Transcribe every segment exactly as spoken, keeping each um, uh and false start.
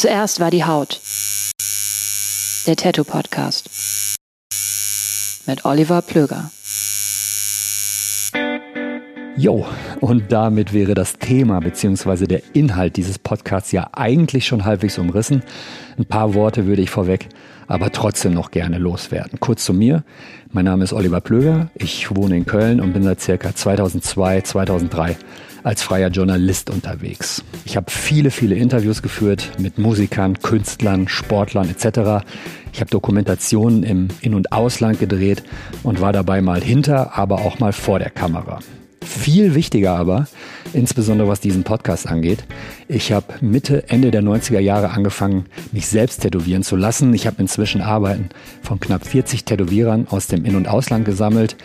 Zuerst war die Haut. Der Tattoo-Podcast. Mit Oliver Plöger. Jo, und damit wäre das Thema bzw. der Inhalt dieses Podcasts ja eigentlich schon halbwegs umrissen. Ein paar Worte würde ich vorweg aber trotzdem noch gerne loswerden. Kurz zu mir. Mein Name ist Oliver Plöger. Ich wohne in Köln und bin seit circa zweitausendzwei, zweitausenddrei als freier Journalist unterwegs. Ich habe viele, viele Interviews geführt mit Musikern, Künstlern, Sportlern et cetera. Ich habe Dokumentationen im In- und Ausland gedreht und war dabei mal hinter, aber auch mal vor der Kamera. Viel wichtiger aber, insbesondere was diesen Podcast angeht, ich habe Mitte, Ende der neunziger Jahre angefangen, mich selbst tätowieren zu lassen. Ich habe inzwischen Arbeiten von knapp vierzig Tätowierern aus dem In- und Ausland gesammelt.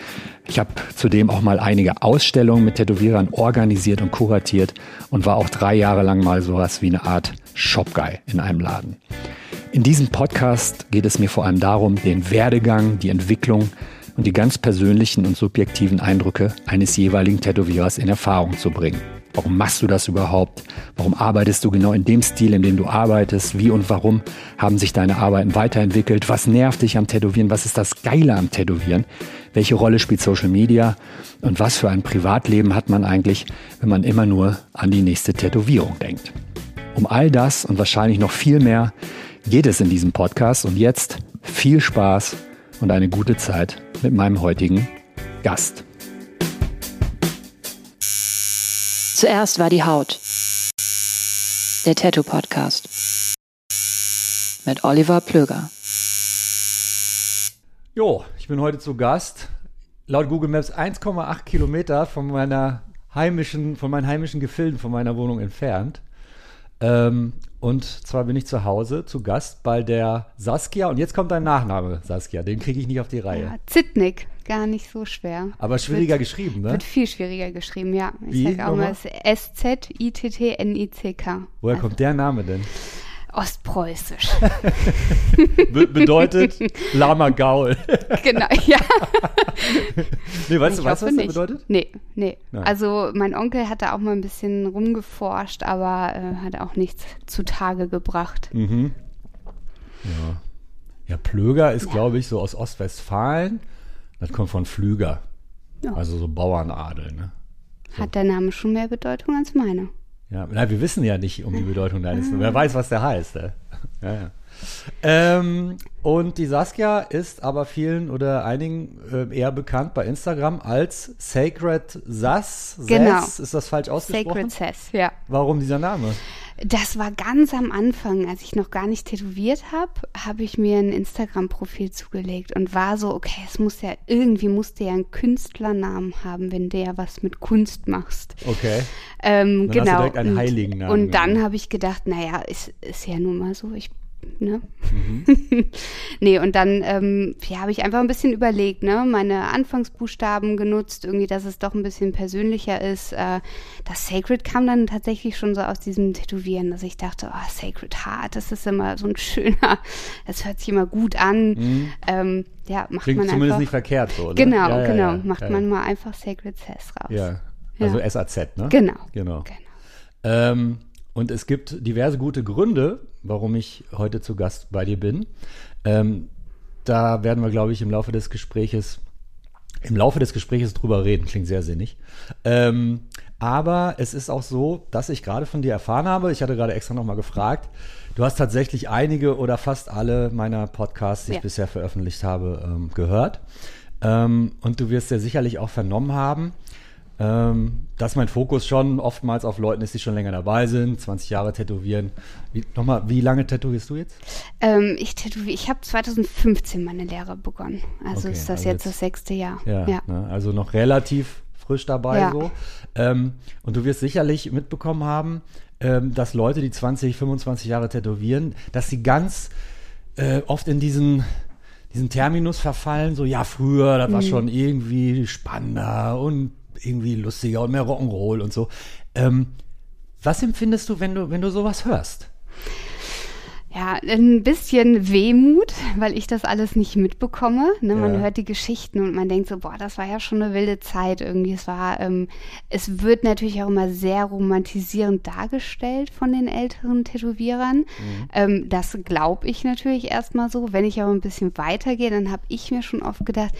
Ich habe zudem auch mal einige Ausstellungen mit Tätowierern organisiert und kuratiert und war auch drei Jahre lang mal sowas wie eine Art Shopguy in einem Laden. In diesem Podcast geht es mir vor allem darum, den Werdegang, die Entwicklung und die ganz persönlichen und subjektiven Eindrücke eines jeweiligen Tätowierers in Erfahrung zu bringen. Warum machst du das überhaupt? Warum arbeitest du genau in dem Stil, in dem du arbeitest? Wie und warum haben sich deine Arbeiten weiterentwickelt? Was nervt dich am Tätowieren? Was ist das Geile am Tätowieren? Welche Rolle spielt Social Media? Und was für ein Privatleben hat man eigentlich, wenn man immer nur an die nächste Tätowierung denkt? Um all das und wahrscheinlich noch viel mehr geht es in diesem Podcast. Und jetzt viel Spaß und eine gute Zeit mit meinem heutigen Gast. Zuerst war die Haut. Der Tattoo-Podcast. Mit Oliver Plöger. Jo, ich bin heute zu Gast. Laut Google Maps eins Komma acht Kilometer von meiner heimischen, von meinen heimischen Gefilden, von meiner Wohnung entfernt. Ähm, und zwar bin ich zu Hause zu Gast bei der Saskia. Und jetzt kommt dein Nachname, Saskia. Den kriege ich nicht auf die Reihe. Ja, Szittnick, gar nicht so schwer. Aber schwieriger wird, geschrieben, ne? Wird viel schwieriger geschrieben, ja. Ich sage auch mal S-Z-I-T-T-N-I-C-K. Woher also kommt der Name denn? Ostpreußisch. Be- bedeutet Lama Gaul. Genau, ja. Nee, weißt du, weißt du, was das bedeutet? Nee, nee. Nein. Also mein Onkel hat da auch mal ein bisschen rumgeforscht, aber äh, hat auch nichts zutage gebracht. Mhm. Ja. Ja, Plöger ist, ja, glaube ich, so aus Ostwestfalen. Das kommt von Pflüger. Ja. Also so Bauernadel, ne? So. Hat der Name schon mehr Bedeutung als meiner? Ja, na, wir wissen ja nicht um die Bedeutung deines Namens. Wer weiß, was der heißt. Ne? Ja, ja. Ähm, und die Saskia ist aber vielen oder einigen äh, eher bekannt bei Instagram als Sacred Saz. Genau. Saz, ist das falsch ausgesprochen? Sacred Saz, ja. Warum dieser Name? Das war ganz am Anfang, als ich noch gar nicht tätowiert habe, habe ich mir ein Instagram-Profil zugelegt und war so, okay, es muss ja irgendwie, musst du ja einen Künstlernamen haben, wenn du ja was mit Kunst machst. Okay. Ähm, dann genau. Hast du direkt einen und, heiligen Namen. Und dann habe ich gedacht, naja, ist, ist ja nun mal so, ich Ne? Mhm. Nee, und dann ähm, ja, habe ich einfach ein bisschen überlegt, ne, meine Anfangsbuchstaben genutzt, irgendwie, dass es doch ein bisschen persönlicher ist. Äh, das Sacred kam dann tatsächlich schon so aus diesem Tätowieren, dass ich dachte, oh, Sacred Heart, das ist immer so ein schöner, das hört sich immer gut an. Mhm. Ähm, ja, macht Klingt man zumindest einfach, nicht verkehrt so, oder? Genau, ja, genau, ja, ja, macht ja, man ja. mal einfach Sacred Saz raus. Ja, also ja. S A Z, ne? Genau, genau. genau. Ähm, und es gibt diverse gute Gründe, warum ich heute zu Gast bei dir bin. Ähm, da werden wir, glaube ich, im Laufe des Gespräches, im Laufe des Gespräches drüber reden. Klingt sehr sinnig. Ähm, aber es ist auch so, dass ich gerade von dir erfahren habe, ich hatte gerade extra nochmal gefragt, du hast tatsächlich einige oder fast alle meiner Podcasts, die ja. ich bisher veröffentlicht habe, ähm, gehört. Ähm, und du wirst ja sicherlich auch vernommen haben, Ähm, dass mein Fokus schon oftmals auf Leuten ist, die schon länger dabei sind, zwanzig Jahre tätowieren. Wie, nochmal, wie lange tätowierst du jetzt? Ähm, ich tätowiere, ich habe zweitausendfünfzehn meine Lehre begonnen. Also okay, ist das also jetzt das sechste Jahr. Ja, ja. Ne, also noch relativ frisch dabei ja. so. Ähm, und du wirst sicherlich mitbekommen haben, ähm, dass Leute, die zwanzig, fünfundzwanzig Jahre tätowieren, dass sie ganz äh, oft in diesen... diesen Terminus verfallen, so ja, früher, das mhm. war schon irgendwie spannender und irgendwie lustiger und mehr Rock'n'Roll und so. Ähm, was empfindest du, wenn du, wenn du sowas hörst? Ja, ein bisschen Wehmut, weil ich das alles nicht mitbekomme. Ne? Man ja. hört die Geschichten und man denkt so, boah, das war ja schon eine wilde Zeit irgendwie. Es war, ähm, es wird natürlich auch immer sehr romantisierend dargestellt von den älteren Tätowierern. Mhm. Ähm, das glaube ich natürlich erstmal so. Wenn ich aber ein bisschen weitergehe, dann habe ich mir schon oft gedacht,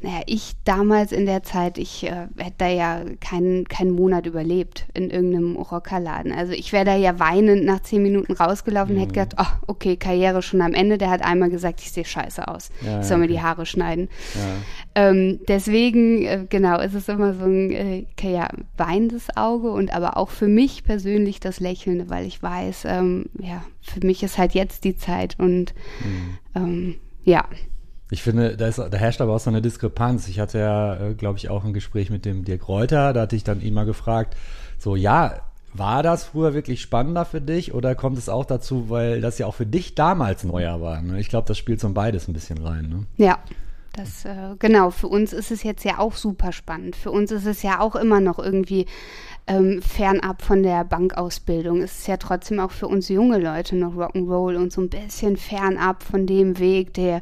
naja, ich damals in der Zeit, ich äh, hätte da ja keinen keinen Monat überlebt in irgendeinem Rockerladen. Also ich wäre da ja weinend nach zehn Minuten rausgelaufen und mhm. hätte gedacht, oh, okay, Karriere schon am Ende. Der hat einmal gesagt, ich sehe scheiße aus. Ja, ich soll ja, mir okay. die Haare schneiden. Ja. Ähm, deswegen, äh, genau, ist es immer so ein äh, ja, weinendes Auge und aber auch für mich persönlich das Lächelnde, weil ich weiß, ähm, ja, für mich ist halt jetzt die Zeit und mhm. ähm, ja. Ich finde, da, ist, da herrscht aber auch so eine Diskrepanz. Ich hatte ja, glaube ich, auch ein Gespräch mit dem Dirk Reuter, da hatte ich dann ihn mal gefragt, so, ja, war das früher wirklich spannender für dich oder kommt es auch dazu, weil das ja auch für dich damals neuer war? Ne? Ich glaube, das spielt so beides ein bisschen rein. Ne? Ja, das äh, genau, für uns ist es jetzt ja auch super spannend. Für uns ist es ja auch immer noch irgendwie ähm, fernab von der Bankausbildung. Es ist ja trotzdem auch für uns junge Leute noch Rock'n'Roll und so ein bisschen fernab von dem Weg, der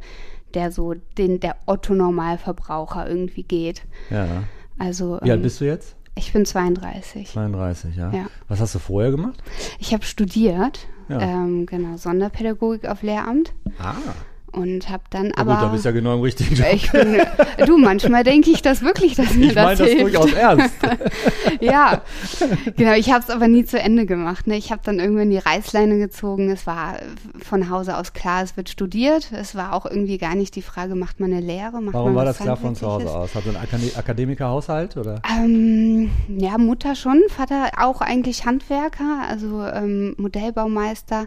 der so den der Otto-Normalverbraucher irgendwie geht. Ja. Also, wie alt ähm, bist du jetzt? Ich bin zweiunddreißig. zweiunddreißig, ja. ja. Was hast du vorher gemacht? Ich habe studiert, ja. ähm, genau, Sonderpädagogik auf Lehramt. Ah. Und habe dann aber... Ja, gut, da bist du ja genau im richtigen Job. Ich bin, du, manchmal denke ich das wirklich, dass mir das hilft. Ich meine das durchaus ernst. Ja, genau. Ich habe es aber nie zu Ende gemacht. Ne? Ich habe dann irgendwann die Reißleine gezogen. Es war von Hause aus klar, es wird studiert. Es war auch irgendwie gar nicht die Frage, macht man eine Lehre? Macht Warum man war das klar von zu Hause aus? Hat so ein Akade- Akademikerhaushalt? Oder? Ähm, ja, Mutter schon. Vater auch eigentlich Handwerker, also ähm, Modellbaumeister.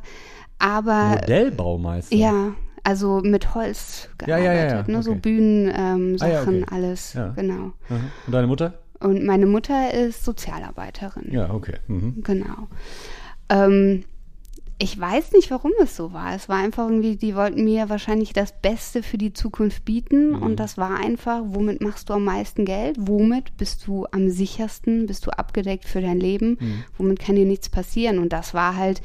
Aber Modellbaumeister? Ja. Also mit Holz gearbeitet, ja, ja, ja, ja. Ne? Okay. So Bühnen, ähm, Sachen, ah, ja, okay. alles, ja. genau. Mhm. Und deine Mutter? Und meine Mutter ist Sozialarbeiterin. Ja, okay. Mhm. Genau. Ähm, ich weiß nicht, warum es so war. Es war einfach irgendwie, die wollten mir wahrscheinlich das Beste für die Zukunft bieten. Mhm. Und das war einfach, womit machst du am meisten Geld? Womit bist du am sichersten? Bist du abgedeckt für dein Leben? Mhm. Womit kann dir nichts passieren? Und das war halt...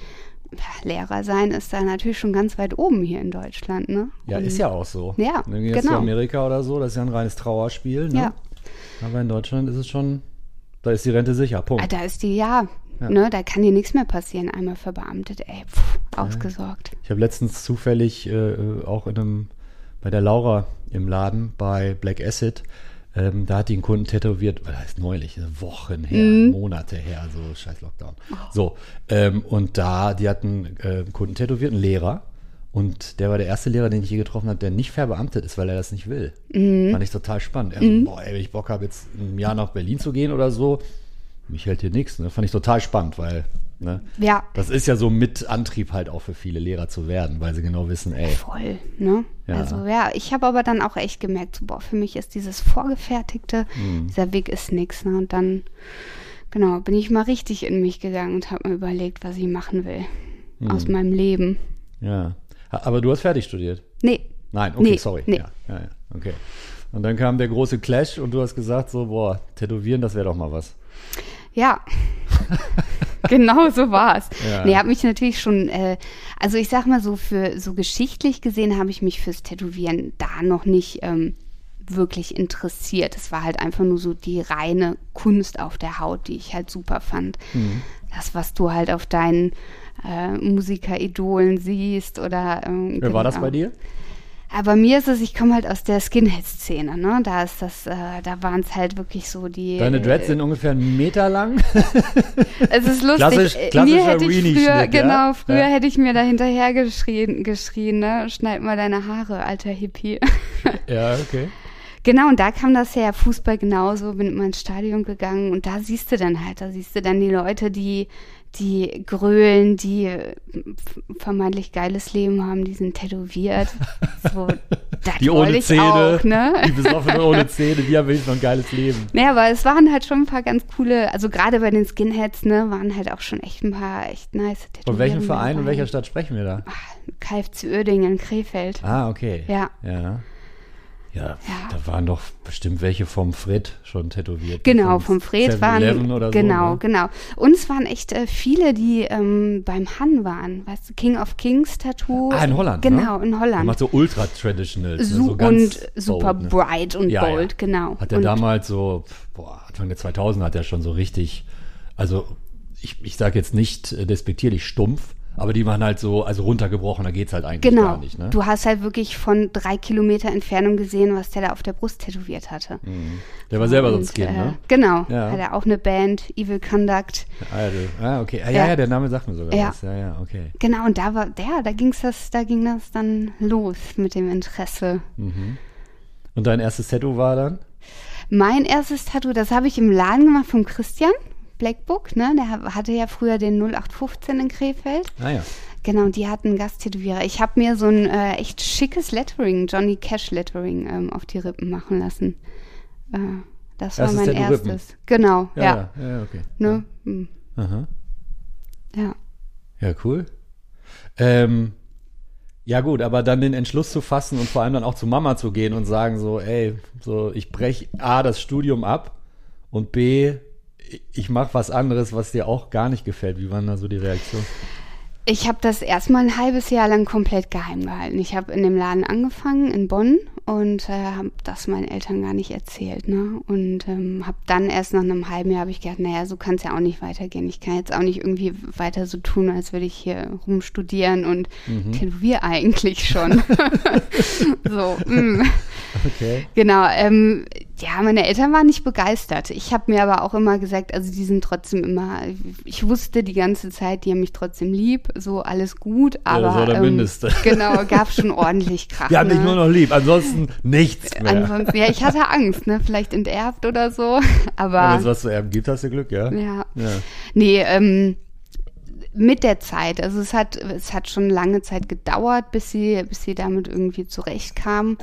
Lehrer sein ist da natürlich schon ganz weit oben hier in Deutschland, ne? Ja, und ist ja auch so. Ja, wenn jetzt genau. in Amerika oder so, das ist ja ein reines Trauerspiel, ne? Ja. Aber in Deutschland ist es schon, da ist die Rente sicher, Punkt. Da ist die, ja, ja. ne? Da kann dir nichts mehr passieren, einmal verbeamtet, ey, pff, ausgesorgt. Ja. Ich habe letztens zufällig äh, auch in einem, bei der Laura im Laden, bei Black Acid, Ähm, da hat die einen Kunden tätowiert, weil das ist neulich, Wochen her, mhm. Monate her, so scheiß Lockdown. Oh. So, ähm, und da, die hatten äh, einen Kunden tätowiert, einen Lehrer. Und der war der erste Lehrer, den ich je getroffen habe, der nicht verbeamtet ist, weil er das nicht will. Mhm. Fand ich total spannend. Er mhm. so, boah, ey, wenn ich Bock habe, jetzt ein Jahr nach Berlin zu gehen oder so, mich hält hier nichts. Ne? Fand ich total spannend, weil... Ne? Ja. Das ist ja so mit Antrieb halt auch für viele Lehrer zu werden, weil sie genau wissen, ey. Voll, ne? Ja. Also ja, ich habe aber dann auch echt gemerkt, so, boah, für mich ist dieses Vorgefertigte, mhm. dieser Weg ist nix, ne? Und dann, genau, bin ich mal richtig in mich gegangen und habe mir überlegt, was ich machen will mhm. aus meinem Leben. Ja, aber du hast fertig studiert? Nee. Nein, okay, nee. sorry. Nee. Ja, ja, ja, okay. Und dann kam der große Clash und du hast gesagt so, boah, tätowieren, das wäre doch mal was. Ja. Genau so war es. Ja. Nee, habe mich natürlich schon, äh, also ich sag mal so, für so geschichtlich gesehen habe ich mich fürs Tätowieren da noch nicht ähm, wirklich interessiert. Es war halt einfach nur so die reine Kunst auf der Haut, die ich halt super fand. Mhm. Das, was du halt auf deinen äh, Musikeridolen siehst oder. Ähm, Wer war das bei dir? Aber mir ist es, ich komme halt aus der Skinhead-Szene, ne? Da ist das, äh, da waren es halt wirklich so die... Deine Dreads äh, sind ungefähr einen Meter lang. Es ist lustig. Klassisch, klassischer hätte ich früher, genau, ja? früher ja. hätte ich mir da hinterher geschrien, geschrien, ne? Schneid mal deine Haare, alter Hippie. Ja, okay. Genau, und da kam das her, Fußball genauso, bin immer ins Stadion gegangen und da siehst du dann halt, da siehst du dann die Leute, die, die grölen, die vermeintlich geiles Leben haben, die sind tätowiert. So, das die ohne Zähne, auch, ne? Die besoffenen ohne Zähne, die haben wirklich noch ein geiles Leben. Naja, aber es waren halt schon ein paar ganz coole, also gerade bei den Skinheads, ne, waren halt auch schon echt ein paar echt nice Tätowierungen. Von welchem Verein und welcher Stadt sprechen wir da? Ach, K F C Uerdingen in Krefeld. Ah, okay. Ja. Ja. Ja, ja, da waren doch bestimmt welche vom Fred schon tätowiert. Genau, vom Fred waren, oder genau, so, ne? Genau. Und es waren echt äh, viele, die ähm, beim Han waren, weißt du, King of Kings Tattoo. Ah, in Holland, genau, ne? In Holland. Der macht so ultra-traditional. Su- ne? So ganz und super bold, ne? Bright und ja, bold, ja, genau. Hat er damals so, boah, Anfang der zweitausender hat er schon so richtig, also ich, ich sage jetzt nicht äh, despektierlich stumpf, aber die waren halt so, also runtergebrochen, da geht's halt eigentlich genau, gar nicht. Genau, ne? Du hast halt wirklich von drei Kilometer Entfernung gesehen, was der da auf der Brust tätowiert hatte. Mhm. Der war selber und, so ein Skin, äh, ne? Genau, ja, hat er auch eine Band, Evil Conduct. Also, ah, okay, ah, ja, ja, der Name sagt mir sogar ja, was. Ja, ja, okay. Genau, und da war, ja, da ging's das, da ging das dann los mit dem Interesse. Mhm. Und dein erstes Tattoo war dann? Mein erstes Tattoo, das habe ich im Laden gemacht vom Christian. Black Book, ne? Der hatte ja früher den null acht fünfzehn in Krefeld. Ah ja. Genau, und die hatten einen Gasttätowierer. Ich habe mir so ein äh, echt schickes Lettering, Johnny Cash Lettering, ähm, auf die Rippen machen lassen. Äh, das war mein erstes. Rippen. Genau, ja. Ja, ja, okay. Ne? Ja. Mhm. Aha. Ja. Ja, cool. Ähm, ja gut, aber dann den Entschluss zu fassen und vor allem dann auch zu Mama zu gehen und sagen so, ey, so ich brech A, das Studium ab und B, ich mache was anderes, was dir auch gar nicht gefällt. Wie waren da so die Reaktionen? Ich habe das erstmal ein halbes Jahr lang komplett geheim gehalten. Ich habe in dem Laden angefangen in Bonn und äh, habe das meinen Eltern gar nicht erzählt. Ne? Und ähm, habe dann erst nach einem halben Jahr habe ich gedacht, naja, so kann es ja auch nicht weitergehen. Ich kann jetzt auch nicht irgendwie weiter so tun, als würde ich hier rumstudieren und mhm. tätowier eigentlich schon. so, mm. Okay. Genau, ähm, ja, meine Eltern waren nicht begeistert. Ich habe mir aber auch immer gesagt, also die sind trotzdem immer, ich wusste die ganze Zeit, die haben mich trotzdem lieb, so alles gut, aber ja, das war der ähm, Mindeste. Genau, gab schon ordentlich Krach. Wir haben dich ne? nur noch lieb, ansonsten nichts mehr. Ansonsten, ja, ich hatte Angst, ne, vielleicht enterbt oder so, aber... Wenn es was zu erben gibt, hast du Glück, ja? Ja. Ja. Nee, ähm... mit der Zeit, also es hat, es hat schon lange Zeit gedauert, bis sie, bis sie damit irgendwie zurechtkamen.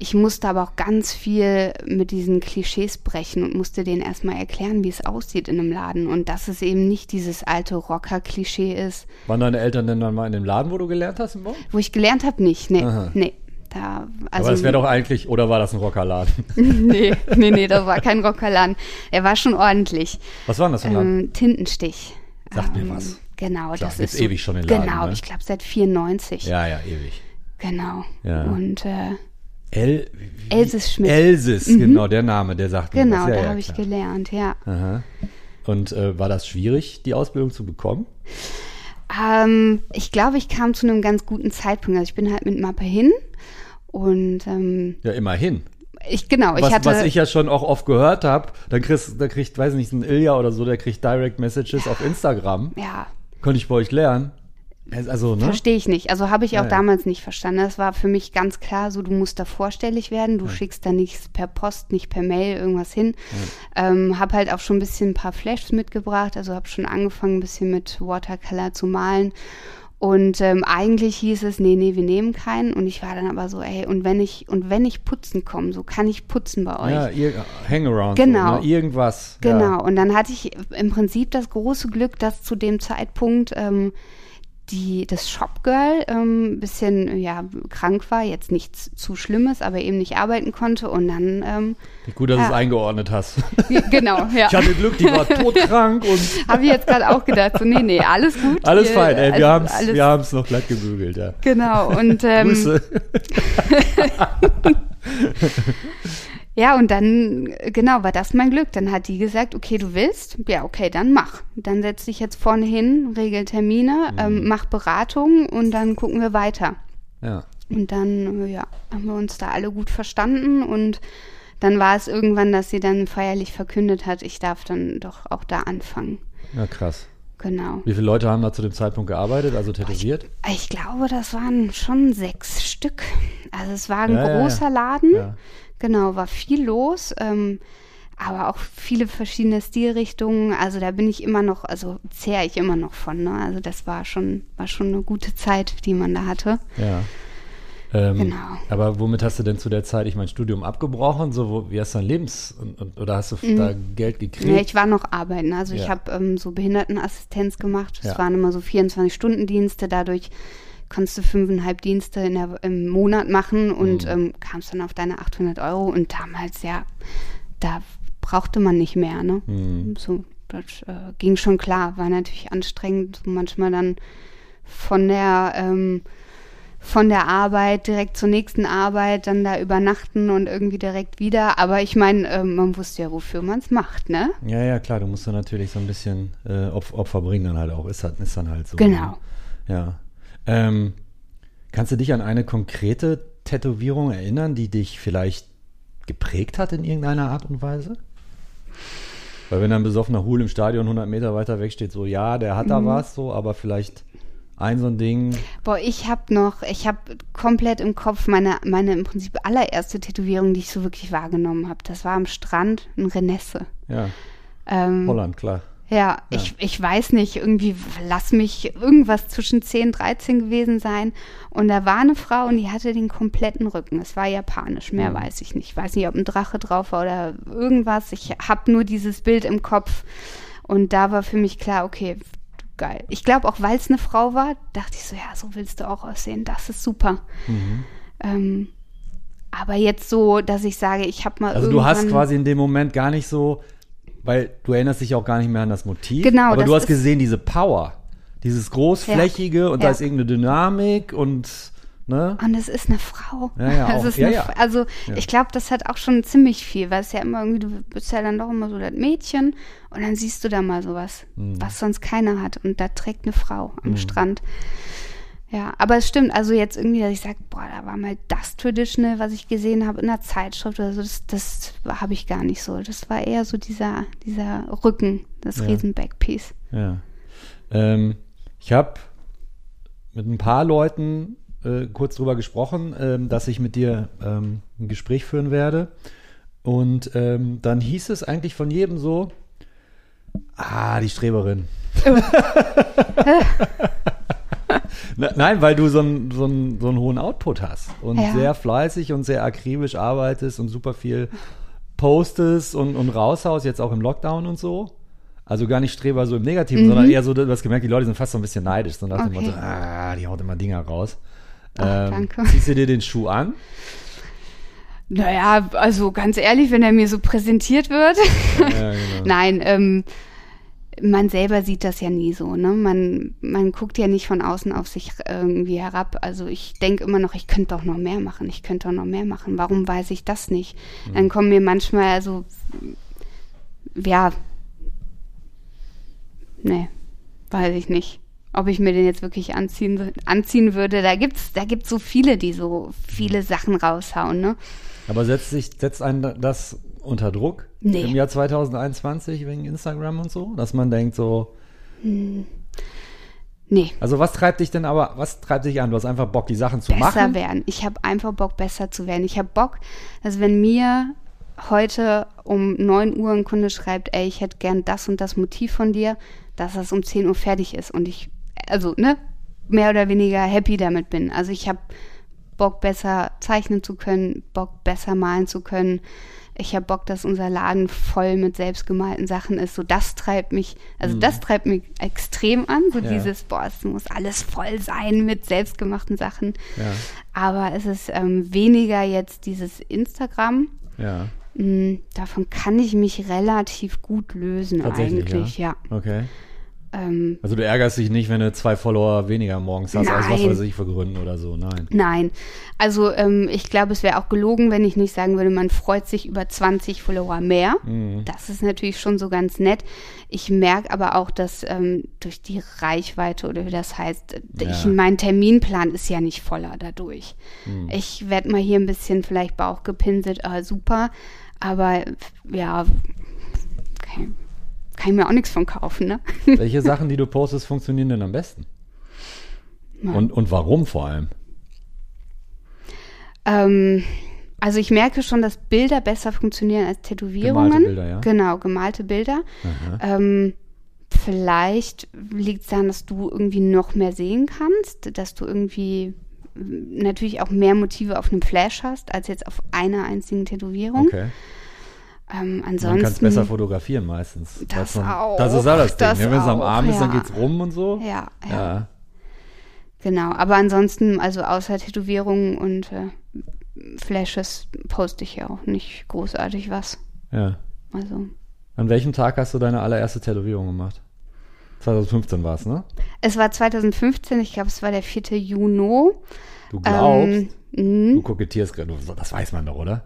Ich musste aber auch ganz viel mit diesen Klischees brechen und musste denen erstmal erklären, wie es aussieht in einem Laden und dass es eben nicht dieses alte Rocker-Klischee ist. Waren deine Eltern denn dann mal in dem Laden, wo du gelernt hast? Im Bau? Wo ich gelernt habe, nicht, nee, aha, nee. Da, also, aber das wäre doch eigentlich, oder war das ein Rockerladen? nee, nee, nee, das war kein Rockerladen. Er war schon ordentlich. Was war das für ein Laden? Ähm, Tintenstich. Sagt ähm, mir was. Genau, klar, das ist so, ewig schon in Laden. Genau, ne? Ich glaube seit vierundneunzig. Ja, ja, ewig. Genau. Ja. Und äh, El, wie, Elsis Schmidt. Elsis, mhm. genau, der Name, der sagt mir genau, was. Genau, ja, da ja, habe ich gelernt, ja. Aha. Und äh, war das schwierig, die Ausbildung zu bekommen? Ähm, ich glaube, ich kam zu einem ganz guten Zeitpunkt. Also ich bin halt mit Mappe hin und ähm, ja, immerhin. Ich, genau, was, ich hatte, was ich ja schon auch oft gehört habe, dann kriegst, da kriegt, weiß nicht, ein Ilja oder so, der kriegt Direct Messages ja, auf Instagram. Ja. Konnte ich bei euch lernen? Also, ne? Verstehe ich nicht. Also habe ich auch ja, ja. damals nicht verstanden. Das war für mich ganz klar so, du musst da vorstellig werden. Du ja. schickst da nichts per Post, nicht per Mail irgendwas hin. Ja. Ähm, habe halt auch schon ein bisschen ein paar Flashs mitgebracht. Also habe schon angefangen, ein bisschen mit Watercolor zu malen. Und ähm, eigentlich hieß es, nee, nee, wir nehmen keinen. Und ich war dann aber so, ey, und wenn ich und wenn ich putzen komme, so kann ich putzen bei euch. Ja, ihr, Hangaround, genau. So, ne? Irgendwas. Genau, ja. Und dann hatte ich im Prinzip das große Glück, dass zu dem Zeitpunkt ähm, die das Shopgirl ein ähm, bisschen ja, krank war, jetzt nichts zu Schlimmes, aber eben nicht arbeiten konnte. Und dann... Ähm, gut, dass ja. du es eingeordnet hast. Genau, ja. Ich hatte Glück, die war todkrank und... Habe ich jetzt gerade auch gedacht, so nee, nee, alles gut. Alles fein, ey, wir also, haben es noch glatt gebügelt, ja. Genau, und... Ähm, Grüße. Ja, und dann, genau, war das mein Glück. Dann hat die gesagt, okay, du willst? Ja, okay, dann mach. Dann setz dich jetzt vorne hin, regel Termine, mhm. ähm, mach Beratung und dann gucken wir weiter. Ja. Und dann, ja, haben wir uns da alle gut verstanden und dann war es irgendwann, dass sie dann feierlich verkündet hat, ich darf dann doch auch da anfangen. Ja, krass. Genau. Wie viele Leute haben da zu dem Zeitpunkt gearbeitet, also tätowiert? Ich, ich glaube, das waren schon sechs Stück. Also es war ein ja, großer ja, ja. Laden. Ja. Genau, war viel los, ähm, aber auch viele verschiedene Stilrichtungen. Also da bin ich immer noch, also zehre ich immer noch von. Ne? Also das war schon, war schon eine gute Zeit, die man da hatte. Ja. Ähm, genau. Aber womit hast du denn zu der Zeit, ich mein Studium abgebrochen? So, wo, wie hast du dein Lebens- und, und, oder hast du mhm. da Geld gekriegt? Ja, ich war noch arbeiten. Also ja. ich habe ähm, so Behindertenassistenz gemacht. Das ja. waren immer so vierundzwanzig-Stunden-Dienste. Dadurch konntest du fünfeinhalb Dienste in der, im Monat machen und mhm. ähm, kamst dann auf deine achthundert Euro. Und damals, ja, da brauchte man nicht mehr, ne? Mhm. So, das äh, ging schon klar. War natürlich anstrengend, manchmal dann von der ähm, von der Arbeit direkt zur nächsten Arbeit, dann da übernachten und irgendwie direkt wieder. Aber ich meine, äh, man wusste ja, wofür man es macht, ne? Ja, ja, klar, du musst dann natürlich so ein bisschen äh, Opfer bringen dann halt auch. Ist, halt, ist dann halt so. Genau. Ne? Ja. Ähm, kannst du dich an eine konkrete Tätowierung erinnern, die dich vielleicht geprägt hat in irgendeiner Art und Weise? Weil wenn dann besoffener Hul im Stadion hundert Meter weiter weg steht, so, ja, der hat da mhm. was, so, aber vielleicht... Ein so ein Ding. Boah, ich habe noch, ich habe komplett im Kopf meine, meine im Prinzip allererste Tätowierung, die ich so wirklich wahrgenommen habe. Das war am Strand, ein Renesse. Ja, ähm, Holland, klar. Ja, ja. Ich, ich weiß nicht, irgendwie lass mich irgendwas zwischen zehn, dreizehn gewesen sein. Und da war eine Frau und die hatte den kompletten Rücken. Es war japanisch, mehr ja. weiß ich nicht. Ich weiß nicht, ob ein Drache drauf war oder irgendwas. Ich habe nur dieses Bild im Kopf. Und da war für mich klar, okay, geil. Ich glaube, auch weil es eine Frau war, dachte ich so, ja, so willst du auch aussehen, das ist super. Mhm. Ähm, aber jetzt so, dass ich sage, ich habe mal Also du hast quasi in dem Moment gar nicht so, weil du erinnerst dich auch gar nicht mehr an das Motiv, genau, aber das du hast gesehen, diese Power, dieses großflächige ja, und ja. da ist irgendeine Dynamik und ne? Und es ist eine Frau. Ja, ja, also, ja, eine ja. F- also ja. ich glaube, das hat auch schon ziemlich viel, weil es ja immer irgendwie, du bist ja dann doch immer so das Mädchen und dann siehst du da mal sowas, mhm. was sonst keiner hat. Und da trägt eine Frau am mhm. Strand. Ja, aber es stimmt, also jetzt irgendwie, dass ich sage, boah, da war mal das Traditional, was ich gesehen habe in einer Zeitschrift oder so, das, das habe ich gar nicht so. Das war eher so dieser, dieser Rücken, das ja. Riesen-Backpiece. Ja. Ähm, ich habe mit ein paar Leuten Äh, kurz drüber gesprochen, ähm, dass ich mit dir ähm, ein Gespräch führen werde. Und ähm, dann hieß es eigentlich von jedem so, ah, die Streberin. Nein, weil du so einen so einen, so einen hohen Output hast und ja. sehr fleißig und sehr akribisch arbeitest und super viel postest und, und raushaust, jetzt auch im Lockdown und so. Also gar nicht Streber so im Negativen, mhm. sondern eher so, du hast gemerkt, die Leute sind fast so ein bisschen neidisch. So nach dem Motto, ah, die haut immer Dinger raus. Ach, ähm, danke. Ziehst du dir den Schuh an? Naja, also ganz ehrlich, wenn er mir so präsentiert wird. Ja, genau. Nein, ähm, man selber sieht das ja nie so, ne? Man, man guckt ja nicht von außen auf sich irgendwie herab. Also ich denke immer noch, ich könnte doch noch mehr machen. Ich könnte doch noch mehr machen. Warum weiß ich das nicht? Mhm. Dann kommen mir manchmal also, ja, nee, weiß ich nicht. Ob ich mir den jetzt wirklich anziehen, anziehen würde, da gibt's, da gibt's so viele, die so viele Sachen raushauen, ne? Aber setzt sich, setzt einen das unter Druck? Nee. Im Jahr zwanzig einundzwanzig wegen Instagram und so? Dass man denkt so... Hm. Nee. Also was treibt dich denn aber, was treibt dich an? Du hast einfach Bock, die Sachen zu besser machen? Besser werden. Ich habe einfach Bock, besser zu werden. Ich habe Bock, dass wenn mir heute um neun Uhr ein Kunde schreibt, ey, ich hätte gern das und das Motiv von dir, dass das um zehn Uhr fertig ist und ich also, ne, mehr oder weniger happy damit bin. Also ich habe Bock, besser zeichnen zu können, Bock, besser malen zu können. Ich habe Bock, dass unser Laden voll mit selbstgemalten Sachen ist. So, das treibt mich, also mhm. das treibt mich extrem an. So ja. dieses, boah, es muss alles voll sein mit selbstgemachten Sachen. Ja. Aber es ist ähm, weniger jetzt dieses Instagram. Ja. Mhm, davon kann ich mich relativ gut lösen eigentlich, ja. ja. Okay. Also du ärgerst dich nicht, wenn du zwei Follower weniger morgens hast, als was weiß ich für Gründen oder so, nein. Nein, also ähm, ich glaube, es wäre auch gelogen, wenn ich nicht sagen würde, man freut sich über zwanzig Follower mehr. Mhm. Das ist natürlich schon so ganz nett. Ich merke aber auch, dass ähm, durch die Reichweite oder wie das heißt, ja. ich, mein Terminplan ist ja nicht voller dadurch. Mhm. Ich werde mal hier ein bisschen vielleicht Bauch gepinselt, äh, super, aber ja, okay. Kann ich mir auch nichts von kaufen, ne? Welche Sachen, die du postest, funktionieren denn am besten? Ja. Und, und warum vor allem? Ähm, also ich merke schon, dass Bilder besser funktionieren als Tätowierungen. Gemalte Bilder, ja? Genau, gemalte Bilder. Ähm, vielleicht liegt es daran, dass du irgendwie noch mehr sehen kannst, dass du irgendwie natürlich auch mehr Motive auf einem Flash hast, als jetzt auf einer einzigen Tätowierung. Okay. Ähm, ansonsten, man kann es besser fotografieren meistens. Das, man, auch, das ist auch das Ding. Das ja, wenn es am Arm ja. ist, dann geht's rum und so. Ja, ja. ja. Genau, aber ansonsten, also außer Tätowierungen und äh, Flashes poste ich ja auch nicht großartig was. Ja. Also. An welchem Tag hast du deine allererste Tätowierung gemacht? zwanzig fünfzehn war es, ne? Es war zwanzig fünfzehn, ich glaube, es war der vierte Juni. Du glaubst, ähm, du kokettierst gerade, das weiß man doch, oder?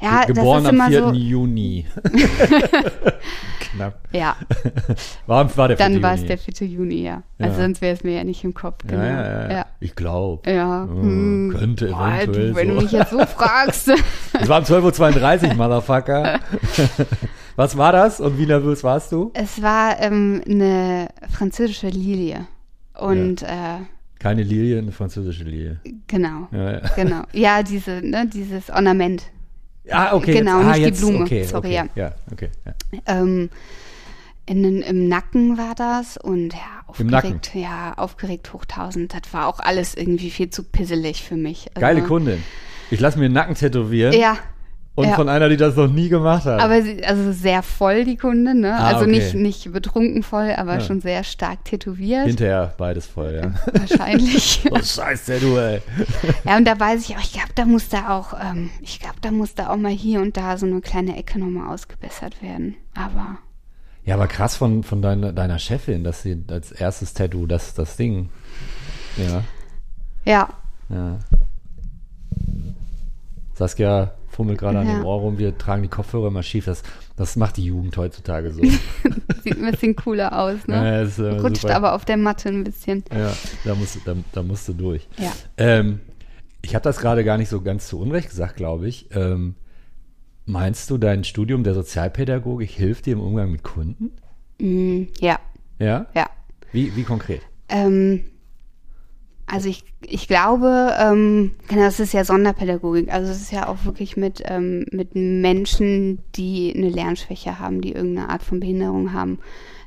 Ja, geboren das ist am vierten So Juni. Knapp. Ja. War, war der Dann war es der vierte Juni, ja. ja. Also sonst wäre es mir ja nicht im Kopf. Genau. Ja, ja, ja. Ja. Ich glaube. Ja. Hm. Könnte eventuell Boah, du, wenn so. du mich jetzt so fragst. Es war um zwölf Uhr zweiunddreißig, Motherfucker. Was war das und wie nervös warst du? Es war ähm, eine französische Lilie. Und ja. äh, keine Lilie, eine französische Lilie. Genau. Ja, ja. Genau. Ja, diese, ne, dieses Ornament. Ah, okay. Genau, jetzt, nicht ah, jetzt, die Blume. Okay, Sorry, okay, ja. ja. okay. Ja. Ähm, in, Im Nacken war das und ja, aufgeregt, ja, aufgeregt hoch tausend. Das war auch alles irgendwie viel zu pisselig für mich. Also, geile Kundin. Ich lasse mir den Nacken tätowieren. Ja. Und ja. von einer, die das noch nie gemacht hat. Aber sie, also sehr voll, die Kundin, ne? Ah, also okay. nicht, nicht betrunken voll, aber ja. schon sehr stark tätowiert. Hinterher beides voll, ja. Wahrscheinlich. Oh, scheiße, du, ey. Ja, und da weiß ich auch, ich glaube, da muss da auch, ähm, ich glaube, da muss da auch mal hier und da so eine kleine Ecke nochmal ausgebessert werden. Aber. Ja, aber krass von, von deiner, deiner Chefin, dass sie als erstes Tattoo das, das Ding. Ja. Ja. Ja. Saskia fummelt gerade an ja. dem Ohr rum, wir tragen die Kopfhörer immer schief. Das, das macht die Jugend heutzutage so. Sieht ein bisschen cooler aus, ne? Ja, ist, äh, Rutscht super. Aber auf der Matte ein bisschen. Ja, da musst, da, da musst du durch. Ja. Ähm, ich habe das gerade gar nicht so ganz zu Unrecht gesagt, glaube ich. Ähm, meinst du, dein Studium der Sozialpädagogik hilft dir im Umgang mit Kunden? Mm, ja. Ja? Ja. Wie, wie konkret? Ähm. Also ich, ich glaube, ähm, das ist ja Sonderpädagogik, also es ist ja auch wirklich mit, ähm, mit Menschen, die eine Lernschwäche haben, die irgendeine Art von Behinderung haben.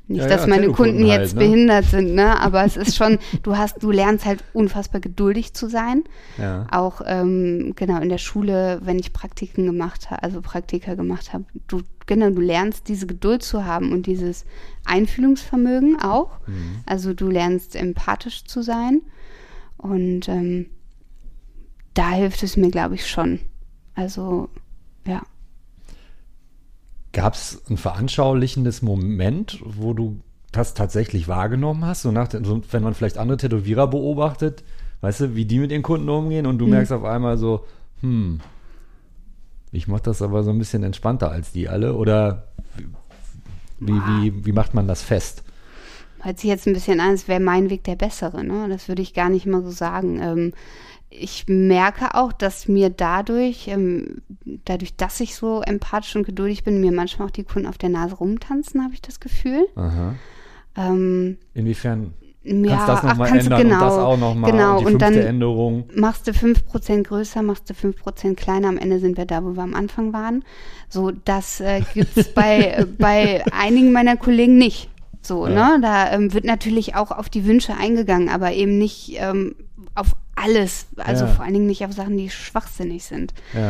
Nicht, ja, dass ja, meine Kunden halt, jetzt ne? behindert sind, ne? Aber es ist schon, du hast, du lernst halt unfassbar geduldig zu sein. Ja. Auch ähm, genau in der Schule, wenn ich Praktiken gemacht habe, also Praktika gemacht habe, du genau, du lernst diese Geduld zu haben und dieses Einfühlungsvermögen auch. Mhm. Also du lernst empathisch zu sein. Und ähm, da hilft es mir, glaube ich, schon. Also, ja. Gab es ein veranschaulichendes Moment, wo du das tatsächlich wahrgenommen hast? So nach, so, wenn man vielleicht andere Tätowierer beobachtet, weißt du, wie die mit ihren Kunden umgehen und du hm. merkst auf einmal so, hm, ich mache das aber so ein bisschen entspannter als die alle. Oder wie, wow. wie, wie macht man das fest? Hört sich jetzt ein bisschen an, es wäre mein Weg der bessere, ne? Das würde ich gar nicht mal so sagen. Ähm, ich merke auch, dass mir dadurch, ähm, dadurch, dass ich so empathisch und geduldig bin, mir manchmal auch die Kunden auf der Nase rumtanzen, habe ich das Gefühl. Aha. Ähm, Inwiefern kannst ja, das nochmal ändern genau, und das auch nochmal genau, und die fünfte und dann Änderung? Machst du fünf Prozent größer, machst du fünf Prozent kleiner, am Ende sind wir da, wo wir am Anfang waren. So, das äh, gibt es bei, äh, bei einigen meiner Kollegen nicht. So, ja. ne? Da ähm, wird natürlich auch auf die Wünsche eingegangen, aber eben nicht ähm, auf alles, also ja. vor allen Dingen nicht auf Sachen, die schwachsinnig sind. Ja.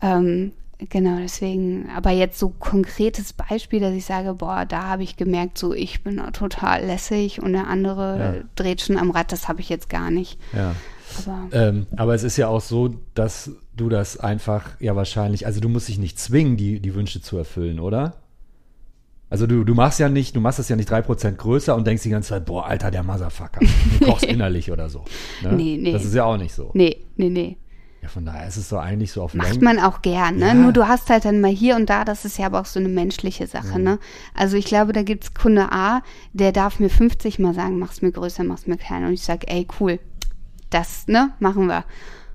Ähm, genau, deswegen, aber jetzt so konkretes Beispiel, dass ich sage, boah, da habe ich gemerkt, so ich bin total lässig und der andere ja. dreht schon am Rad, das habe ich jetzt gar nicht. Ja. Aber, ähm, aber es ist ja auch so, dass du das einfach ja wahrscheinlich, also du musst dich nicht zwingen, die, die Wünsche zu erfüllen, oder? Also du, du machst ja nicht, du machst das ja nicht drei Prozent größer und denkst die ganze Zeit, boah, Alter, der Motherfucker. Du kochst innerlich oder so. Ne? Nee, nee. Das ist ja auch nicht so. Nee, nee, nee. Ja, von daher ist es doch eigentlich so auf Macht Lenk. Man auch gern, ne? Ja. Nur du hast halt dann mal hier und da, das ist ja aber auch so eine menschliche Sache, mhm. ne? Also ich glaube, da gibt's Kunde A, der darf mir fünfzig Mal sagen, mach's mir größer, mach's mir kleiner. Und ich sag, ey, cool, das, ne, machen wir.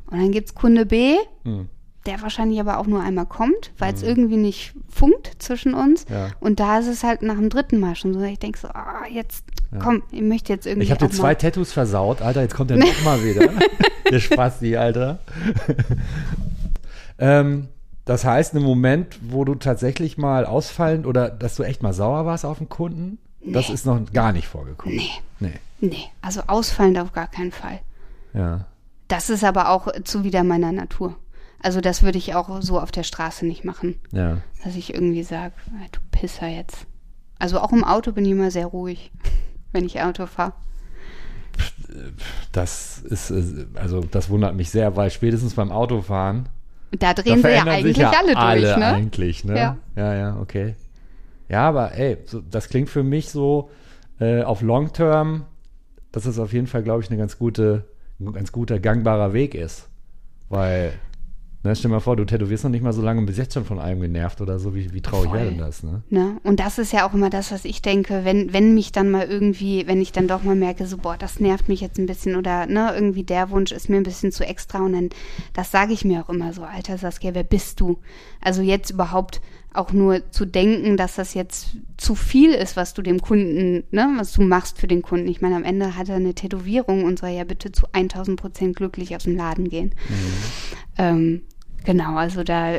Und dann gibt's Kunde B, mhm. der wahrscheinlich aber auch nur einmal kommt, weil es mhm. irgendwie nicht funkt zwischen uns. Ja. Und da ist es halt nach dem dritten Mal schon so, ich denke so, oh, jetzt, ja. komm, ich möchte jetzt irgendwie Ich habe dir zwei Tattoos versaut, Alter, jetzt kommt der nochmal wieder. Der Spasti, Alter. ähm, das heißt, im Moment, wo du tatsächlich mal ausfallend oder dass du echt mal sauer warst auf den Kunden, nee. Das ist noch gar nicht vorgekommen. Nee. Nee. Nee, also ausfallend auf gar keinen Fall. Ja. Das ist aber auch zuwider meiner Natur. Also das würde ich auch so auf der Straße nicht machen, ja. dass ich irgendwie sage, du Pisser jetzt. Also auch im Auto bin ich immer sehr ruhig, wenn ich Auto fahre. das ist, also das wundert mich sehr, weil spätestens beim Autofahren, da drehen da sie ja eigentlich ja alle durch, alle ne? eigentlich, ne? Ja. ja, ja, okay. Ja, aber ey, so, das klingt für mich so äh, auf Long Term, dass es auf jeden Fall, glaube ich, eine ganz gute, ein ganz guter, gangbarer Weg ist. Weil, ne, stell dir mal vor, du tätowierst noch nicht mal so lange und bist jetzt schon von allem genervt oder so, wie, wie traurig wäre denn das, ne? ne? Und das ist ja auch immer das, was ich denke, wenn, wenn mich dann mal irgendwie, wenn ich dann doch mal merke, so, boah, das nervt mich jetzt ein bisschen oder, ne, irgendwie der Wunsch ist mir ein bisschen zu extra und dann, das sage ich mir auch immer so, Alter Saskia, wer bist du? Also jetzt überhaupt auch nur zu denken, dass das jetzt zu viel ist, was du dem Kunden, ne, was du machst für den Kunden. Ich meine, am Ende hat er eine Tätowierung und soll ja bitte zu tausend Prozent glücklich aus dem Laden gehen. Mhm. Ähm, genau, also da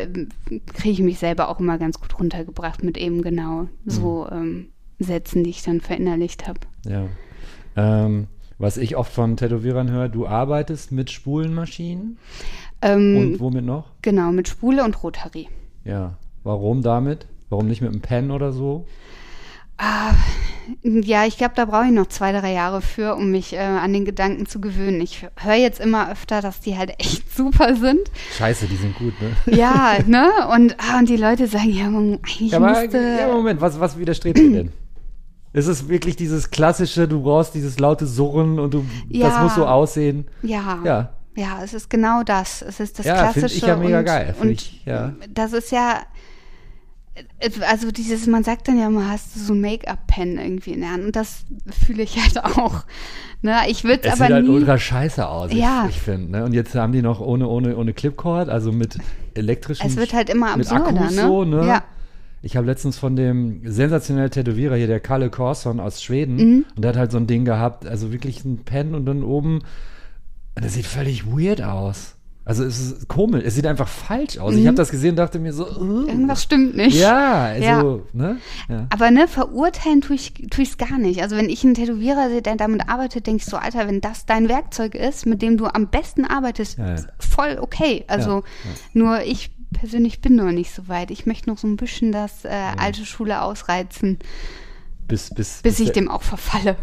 kriege ich mich selber auch immer ganz gut runtergebracht mit eben genau mhm. so ähm, Sätzen, die ich dann verinnerlicht habe. Ja. Ähm, was ich oft von Tätowierern höre, du arbeitest mit Spulenmaschinen ähm, und womit noch? Genau, mit Spule und Rotary. Ja. Warum damit? Warum nicht mit einem Pen oder so? Ah, ja, ich glaube, da brauche ich noch zwei, drei Jahre für, um mich äh, an den Gedanken zu gewöhnen. Ich höre jetzt immer öfter, dass die halt echt super sind. Scheiße, die sind gut, ne? Ja, ne? Und, ah, und die Leute sagen, ja, man, eigentlich ja, aber, müsste... Ja, Moment, was, was widerstrebt dir denn? Es ist wirklich dieses klassische, du brauchst dieses laute Surren und du, ja, das muss so aussehen. Ja, ja. Ja, es ist genau das. Es ist das ja, Klassische. Ja, finde ich ja mega und, geil. Und ich, ja. das ist ja... Also dieses, man sagt dann ja immer, hast du so ein Make-up-Pen irgendwie in der Hand und das fühle ich halt auch. Ne? Ich würde es aber sieht nie halt ultra scheiße aus, ja. ich, ich finde. Ne? Und jetzt haben die noch ohne, ohne, ohne Clipcord, also mit elektrischen, es wird halt immer absurder, mit Akkus ne? so. Ne? Ja. Ich habe letztens von dem sensationellen Tätowierer hier, der Kalle Corson aus Schweden, mhm. und der hat halt so ein Ding gehabt, also wirklich ein Pen und dann oben, das sieht völlig weird aus. Also es ist komisch, es sieht einfach falsch aus. Mhm. Ich habe das gesehen und dachte mir so, uh. irgendwas stimmt nicht. Ja, also, ja. ne? Ja. Aber ne, verurteilen tue ich es gar nicht. Also wenn ich einen Tätowierer sehe, der damit arbeitet, denke ich so, Alter, wenn das dein Werkzeug ist, mit dem du am besten arbeitest, ja, ja. voll okay. Also ja, ja. nur ich persönlich bin noch nicht so weit. Ich möchte noch so ein bisschen das äh, ja. alte Schule ausreizen. Bis, bis, bis, bis ich der, dem auch verfalle.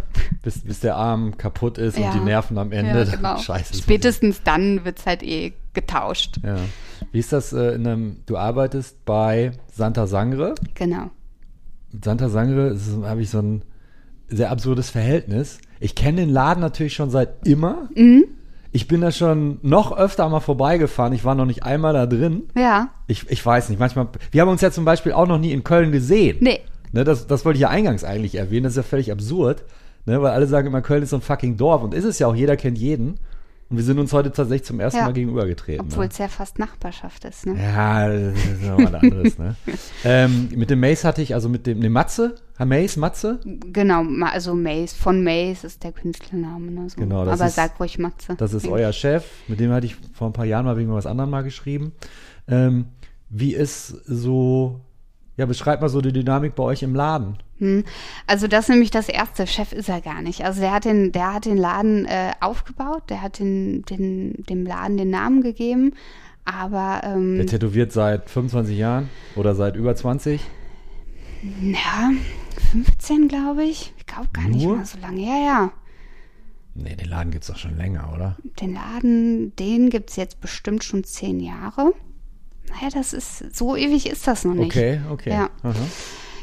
Bis, bis der Arm kaputt ist ja. und die Nerven am Ende. Ja, genau. Scheiße. Spätestens dann wird es halt eh getauscht. Ja. Wie ist das äh, in einem, du arbeitest bei Santa Sangre. Genau. Santa Sangre habe ich so ein sehr absurdes Verhältnis. Ich kenne den Laden natürlich schon seit immer. Mhm. Ich bin da schon noch öfter mal vorbeigefahren. Ich war noch nicht einmal da drin. Ja. Ich, ich weiß nicht, manchmal, wir haben uns ja zum Beispiel auch noch nie in Köln gesehen. Nee. Ne, das, das wollte ich ja eingangs eigentlich erwähnen, das ist ja völlig absurd, ne, weil alle sagen immer, Köln ist so ein fucking Dorf und ist es ja auch, jeder kennt jeden und wir sind uns heute tatsächlich zum ersten ja. Mal gegenübergetreten. Obwohl es ne? ja fast Nachbarschaft ist, ne? Ja, das ist nochmal was anderes, ne? ähm, mit dem Mace hatte ich, also mit dem, ne Matze, Mace, Matze? Genau, also Mace, von Mace ist der Künstlername, ne? So. Genau, das aber ist, sag ruhig Matze. Das ist euer Chef, mit dem hatte ich vor ein paar Jahren mal wegen was anderem mal geschrieben. Ähm, wie ist so... Ja, beschreib mal so die Dynamik bei euch im Laden. Hm. Also das ist nämlich das erste, Chef ist er gar nicht. Also der hat den, der hat den Laden äh, aufgebaut, der hat den, den, dem Laden den Namen gegeben, aber... Ähm, der tätowiert seit fünfundzwanzig Jahren oder seit über zwanzig? Ja, fünfzehn glaube ich. Ich glaube gar Nur? nicht mal so lange. Ja, ja. Nee, den Laden gibt es doch schon länger, oder? Den Laden, den gibt es jetzt bestimmt schon zehn Jahre. Naja, das ist, so ewig ist das noch nicht. Okay, okay. Ja.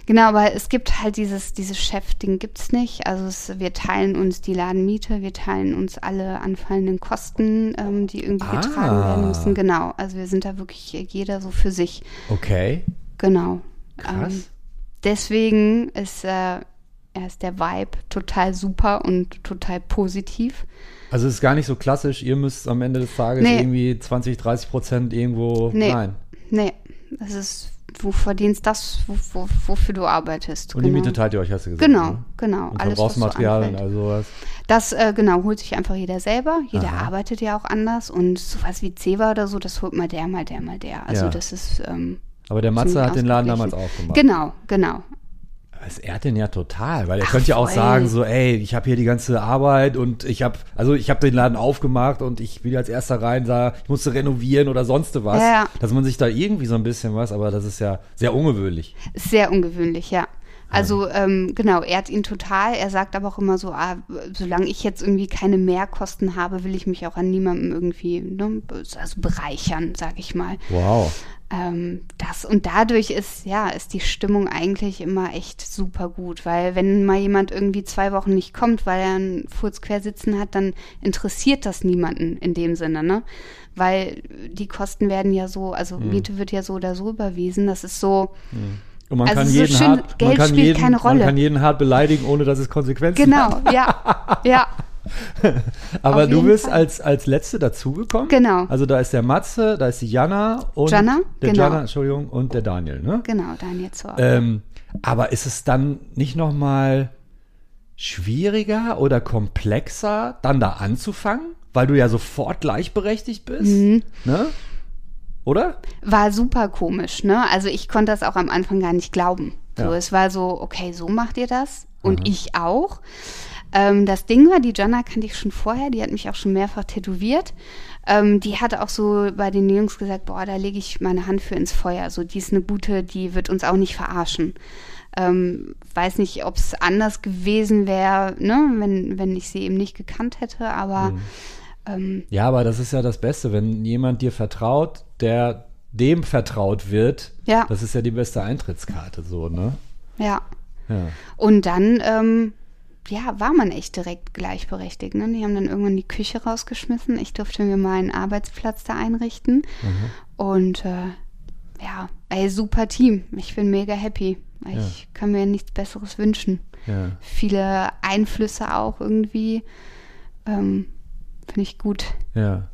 Genau, aber es gibt halt dieses, dieses Chef-Ding gibt es nicht. Also es, wir teilen uns die Ladenmiete, wir teilen uns alle anfallenden Kosten, ähm, die irgendwie ah. getragen werden müssen. Genau, also wir sind da wirklich jeder so für sich. Okay. Genau. Krass. Ähm, deswegen ist, äh, ist der Vibe total super und total positiv. Also es ist gar nicht so klassisch, ihr müsst am Ende des Tages nee. irgendwie zwanzig, dreißig Prozent irgendwo, nee. nein. Nee, das ist, du verdienst das, wo, wo, wofür du arbeitest. Und genau. die Miete teilt ihr euch, hast du gesagt. Genau, ne? genau. Und alles, Verbrauchsmaterial und all sowas. Das, äh, genau, holt sich einfach jeder selber. Jeder Aha. arbeitet ja auch anders. Und sowas wie Zewa oder so, das holt mal der, mal der, mal der. Also ja. das ist ähm, aber der Matze hat den Laden damals aufgemacht. Genau, genau. Es ehrt den ja total, weil er Ach, könnte ja auch voll. sagen, so, ey, ich habe hier die ganze Arbeit und ich habe, also ich habe den Laden aufgemacht und ich bin als erster rein, da ich musste renovieren oder sonst was. Ja, ja. Dass man sich da irgendwie so ein bisschen was, aber das ist ja sehr ungewöhnlich. Sehr ungewöhnlich, ja. Also ähm, genau, ehrt ihn total. Er sagt aber auch immer so, ah, solange ich jetzt irgendwie keine Mehrkosten habe, will ich mich auch an niemandem irgendwie, ne, also bereichern, sag ich mal. Wow. Ähm, das, und dadurch ist, ja, ist die Stimmung eigentlich immer echt super gut, weil wenn mal jemand irgendwie zwei Wochen nicht kommt, weil er einen Furz quer sitzen hat, dann interessiert das niemanden in dem Sinne, ne? Weil die Kosten werden ja so, also mhm. Miete wird ja so oder so überwiesen, das ist so... Mhm. Und man, also kann so jeden schön, hart, Geld man kann spielt jeden, keine Rolle. Man kann jeden hart beleidigen, ohne dass es Konsequenzen genau, hat. Genau, ja, ja. Aber auf du bist Fall. als als Letzte dazugekommen. Genau. Also da ist der Matze, da ist die Jana und Jana? der genau. Jana, Entschuldigung, und der Daniel, ne? Genau, Daniel Zorn. Ähm, aber ist es dann nicht nochmal schwieriger oder komplexer, dann da anzufangen, weil du ja sofort gleichberechtigt bist, mhm. ne? Oder? War super komisch, ne? Also ich konnte das auch am Anfang gar nicht glauben. So, ja. Es war so, okay, so macht ihr das und mhm. ich auch. Ähm, das Ding war, die Jana kannte ich schon vorher, die hat mich auch schon mehrfach tätowiert. Ähm, die hat auch so bei den Jungs gesagt, boah, da lege ich meine Hand für ins Feuer. So, die ist eine gute, die wird uns auch nicht verarschen. Ähm, weiß nicht, ob es anders gewesen wäre, ne? Wenn, wenn ich sie eben nicht gekannt hätte, aber... Mhm. Ja, aber das ist ja das Beste, wenn jemand dir vertraut, der dem vertraut wird, ja. Das ist ja die beste Eintrittskarte, so, ne? Ja. ja. Und dann, ähm, ja, war man echt direkt gleichberechtigt, ne? Die haben dann irgendwann die Küche rausgeschmissen, ich durfte mir meinen Arbeitsplatz da einrichten mhm. und äh, ja, ey, super Team, ich bin mega happy, ich ja. kann mir nichts Besseres wünschen. Ja. Viele Einflüsse auch irgendwie, ähm, finde ich gut. Ja.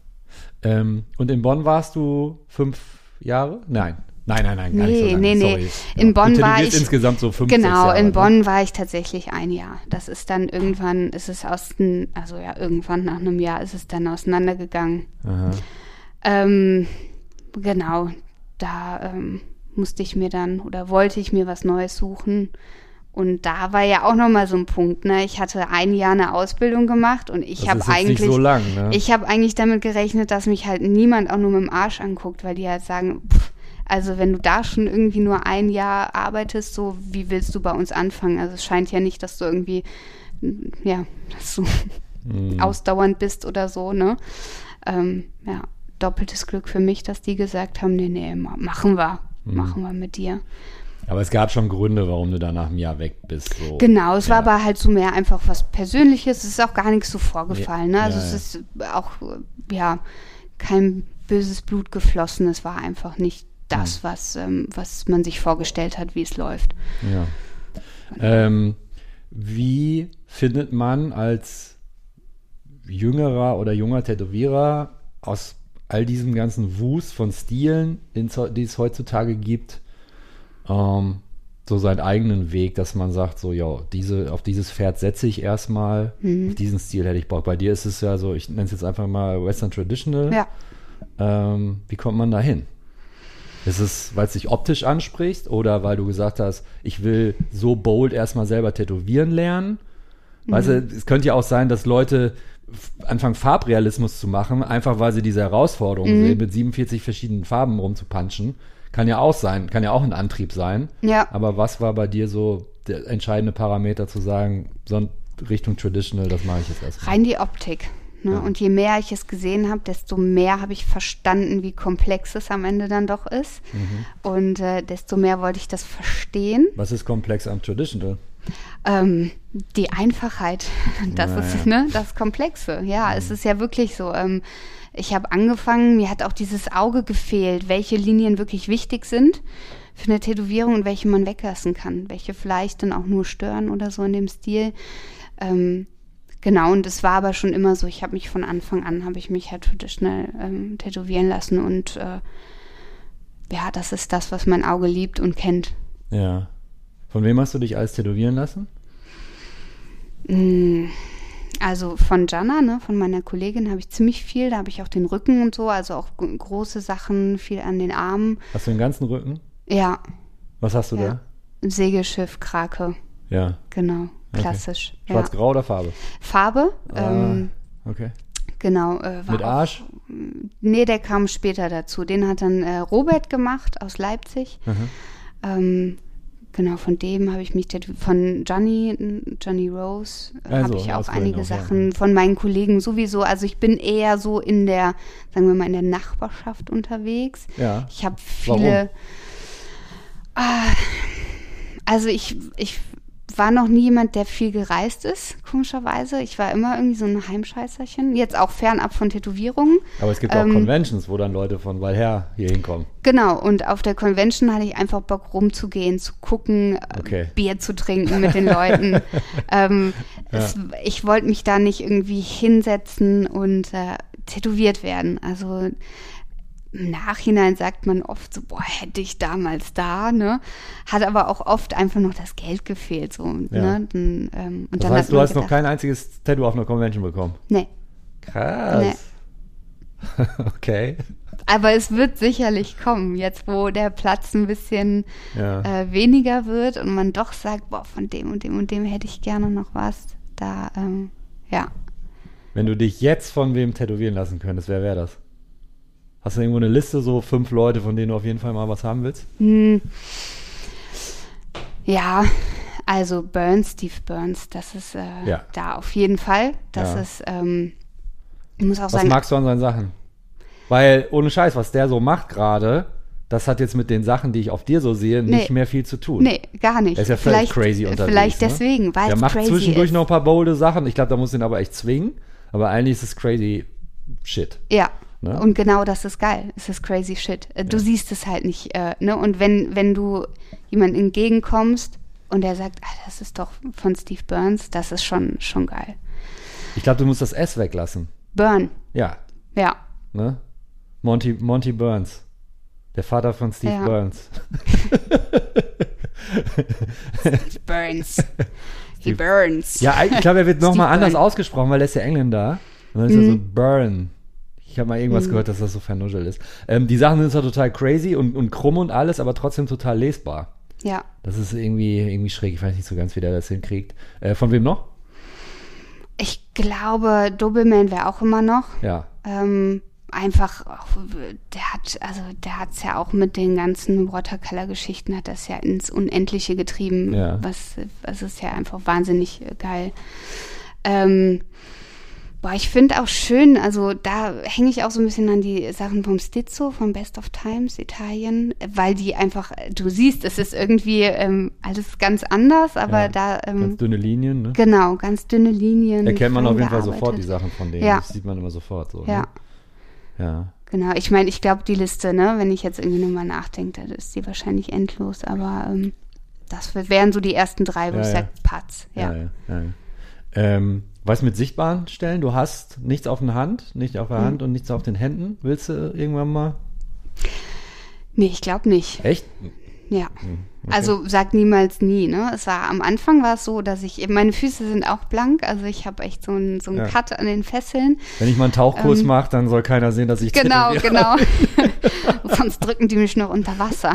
Ähm, und in Bonn warst du fünf Jahre? Nein. Nein, nein, nein, gar nee, nicht so lange. Nee, Sorry. nee, in ja. Bonn du war ich... insgesamt so fünf, Genau, Jahre, in Bonn ne? war ich tatsächlich ein Jahr. Das ist dann irgendwann, ist es aus, also ja, irgendwann nach einem Jahr ist es dann auseinandergegangen. Aha. Ähm, genau, da ähm, musste ich mir dann, oder wollte ich mir was Neues suchen. Und da war ja auch nochmal so ein Punkt, ne? Ich hatte ein Jahr eine Ausbildung gemacht und ich habe eigentlich, nicht so lang, ne? ich habe eigentlich damit gerechnet, dass mich halt niemand auch nur mit dem Arsch anguckt, weil die halt sagen, pff, also wenn du da schon irgendwie nur ein Jahr arbeitest, so wie willst du bei uns anfangen? Also es scheint ja nicht, dass du irgendwie, ja, dass du mm. ausdauernd bist oder so, ne? Ähm, ja, doppeltes Glück für mich, dass die gesagt haben, nee, nee, machen wir, mm. machen wir mit dir. Aber es gab schon Gründe, warum du da nach einem Jahr weg bist. So. Genau, es ja. war aber halt so mehr einfach was Persönliches. Es ist auch gar nichts so vorgefallen. Ne? Also ja, ja. es ist auch ja kein böses Blut geflossen. Es war einfach nicht das, hm. was, ähm, was man sich vorgestellt hat, wie es läuft. Ja. Ähm, wie findet man als jüngerer oder junger Tätowierer aus all diesem ganzen Wust von Stilen, die es heutzutage gibt, Um, so seinen eigenen Weg, dass man sagt, so, ja, diese, auf dieses Pferd setze ich erstmal, mhm. auf diesen Stil hätte ich Bock. Bei dir ist es ja so, ich nenne es jetzt einfach mal Western Traditional. Ja. Um, wie kommt man da hin? Ist es, weil es dich optisch anspricht oder weil du gesagt hast, ich will so bold erstmal selber tätowieren lernen? Mhm. Weißt du, es könnte ja auch sein, dass Leute anfangen, Farbrealismus zu machen, einfach weil sie diese Herausforderung mhm. sehen, mit siebenundvierzig verschiedenen Farben rumzupanschen. Kann ja auch sein, kann ja auch ein Antrieb sein. Ja. Aber was war bei dir so der entscheidende Parameter zu sagen, so Richtung Traditional, das mache ich jetzt erstmal? Rein die Optik. Ne? Ja. Und je mehr ich es gesehen habe, desto mehr habe ich verstanden, wie komplex es am Ende dann doch ist. Mhm. Und äh, desto mehr wollte ich das verstehen. Was ist komplex am Traditional? Ähm, die Einfachheit. Das naja. ist ne, das Komplexe. Ja, mhm. es ist ja wirklich so. Ähm, Ich habe angefangen, mir hat auch dieses Auge gefehlt, welche Linien wirklich wichtig sind für eine Tätowierung und welche man weglassen kann, welche vielleicht dann auch nur stören oder so in dem Stil. Ähm, genau, und es war aber schon immer so, ich habe mich von Anfang an, habe ich mich halt traditional ähm, tätowieren lassen und äh, ja, das ist das, was mein Auge liebt und kennt. Ja. Von wem hast du dich alles tätowieren lassen? Mmh. Also von Jana, ne, von meiner Kollegin, habe ich ziemlich viel. Da habe ich auch den Rücken und so, also auch g- große Sachen, viel an den Armen. Hast du den ganzen Rücken? Ja. Was hast du ja. da? Segelschiff, Krake. Ja. Genau, klassisch. Okay. Schwarz-grau ja. oder Farbe? Farbe. Ah, ähm, okay. Genau. Äh, war Mit Arsch? Auch, nee, der kam später dazu. Den hat dann äh, Robert gemacht aus Leipzig. Mhm. Ähm, Genau, von dem habe ich mich, von Johnny, Johnny Rose, also, habe ich auch einige auch, Sachen ja. von meinen Kollegen sowieso. Also ich bin eher so in der, sagen wir mal, in der Nachbarschaft unterwegs. Ja. Ich habe viele. Warum? Äh, also ich, ich war noch nie jemand, der viel gereist ist, komischerweise. Ich war immer irgendwie so ein Heimscheißerchen. Jetzt auch fernab von Tätowierungen. Aber es gibt ähm, auch Conventions, wo dann Leute von weit her hier hinkommen. Genau, und auf der Convention hatte ich einfach Bock rumzugehen, zu gucken, okay. Bier zu trinken mit den Leuten. ähm, ja. es, ich wollte mich da nicht irgendwie hinsetzen und äh, tätowiert werden. Also im Nachhinein sagt man oft so, boah, hätte ich damals da, ne? Hat aber auch oft einfach noch das Geld gefehlt. So, ja. ne? Dann, ähm, und das dann heißt, du hast gedacht, noch kein einziges Tattoo auf einer Convention bekommen? Nee. Krass. Nee. Okay. Aber es wird sicherlich kommen, jetzt wo der Platz ein bisschen ja. äh, weniger wird und man doch sagt, boah, von dem und dem und dem hätte ich gerne noch was. Da, ähm, ja. Wenn du dich jetzt von wem tätowieren lassen könntest, wer wäre das? Hast du irgendwo eine Liste, so fünf Leute, von denen du auf jeden Fall mal was haben willst? Hm. Ja, also Burns, Steve Burns, das ist äh, ja. da auf jeden Fall. Das ja. ist, ähm, ich muss auch was sagen. Was magst du an seinen Sachen? Weil, ohne Scheiß, was der so macht gerade, das hat jetzt mit den Sachen, die ich auf dir so sehe, nee. nicht mehr viel zu tun. Nee, gar nicht. Er ist ja völlig vielleicht, crazy unterwegs. Vielleicht deswegen, ne? weil der es crazy ist. Der macht zwischendurch noch ein paar bolde Sachen. Ich glaube, da muss den aber echt zwingen. Aber eigentlich ist es crazy shit. Ja. Ne? Und genau das ist geil. Es ist crazy shit. Du ja. siehst es halt nicht. Äh, ne? Und wenn, wenn du jemandem entgegenkommst und der sagt, ah, das ist doch von Steve Burns, das ist schon, schon geil. Ich glaube, du musst das S weglassen. Burn. Ja. Ja. Ne? Monty, Monty Burns. Der Vater von Steve ja. Burns. Steve Burns. Die Burns. Ja, ich glaube, er wird nochmal anders ausgesprochen, weil er ist ja Engländer. Und dann ist er mhm. so Burn. Ich habe mal irgendwas mhm. gehört, dass das so vernuschelt ist. Ähm, die Sachen sind zwar total crazy und, und krumm und alles, aber trotzdem total lesbar. Ja. Das ist irgendwie, irgendwie schräg. Ich weiß nicht so ganz, wie der das hinkriegt. Äh, von wem noch? Ich glaube, Doubleman wäre auch immer noch. Ja. Ähm, einfach, der hat, also der hat's ja auch mit den ganzen Watercolor-Geschichten, hat das ja ins Unendliche getrieben. Ja. Was, was ist ja einfach wahnsinnig geil. Ähm, Boah, ich finde auch schön, also da hänge ich auch so ein bisschen an die Sachen vom Stizzo, vom Best of Times Italien, weil die einfach, du siehst, es ist irgendwie ähm, alles ganz anders, aber ja, da... Ähm, ganz dünne Linien, ne? Genau, ganz dünne Linien. Erkennt man auf jeden Fall sofort die Sachen von denen, ja. das sieht man immer sofort so. Ja. Ne? ja. Genau, ich meine, ich glaube, die Liste, ne, wenn ich jetzt irgendwie nochmal nachdenke, dann ist die wahrscheinlich endlos, aber ähm, das wären so die ersten drei, wo ja, ich ja. sage, Patz. Ja, ja, ja. ja, ja. Ähm, was mit sichtbaren Stellen? Du hast nichts auf der Hand, nicht auf der Hand und nichts auf den Händen. Willst du irgendwann mal? Nee, ich glaube nicht. Echt? Ja. Okay. Also sag niemals nie, ne? Es war am Anfang war es so, dass ich, meine Füße sind auch blank, also ich habe echt so einen so einen ja. Cut an den Fesseln. Wenn ich mal einen Tauchkurs ähm, mache, dann soll keiner sehen, dass ich Genau, genau. Sonst drücken die mich noch unter Wasser.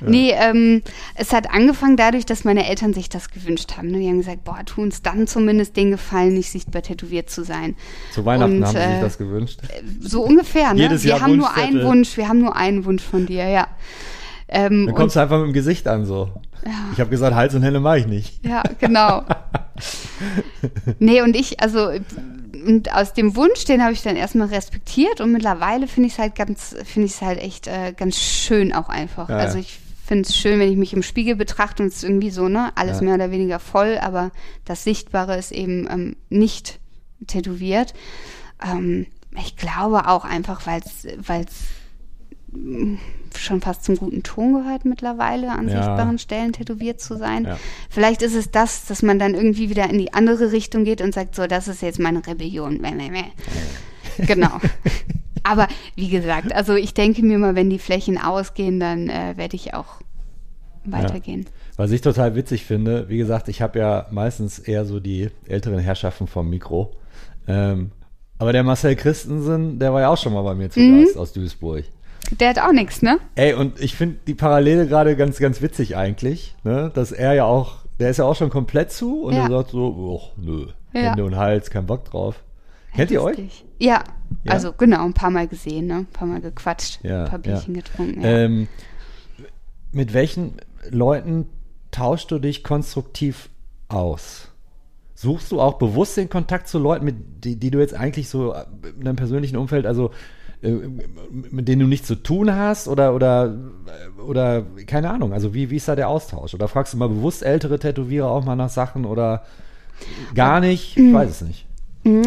Ja. Nee, ähm, es hat angefangen dadurch, dass meine Eltern sich das gewünscht haben. Ne? Die haben gesagt, boah, tu uns dann zumindest den Gefallen, nicht sichtbar tätowiert zu sein. Zu Weihnachten und, haben äh, sie sich das gewünscht. So ungefähr, ne? Jedes Jahr wir haben nur einen Wunsch, wir haben nur einen Wunsch von dir, ja. Ähm, dann kommst du einfach mit dem Gesicht an, so. Ja. Ich habe gesagt, Hals und Hände mache ich nicht. Ja, genau. Nee, und ich, also und aus dem Wunsch, den habe ich dann erstmal respektiert und mittlerweile finde ich es halt ganz, finde ich es halt echt äh, ganz schön auch einfach. Ja, also ich finde es schön, wenn ich mich im Spiegel betrachte und es ist irgendwie so, ne, alles ja. mehr oder weniger voll, aber das Sichtbare ist eben ähm, nicht tätowiert. Ähm, ich glaube auch einfach, weil es, weil es schon fast zum guten Ton gehört mittlerweile, an ja. sichtbaren Stellen tätowiert zu sein. Ja. Vielleicht ist es das, dass man dann irgendwie wieder in die andere Richtung geht und sagt, so, das ist jetzt meine Rebellion. Genau. Aber wie gesagt, also ich denke mir mal, wenn die Flächen ausgehen, dann äh, werde ich auch weitergehen. Ja. Was ich total witzig finde, wie gesagt, ich habe ja meistens eher so die älteren Herrschaften vom Mikro. Ähm, aber der Marcel Christensen, der war ja auch schon mal bei mir zu mhm. Gast aus Duisburg. Der hat auch nichts, ne? Ey, und ich finde die Parallele gerade ganz, ganz witzig eigentlich, ne? Dass er ja auch, der ist ja auch schon komplett zu und ja. er sagt so, ach, nö, ja. Hände und Hals, kein Bock drauf. Ja, kennt ihr euch? Ja. ja, also genau, ein paar Mal gesehen, ne? Ein paar Mal gequatscht, ja, ein paar Bierchen ja. getrunken. Ja. Ähm, mit welchen Leuten tauschst du dich konstruktiv aus? Suchst du auch bewusst den Kontakt zu Leuten, mit, die, die du jetzt eigentlich so in deinem persönlichen Umfeld, also mit denen du nichts zu tun hast oder, oder, oder keine Ahnung, also wie, wie ist da der Austausch? Oder fragst du mal bewusst ältere Tätowierer auch mal nach Sachen oder gar nicht? Ich weiß es nicht.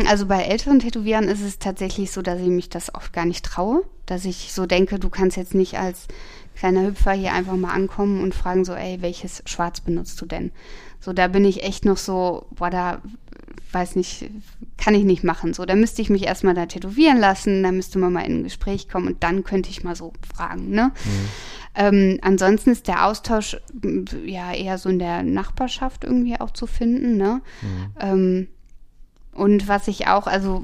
Also bei älteren Tätowierern ist es tatsächlich so, dass ich mich das oft gar nicht traue, dass ich so denke, du kannst jetzt nicht als kleiner Hüpfer hier einfach mal ankommen und fragen so, ey, welches Schwarz benutzt du denn? So, da bin ich echt noch so, boah, da weiß nicht, kann ich nicht machen. So, da müsste ich mich erstmal da tätowieren lassen, da müsste man mal in ein Gespräch kommen und dann könnte ich mal so fragen, ne? Mhm. Ähm, ansonsten ist der Austausch ja eher so in der Nachbarschaft irgendwie auch zu finden, ne? Mhm. Ähm, und was ich auch, also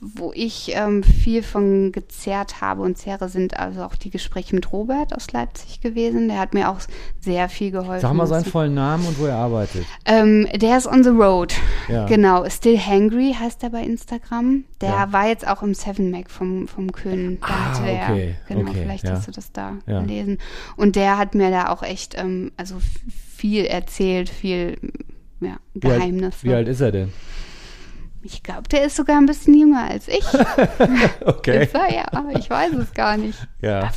wo ich ähm, viel von gezerrt habe und zerre, sind also auch die Gespräche mit Robert aus Leipzig gewesen. Der hat mir auch sehr viel geholfen. Sag mal seinen vollen Namen und wo er arbeitet. Ähm, der ist on the road, ja. Genau. Still Hangry heißt er bei Instagram. Der ja. war jetzt auch im Seven Mac vom, vom Köln. Ah, okay. Er, genau, okay, vielleicht ja. hast du das da ja. gelesen. Und der hat mir da auch echt ähm, also viel erzählt, viel ja, Geheimnisse. Wie alt, wie alt ist er denn? Ich glaube, der ist sogar ein bisschen jünger als ich. Okay. Ist er, ja, aber ich weiß es gar nicht. Ja.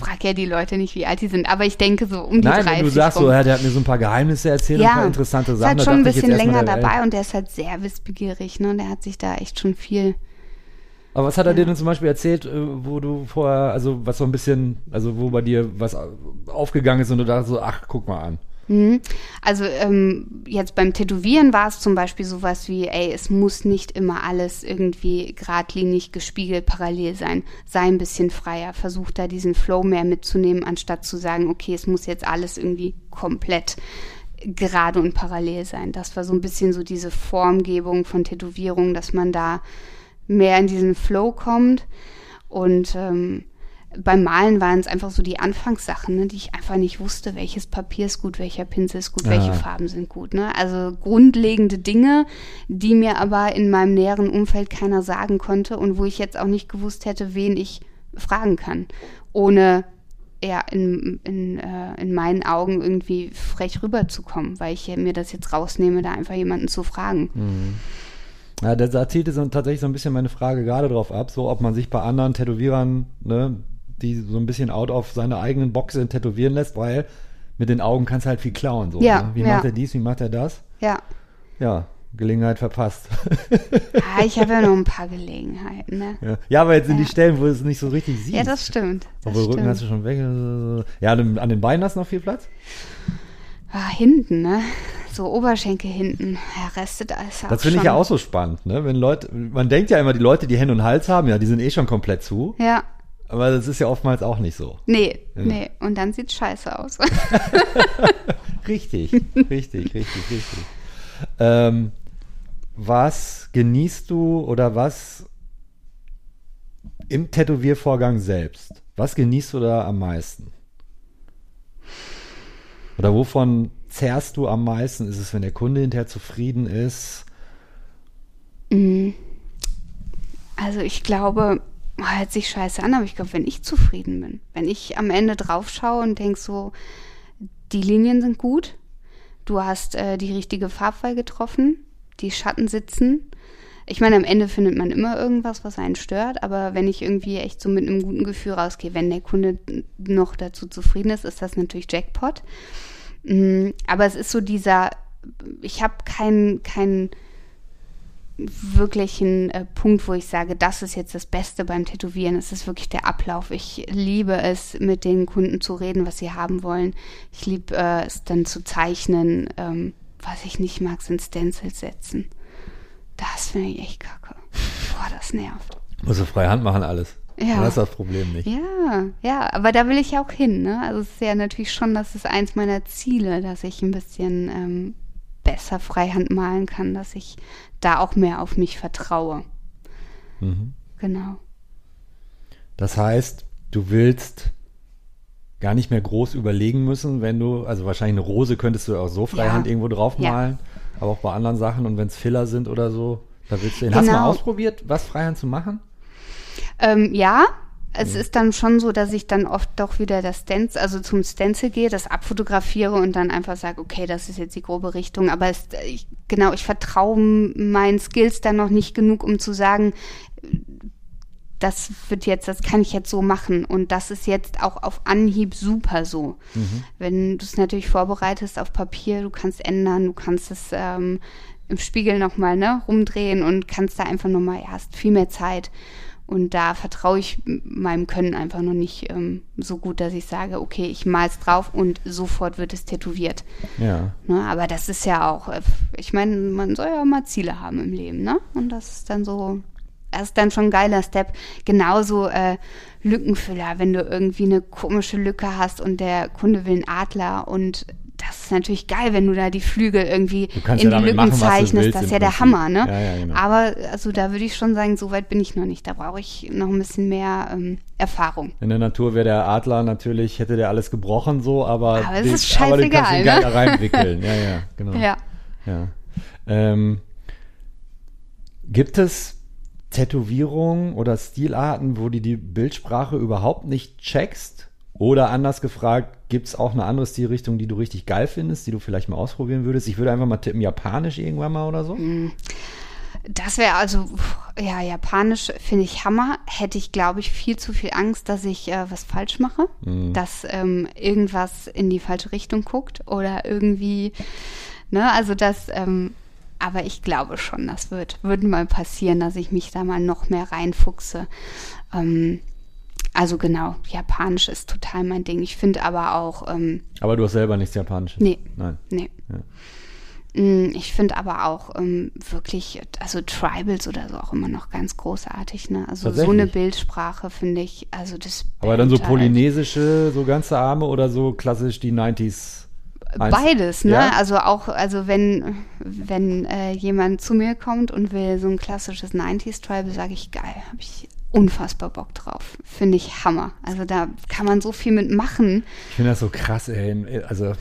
Frag ja die Leute nicht, wie alt die sind, aber ich denke so um die Nein, dreißig. Nein, du sagst rum. So, der hat mir so ein paar Geheimnisse erzählt ja, und ein paar interessante Sachen. Ja, ist halt schon ein bisschen länger dabei und der ist halt sehr wissbegierig, ne? Der hat sich da echt schon viel... Aber was hat er ja. dir denn zum Beispiel erzählt, wo du vorher, also was so ein bisschen, also wo bei dir was aufgegangen ist und du dachtest so, ach, guck mal an. Also ähm, jetzt beim Tätowieren war es zum Beispiel sowas wie, ey, es muss nicht immer alles irgendwie geradlinig gespiegelt parallel sein. Sei ein bisschen freier, versuch da diesen Flow mehr mitzunehmen, anstatt zu sagen, okay, es muss jetzt alles irgendwie komplett gerade und parallel sein. Das war so ein bisschen so diese Formgebung von Tätowierung, dass man da mehr in diesen Flow kommt und... Ähm, Beim Malen waren es einfach so die Anfangssachen, ne, die ich einfach nicht wusste, welches Papier ist gut, welcher Pinsel ist gut, ja. welche Farben sind gut. Ne? Also grundlegende Dinge, die mir aber in meinem näheren Umfeld keiner sagen konnte und wo ich jetzt auch nicht gewusst hätte, wen ich fragen kann, ohne ja, in, in, äh, in meinen Augen irgendwie frech rüberzukommen, weil ich mir das jetzt rausnehme, da einfach jemanden zu fragen. Mhm. Ja, das erzählte so, tatsächlich so ein bisschen meine Frage gerade drauf ab, so ob man sich bei anderen Tätowierern, ne, die so ein bisschen out of seine eigenen Boxen tätowieren lässt, weil mit den Augen kannst du halt viel klauen. So, ja, ne? Wie ja. macht er dies, wie macht er das? Ja. Ja, Gelegenheit verpasst. Ah, ich habe ja noch ein paar Gelegenheiten. Ne? Ja. ja, aber jetzt sind ja. die Stellen, wo du es nicht so richtig siehst. Ja, das stimmt. Das Obwohl, stimmt. Rücken hast du schon weg. Ja, an den Beinen hast du noch viel Platz? Ah, hinten, ne? So Oberschenkel hinten, ja, restet alles ab. Das finde ich ja auch so spannend, ne? Wenn Leute, man denkt ja immer, die Leute, die Hände und Hals haben, ja, die sind eh schon komplett zu. Ja. Aber das ist ja oftmals auch nicht so. Nee, ja. nee. Und dann sieht es scheiße aus. Richtig, richtig, richtig, richtig. Ähm, was genießt du oder was im Tätowiervorgang selbst? Was genießt du da am meisten? Oder wovon zerrst du am meisten? Ist es, wenn der Kunde hinterher zufrieden ist? Also ich glaube... Hört sich scheiße an, aber ich glaube, wenn ich zufrieden bin, wenn ich am Ende drauf schaue und denke so, die Linien sind gut, du hast äh, die richtige Farbwahl getroffen, die Schatten sitzen. Ich meine, am Ende findet man immer irgendwas, was einen stört, aber wenn ich irgendwie echt so mit einem guten Gefühl rausgehe, wenn der Kunde noch dazu zufrieden ist, ist das natürlich Jackpot. Aber es ist so dieser, ich habe keinen, keinen, wirklich ein äh, Punkt, wo ich sage, das ist jetzt das Beste beim Tätowieren. Es ist wirklich der Ablauf. Ich liebe es, mit den Kunden zu reden, was sie haben wollen. Ich liebe äh, es dann zu zeichnen. Ähm, was ich nicht mag, sind Stencils setzen. Das finde ich echt kacke. Boah, das nervt. Musst du freie Hand machen alles. Ja. Das ist das Problem nicht. Ja, ja, aber da will ich ja auch hin. Ne? Also es ist ja natürlich schon, das ist eins meiner Ziele, dass ich ein bisschen... Ähm, besser Freihand malen kann, dass ich da auch mehr auf mich vertraue. Mhm. Genau. Das heißt, du willst gar nicht mehr groß überlegen müssen, wenn du, also wahrscheinlich eine Rose könntest du auch so Freihand ja. irgendwo drauf malen, ja. aber auch bei anderen Sachen und wenn es Filler sind oder so, da willst du den. Genau. Hast du mal ausprobiert, was Freihand zu machen? Ähm, ja, Es mhm. ist dann schon so, dass ich dann oft doch wieder das Stencil, also zum Stencil gehe, das abfotografiere und dann einfach sage, okay, das ist jetzt die grobe Richtung. Aber es, ich, genau, ich vertraue meinen Skills dann noch nicht genug, um zu sagen, das wird jetzt, das kann ich jetzt so machen und das ist jetzt auch auf Anhieb super so. Mhm. Wenn du es natürlich vorbereitest auf Papier, du kannst ändern, du kannst es ähm, im Spiegel nochmal ne, rumdrehen und kannst da einfach nochmal, ja, hast viel mehr Zeit. Und da vertraue ich meinem Können einfach noch nicht ähm, so gut, dass ich sage, okay, ich male es drauf und sofort wird es tätowiert. Ja. Ne, aber das ist ja auch, ich meine, man soll ja mal Ziele haben im Leben, ne? Und das ist dann so, das ist dann schon ein geiler Step. Genauso äh, Lückenfüller, wenn du irgendwie eine komische Lücke hast und der Kunde will einen Adler und das ist natürlich geil, wenn du da die Flügel irgendwie in ja die Lücken machen, zeichnest. Das ist ja der Hammer, ne? Ja, ja, genau. Aber also da würde ich schon sagen, so weit bin ich noch nicht. Da brauche ich noch ein bisschen mehr ähm, Erfahrung. In der Natur wäre der Adler natürlich, hätte der alles gebrochen so, aber, aber das den, ist scheißegal, aber den kannst du ne? geil da reinwickeln. Ja, ja, genau. Ja. Ja. Ähm, gibt es Tätowierungen oder Stilarten, wo du die Bildsprache überhaupt nicht checkst? Oder anders gefragt, gibt es auch eine andere Stilrichtung, die du richtig geil findest, die du vielleicht mal ausprobieren würdest? Ich würde einfach mal tippen, Japanisch irgendwann mal oder so. Das wäre also, ja, Japanisch finde ich Hammer. Hätte ich, glaube ich, viel zu viel Angst, dass ich äh, was falsch mache, mhm. dass ähm, irgendwas in die falsche Richtung guckt oder irgendwie, ne, also das, ähm, aber ich glaube schon, das wird, wird mal passieren, dass ich mich da mal noch mehr reinfuchse. Ähm, Also genau, Japanisch ist total mein Ding. Ich finde aber auch... Ähm, aber du hast selber nichts Japanisches? Nee. Nein. Nee. Ja. Ich finde aber auch ähm, wirklich, also Tribals oder so auch immer noch ganz großartig, ne? Also so eine Bildsprache finde ich, also das... Aber dann so polynesische, so ganze Arme oder so klassisch die neunziger? Beides, ne? Ja? Also auch, also wenn, wenn äh, jemand zu mir kommt und will so ein klassisches neunziger-Tribal, sage ich, geil, habe ich... unfassbar Bock drauf. Finde ich Hammer. Also da kann man so viel mit machen. Ich finde das so krass, ey. Also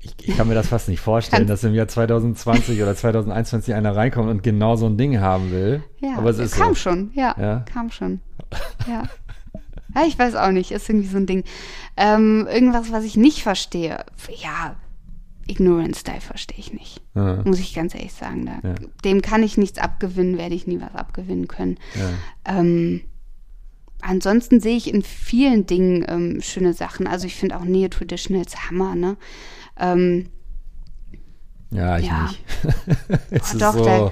ich, ich kann mir das fast nicht vorstellen, dass im Jahr zwanzig zwanzig oder zwanzig einundzwanzig einer reinkommt und genau so ein Ding haben will. Ja, aber es ist kam so. schon. Ja, ja, kam schon. Ja. Ja, ich weiß auch nicht. Ist irgendwie so ein Ding. Ähm, irgendwas, was ich nicht verstehe. Ja, Ignorance-Style verstehe ich nicht. Ja. Muss ich ganz ehrlich sagen. Da, ja. Dem kann ich nichts abgewinnen, werde ich nie was abgewinnen können. Ja. Ähm, ansonsten sehe ich in vielen Dingen ähm, schöne Sachen. Also ich finde auch Neo-Traditionals Hammer, ne? Ähm, ja, ich ja. nicht. es, oh, ist doch, so, da,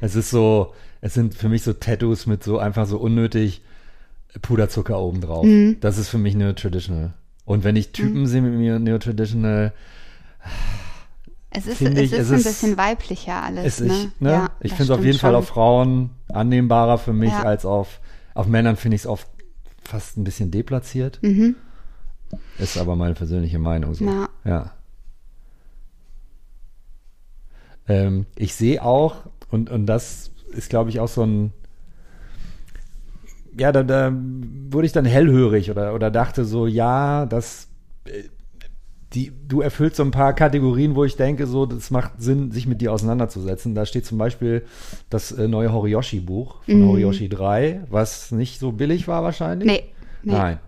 es ist so, es sind für mich so Tattoos mit so einfach so unnötig Puderzucker oben drauf. Mhm. Das ist für mich Neo-Traditional. Und wenn ich Typen mhm. sehe mit mir Neo-Traditional, Es ist, es ich, ist es ein bisschen weiblicher alles. Ist ne? Ich, ne? Ja, ich finde es auf jeden schon. Fall auf Frauen annehmbarer für mich ja. als auf, auf Männern finde ich es oft fast ein bisschen deplatziert. Mhm. Ist aber meine persönliche Meinung so. Ja. ja. Ähm, ich sehe auch, und, und das ist, glaube ich, auch so ein ja, da, da wurde ich dann hellhörig oder, oder dachte so, ja, das Die, du erfüllst so ein paar Kategorien, wo ich denke, so, das macht Sinn, sich mit dir auseinanderzusetzen. Da steht zum Beispiel das neue Horiyoshi-Buch von mm. Horiyoshi der Dritte, was nicht so billig war wahrscheinlich. Nee. nee. Nein.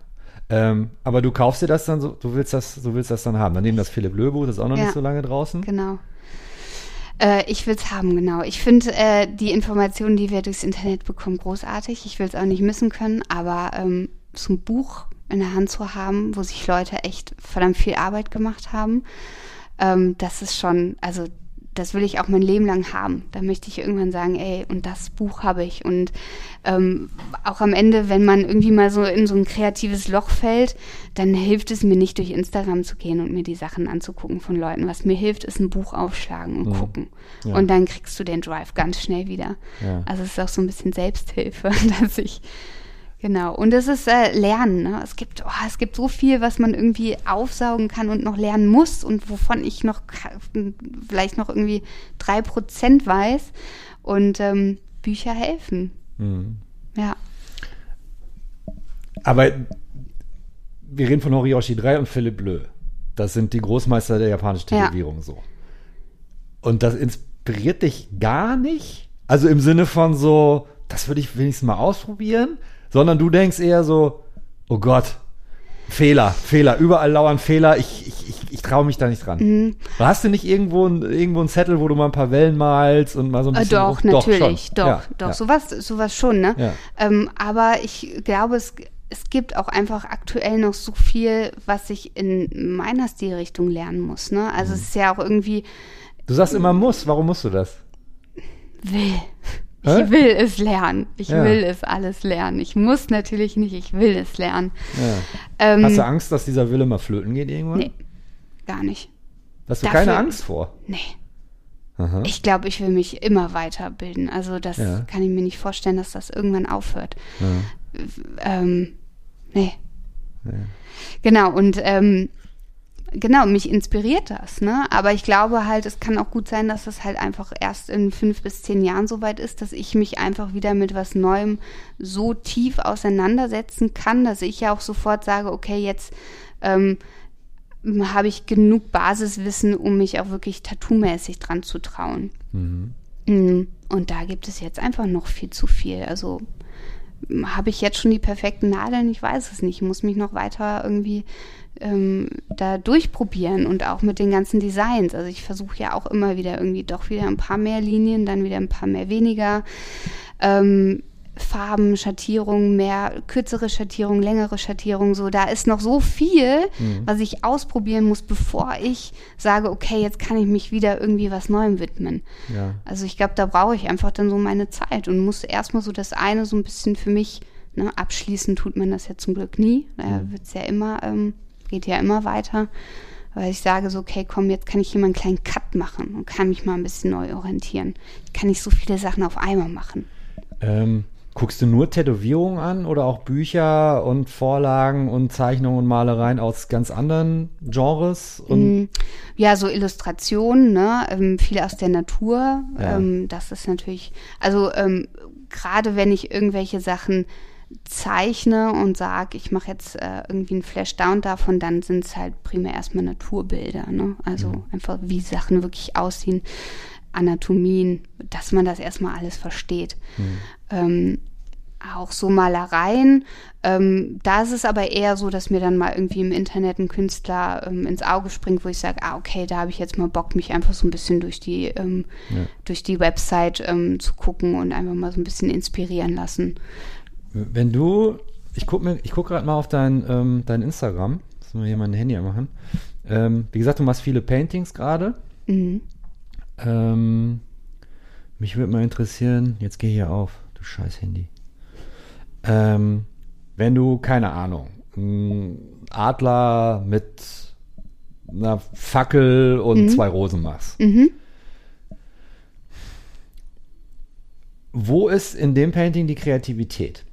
Ähm, aber du kaufst dir das dann, so, du willst das, du willst das dann haben. Daneben das Philippe Leu Buch, das ist auch noch ja. nicht so lange draußen. Genau. Äh, ich will es haben, genau. Ich finde äh, die Informationen, die wir durchs Internet bekommen, großartig. Ich will es auch nicht missen können, aber ähm, zum Buch in der Hand zu haben, wo sich Leute echt verdammt viel Arbeit gemacht haben. Ähm, das ist schon, also das will ich auch mein Leben lang haben. Da möchte ich irgendwann sagen, ey, und das Buch habe ich. Und ähm, auch am Ende, wenn man irgendwie mal so in so ein kreatives Loch fällt, dann hilft es mir nicht, durch Instagram zu gehen und mir die Sachen anzugucken von Leuten. Was mir hilft, ist ein Buch aufschlagen und mhm. gucken. Ja. Und dann kriegst du den Drive ganz schnell wieder. Ja. Also es ist auch so ein bisschen Selbsthilfe, dass ich Genau, und es ist äh, Lernen. Ne? Es gibt, oh, es gibt so viel, was man irgendwie aufsaugen kann und noch lernen muss und wovon ich noch vielleicht noch irgendwie drei Prozent weiß. Und ähm, Bücher helfen. Mhm. Ja. Aber wir reden von Horiyoshi der Dritte und Philippe Leu. Das sind die Großmeister der japanischen Tätowierung ja. so. Und das inspiriert dich gar nicht? Also im Sinne von so, das würde ich wenigstens mal ausprobieren? Sondern du denkst eher so, Oh Gott. Fehler, Fehler. Überall lauern Fehler. Ich, ich, ich, ich traue mich da nicht dran. Mhm. Hast du nicht irgendwo, irgendwo einen Zettel, wo du mal ein paar Wellen malst und mal so ein bisschen... Äh, doch, doch, natürlich. Doch, doch. Ja, doch. Ja. Sowas, sowas schon, ne? Ja. Ähm, aber ich glaube, es... Es gibt auch einfach aktuell noch so viel, was ich in meiner Stilrichtung lernen muss. Ne? Also mhm. es ist ja auch irgendwie... Du sagst immer muss. Warum musst du das? Will. Hä? Ich will es lernen. Ich ja. will es alles lernen. Ich muss natürlich nicht. Ich will es lernen. Ja. Ähm, Hast du Angst, dass dieser Wille mal flöten geht irgendwann? Nee, gar nicht. Hast du Dafür, keine Angst vor? Nee. Aha. Ich glaube, ich will mich immer weiterbilden. Also das ja. kann ich mir nicht vorstellen, dass das irgendwann aufhört. Ja. Ähm, nee. Ja. Genau, und ähm, genau, mich inspiriert das, ne? Aber ich glaube halt, es kann auch gut sein, dass das halt einfach erst in fünf bis zehn Jahren soweit ist, dass ich mich einfach wieder mit was Neuem so tief auseinandersetzen kann, dass ich ja auch sofort sage, okay, jetzt ähm, habe ich genug Basiswissen, um mich auch wirklich tattoo-mäßig dran zu trauen. Mhm. Und da gibt es jetzt einfach noch viel zu viel, also habe ich jetzt schon die perfekten Nadeln? Ich weiß es nicht. Ich muss mich noch weiter irgendwie ähm, da durchprobieren und auch mit den ganzen Designs. Also ich versuche ja auch immer wieder irgendwie doch wieder ein paar mehr Linien, dann wieder ein paar mehr weniger. Ähm, Farben, Schattierungen, mehr kürzere Schattierungen, längere Schattierungen. So. Da ist noch so viel, mhm. was ich ausprobieren muss, bevor ich sage, okay, jetzt kann ich mich wieder irgendwie was Neuem widmen. Ja. Also ich glaube, da brauche ich einfach dann so meine Zeit und muss erstmal so das eine so ein bisschen für mich, ne, abschließen tut man das ja zum Glück nie. Da mhm. wird's ja immer, ähm, geht ja immer weiter. Weil ich sage so, okay, komm, jetzt kann ich hier mal einen kleinen Cut machen und kann mich mal ein bisschen neu orientieren. Ich kann nicht so viele Sachen auf einmal machen. Ähm. Guckst du nur Tätowierungen an oder auch Bücher und Vorlagen und Zeichnungen und Malereien aus ganz anderen Genres? Und ja, so Illustrationen, ne? Ähm, viel aus der Natur. Ja. Ähm, das ist natürlich, also ähm, gerade wenn ich irgendwelche Sachen zeichne und sage, ich mache jetzt äh, irgendwie einen Flashdown davon, dann sind es halt primär erstmal Naturbilder, ne? Also mhm. einfach, wie Sachen wirklich aussehen. Anatomien, dass man das erstmal alles versteht. Mhm. Ähm, auch so Malereien. Ähm, da ist es aber eher so, dass mir dann mal irgendwie im Internet ein Künstler ähm, ins Auge springt, wo ich sage, ah, okay, da habe ich jetzt mal Bock, mich einfach so ein bisschen durch die, ähm, ja. durch die Website ähm, zu gucken und einfach mal so ein bisschen inspirieren lassen. Wenn du, ich gucke mir, ich guck gerade mal auf dein, ähm, dein Instagram, müssen wir hier mein Handy machen. Ähm, wie gesagt, du machst viele Paintings gerade. Mhm. Ähm, mich würde mal interessieren, jetzt geh hier auf, du scheiß Handy. Ähm, wenn du, keine Ahnung, einen Adler mit einer Fackel und mhm. zwei Rosen machst. Mhm. Wo ist in dem Painting die Kreativität?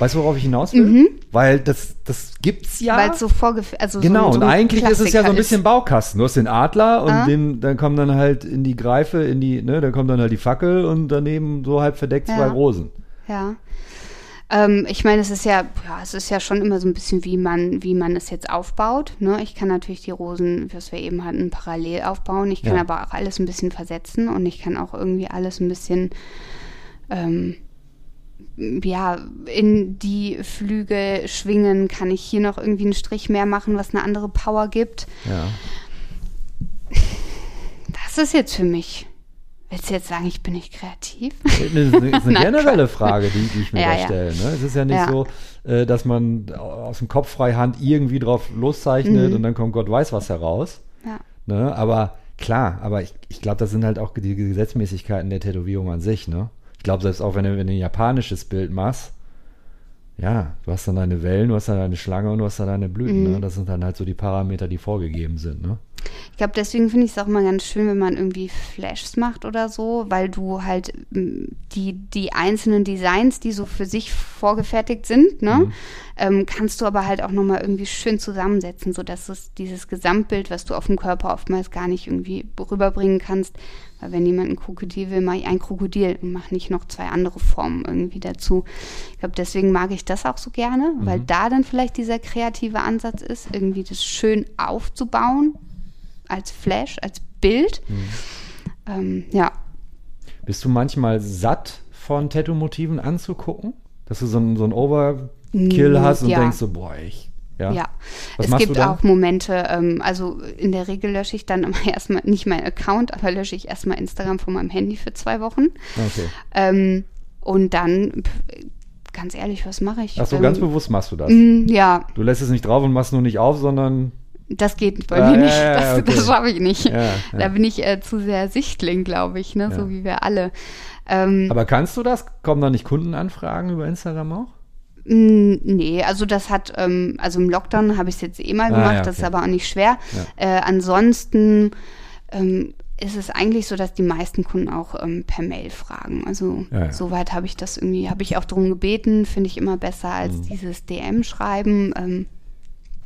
Weißt du, worauf ich hinaus will? Mhm. Weil das, das gibt's ja. Weil es so vorgeführt, also genau, so, so und eigentlich Klassiker ist es ja so ein bisschen Baukasten. Du hast den Adler und ah. den, dann kommen dann halt in die Greife, in die, ne, da kommt dann halt die Fackel und daneben so halb verdeckt ja. zwei Rosen. Ja. Ähm, ich meine, es ist ja, ja, es ist ja schon immer so ein bisschen, wie man, wie man es jetzt aufbaut. Ne? Ich kann natürlich die Rosen, was wir eben hatten, parallel aufbauen. Ich kann ja. aber auch alles ein bisschen versetzen und ich kann auch irgendwie alles ein bisschen. Ähm, ja, in die Flügel schwingen, kann ich hier noch irgendwie einen Strich mehr machen, was eine andere Power gibt. Ja. Das ist jetzt für mich. Willst du jetzt sagen, ich bin nicht kreativ? Das ist eine, ist eine generelle Frage, die, die ich mir ja, da stelle. Ne? Es ist ja nicht ja. so, dass man aus dem Kopf frei Hand irgendwie drauf loszeichnet mhm. und dann kommt Gott weiß was heraus. Ja. Ne? Aber klar, aber ich, ich glaube, das sind halt auch die Gesetzmäßigkeiten der Tätowierung an sich, ne? Ich glaube, selbst auch wenn du, wenn du ein japanisches Bild machst, ja, du hast dann deine Wellen, du hast dann deine Schlange und du hast dann deine Blüten. Mhm. Ne? Das sind dann halt so die Parameter, die vorgegeben sind. Ne? Ich glaube, deswegen finde ich es auch mal ganz schön, wenn man irgendwie Flashs macht oder so, weil du halt die, die einzelnen Designs, die so für sich vorgefertigt sind, ne, mhm. ähm, kannst du aber halt auch nochmal irgendwie schön zusammensetzen, sodass es dieses Gesamtbild, was du auf dem Körper oftmals gar nicht irgendwie rüberbringen kannst, weil wenn jemand ein Krokodil will, mache ich ein Krokodil und mache nicht noch zwei andere Formen irgendwie dazu. Ich glaube, deswegen mag ich das auch so gerne, mhm. weil da dann vielleicht dieser kreative Ansatz ist, irgendwie das schön aufzubauen, als Flash, als Bild. Mhm. Ähm, ja. Bist du manchmal satt von Tattoo-Motiven anzugucken? dass du so einen so Overkill hast und ja. denkst so, boah, ich. Ja, ja. es gibt auch Momente, ähm, also in der Regel lösche ich dann immer erstmal, nicht meinen Account, aber lösche ich erstmal Instagram von meinem Handy für zwei Wochen. Okay. Ähm, und dann, ganz ehrlich, was mache ich? Ach so, ähm, ganz bewusst machst du das? M, ja. Du lässt es nicht drauf und machst nur nicht auf, sondern... Das geht bei ah, mir nicht, ja, ja, das, okay. das schaffe ich nicht. Ja, ja. Da bin ich äh, zu sehr Sichtling, glaube ich, ne? Ja. So wie wir alle. Ähm, aber kannst du das? Kommen da nicht Kundenanfragen über Instagram auch? Nee, also das hat, ähm, also im Lockdown habe ich es jetzt eh mal gemacht, ah, ja, okay. das ist aber auch nicht schwer. Ja. Äh, ansonsten ähm, ist es eigentlich so, dass die meisten Kunden auch ähm, per Mail fragen. Also ja, ja. soweit habe ich das irgendwie, habe ich auch darum gebeten, finde ich immer besser als mhm. dieses D M-Schreiben, ähm,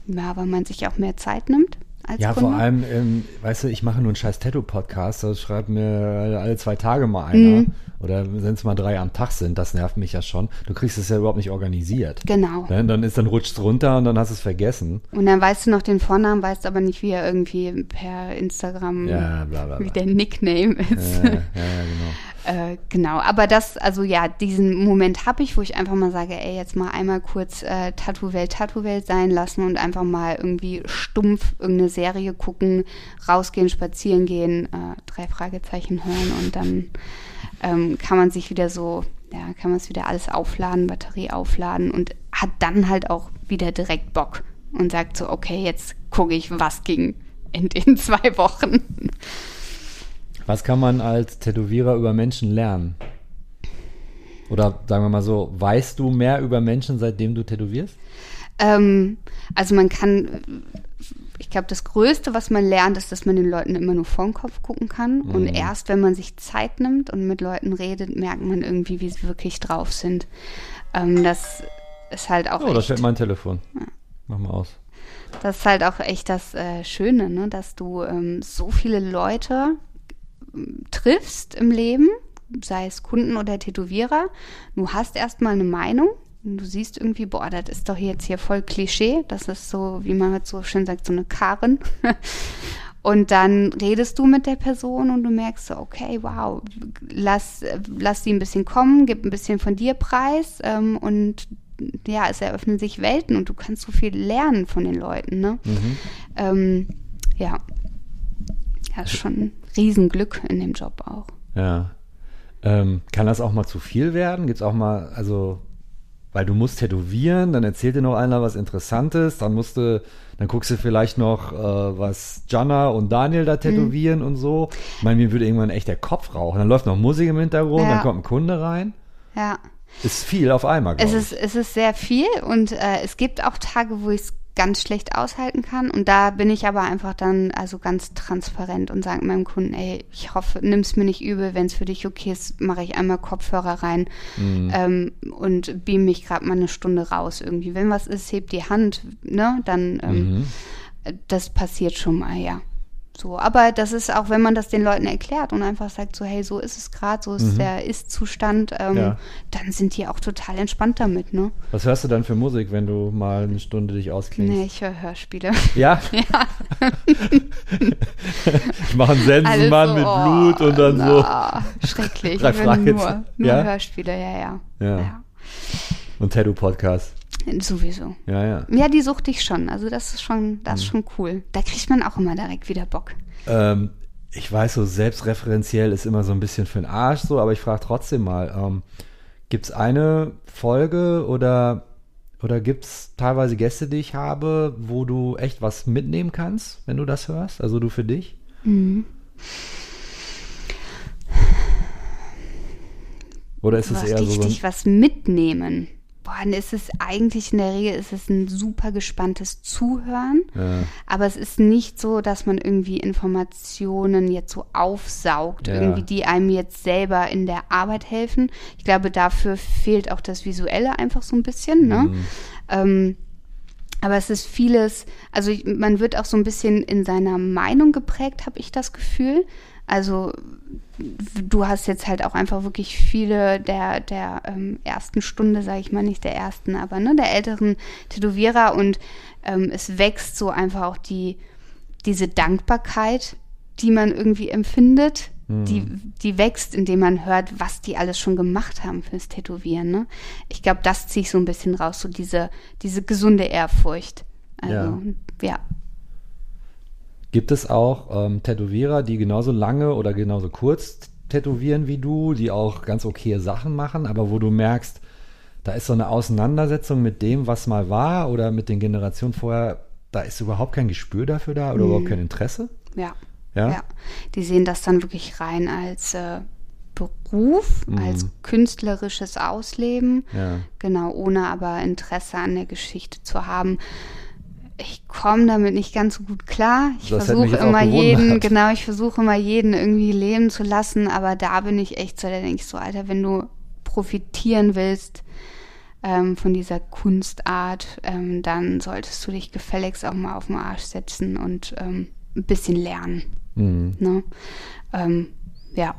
ja, weil man sich auch mehr Zeit nimmt. Als ja, Kunde. Vor allem, ähm, weißt du, ich mache nur einen scheiß Tattoo-Podcast, das schreibt mir alle zwei Tage mal einer. Mhm. Oder wenn es mal drei am Tag sind, das nervt mich ja schon. Du kriegst es ja überhaupt nicht organisiert. Genau. Dann, dann, dann rutscht es runter und dann hast du es vergessen. Und dann weißt du noch den Vornamen, weißt aber nicht, wie er irgendwie per Instagram, ja, bla, bla, bla. Wie der Nickname ist. Ja, ja, ja, genau. äh, genau, aber das, also ja, diesen Moment habe ich, wo ich einfach mal sage, ey, jetzt mal einmal kurz äh, Tattoo-Welt, Tattoo-Welt sein lassen und einfach mal irgendwie stumpf irgendeine Serie gucken, rausgehen, spazieren gehen, äh, drei Fragezeichen hören und dann ähm, kann man sich wieder so, ja, kann man es wieder alles aufladen, Batterie aufladen und hat dann halt auch wieder direkt Bock und sagt so, okay, jetzt gucke ich, was ging in den zwei Wochen. Was kann man als Tätowierer über Menschen lernen? Oder sagen wir mal so, weißt du mehr über Menschen, seitdem du tätowierst? Ähm, also man kann... Ich glaube, das Größte, was man lernt, ist, dass man den Leuten immer nur vor den Kopf gucken kann. Mhm. Und erst, wenn man sich Zeit nimmt und mit Leuten redet, merkt man irgendwie, wie sie wirklich drauf sind. Ähm, das ist halt auch Oh, da steht mein Telefon. Ja. Mach mal aus. Das ist halt auch echt das äh, Schöne, ne? Dass du ähm, so viele Leute ähm, triffst im Leben, sei es Kunden oder Tätowierer. Du hast erstmal eine Meinung. Du siehst irgendwie, boah, das ist doch jetzt hier voll Klischee. Das ist so, wie man halt so schön sagt, so eine Karen. Und dann redest du mit der Person und du merkst so, okay, wow, lass, lass sie ein bisschen kommen, gib ein bisschen von dir preis. Ähm, und ja, es eröffnen sich Welten und du kannst so viel lernen von den Leuten. Ne? Mhm. Ähm, ja, das ist schon ein Riesenglück in dem Job auch. Ja. Ähm, kann das auch mal zu viel werden? Gibt es auch mal, also... Weil du musst tätowieren, dann erzählt dir noch einer was Interessantes, dann musst du, dann guckst du vielleicht noch, äh, was Jana und Daniel da tätowieren mhm. und so. Ich meine, mir würde irgendwann echt der Kopf rauchen. Dann läuft noch Musik im Hintergrund, ja. Dann kommt ein Kunde rein. Ja. Ist viel auf einmal, glaube ich. Ist, es ist sehr viel und äh, es gibt auch Tage, wo ich es ganz schlecht aushalten kann und da bin ich aber einfach dann also ganz transparent und sage meinem Kunden, ey, ich hoffe, nimm's mir nicht übel, wenn es für dich okay ist, mache ich einmal Kopfhörer rein mhm. ähm, und beam mich gerade mal eine Stunde raus irgendwie. Wenn was ist, heb die Hand, ne, dann ähm, mhm. das passiert schon mal, ja. So, aber das ist auch, wenn man das den Leuten erklärt und einfach sagt so, hey, so ist es gerade, so ist mhm. der Ist-Zustand, ähm, ja. dann sind die auch total entspannt damit, ne? Was hörst du dann für Musik, wenn du mal eine Stunde dich ausklingst? Nee, ich höre Hörspiele. Ja? Ja. Ich mache einen Sensenmann also, oh, mit Blut und dann na, so. Schrecklich. Ich höre nur, nur ja? Hörspiele, ja, ja. ja. ja. Und Tattoo-Podcast. Sowieso. Ja, ja. Ja, die sucht dich schon. Also das ist schon, das ist schon cool. Da kriegt man auch immer direkt wieder Bock. Ähm, ich weiß so, selbstreferenziell ist immer so ein bisschen für den Arsch so, aber ich frage trotzdem mal, ähm, gibt es eine Folge oder, oder gibt es teilweise Gäste, die ich habe, wo du echt was mitnehmen kannst, wenn du das hörst? Also du für dich? Mhm. Oder ist es eher so... Richtig was mitnehmen. Boah, dann ist es eigentlich in der Regel ist es ein super gespanntes Zuhören, ja. aber es ist nicht so, dass man irgendwie Informationen jetzt so aufsaugt, ja. irgendwie die einem jetzt selber in der Arbeit helfen. Ich glaube, dafür fehlt auch das Visuelle einfach so ein bisschen, ne? Mhm. Ähm, aber es ist vieles, also man wird auch so ein bisschen in seiner Meinung geprägt, habe ich das Gefühl. Also du hast jetzt halt auch einfach wirklich viele der, der ähm, ersten Stunde, sage ich mal, nicht der ersten, aber ne, der älteren Tätowierer und ähm, es wächst so einfach auch die, diese Dankbarkeit, die man irgendwie empfindet Die, die wächst, indem man hört, was die alles schon gemacht haben fürs Tätowieren. Ne? Ich glaube, das ziehe ich so ein bisschen raus, so diese, diese gesunde Ehrfurcht. Also, ja. ja. Gibt es auch ähm, Tätowierer, die genauso lange oder genauso kurz tätowieren wie du, die auch ganz okaye Sachen machen, aber wo du merkst, da ist so eine Auseinandersetzung mit dem, was mal war oder mit den Generationen vorher, da ist überhaupt kein Gespür dafür da oder mhm. überhaupt kein Interesse? Ja. Ja? ja, die sehen das dann wirklich rein als äh, Beruf, mm. als künstlerisches Ausleben, ja. genau, ohne aber Interesse an der Geschichte zu haben. Ich komme damit nicht ganz so gut klar. Ich versuche immer jeden, genau, ich versuche immer jeden irgendwie leben zu lassen, aber da bin ich echt so, da denke ich so, Alter, wenn du profitieren willst ähm, von dieser Kunstart, ähm, dann solltest du dich gefälligst auch mal auf den Arsch setzen und ähm, ein bisschen lernen. Mhm. Ne? Ähm, ja,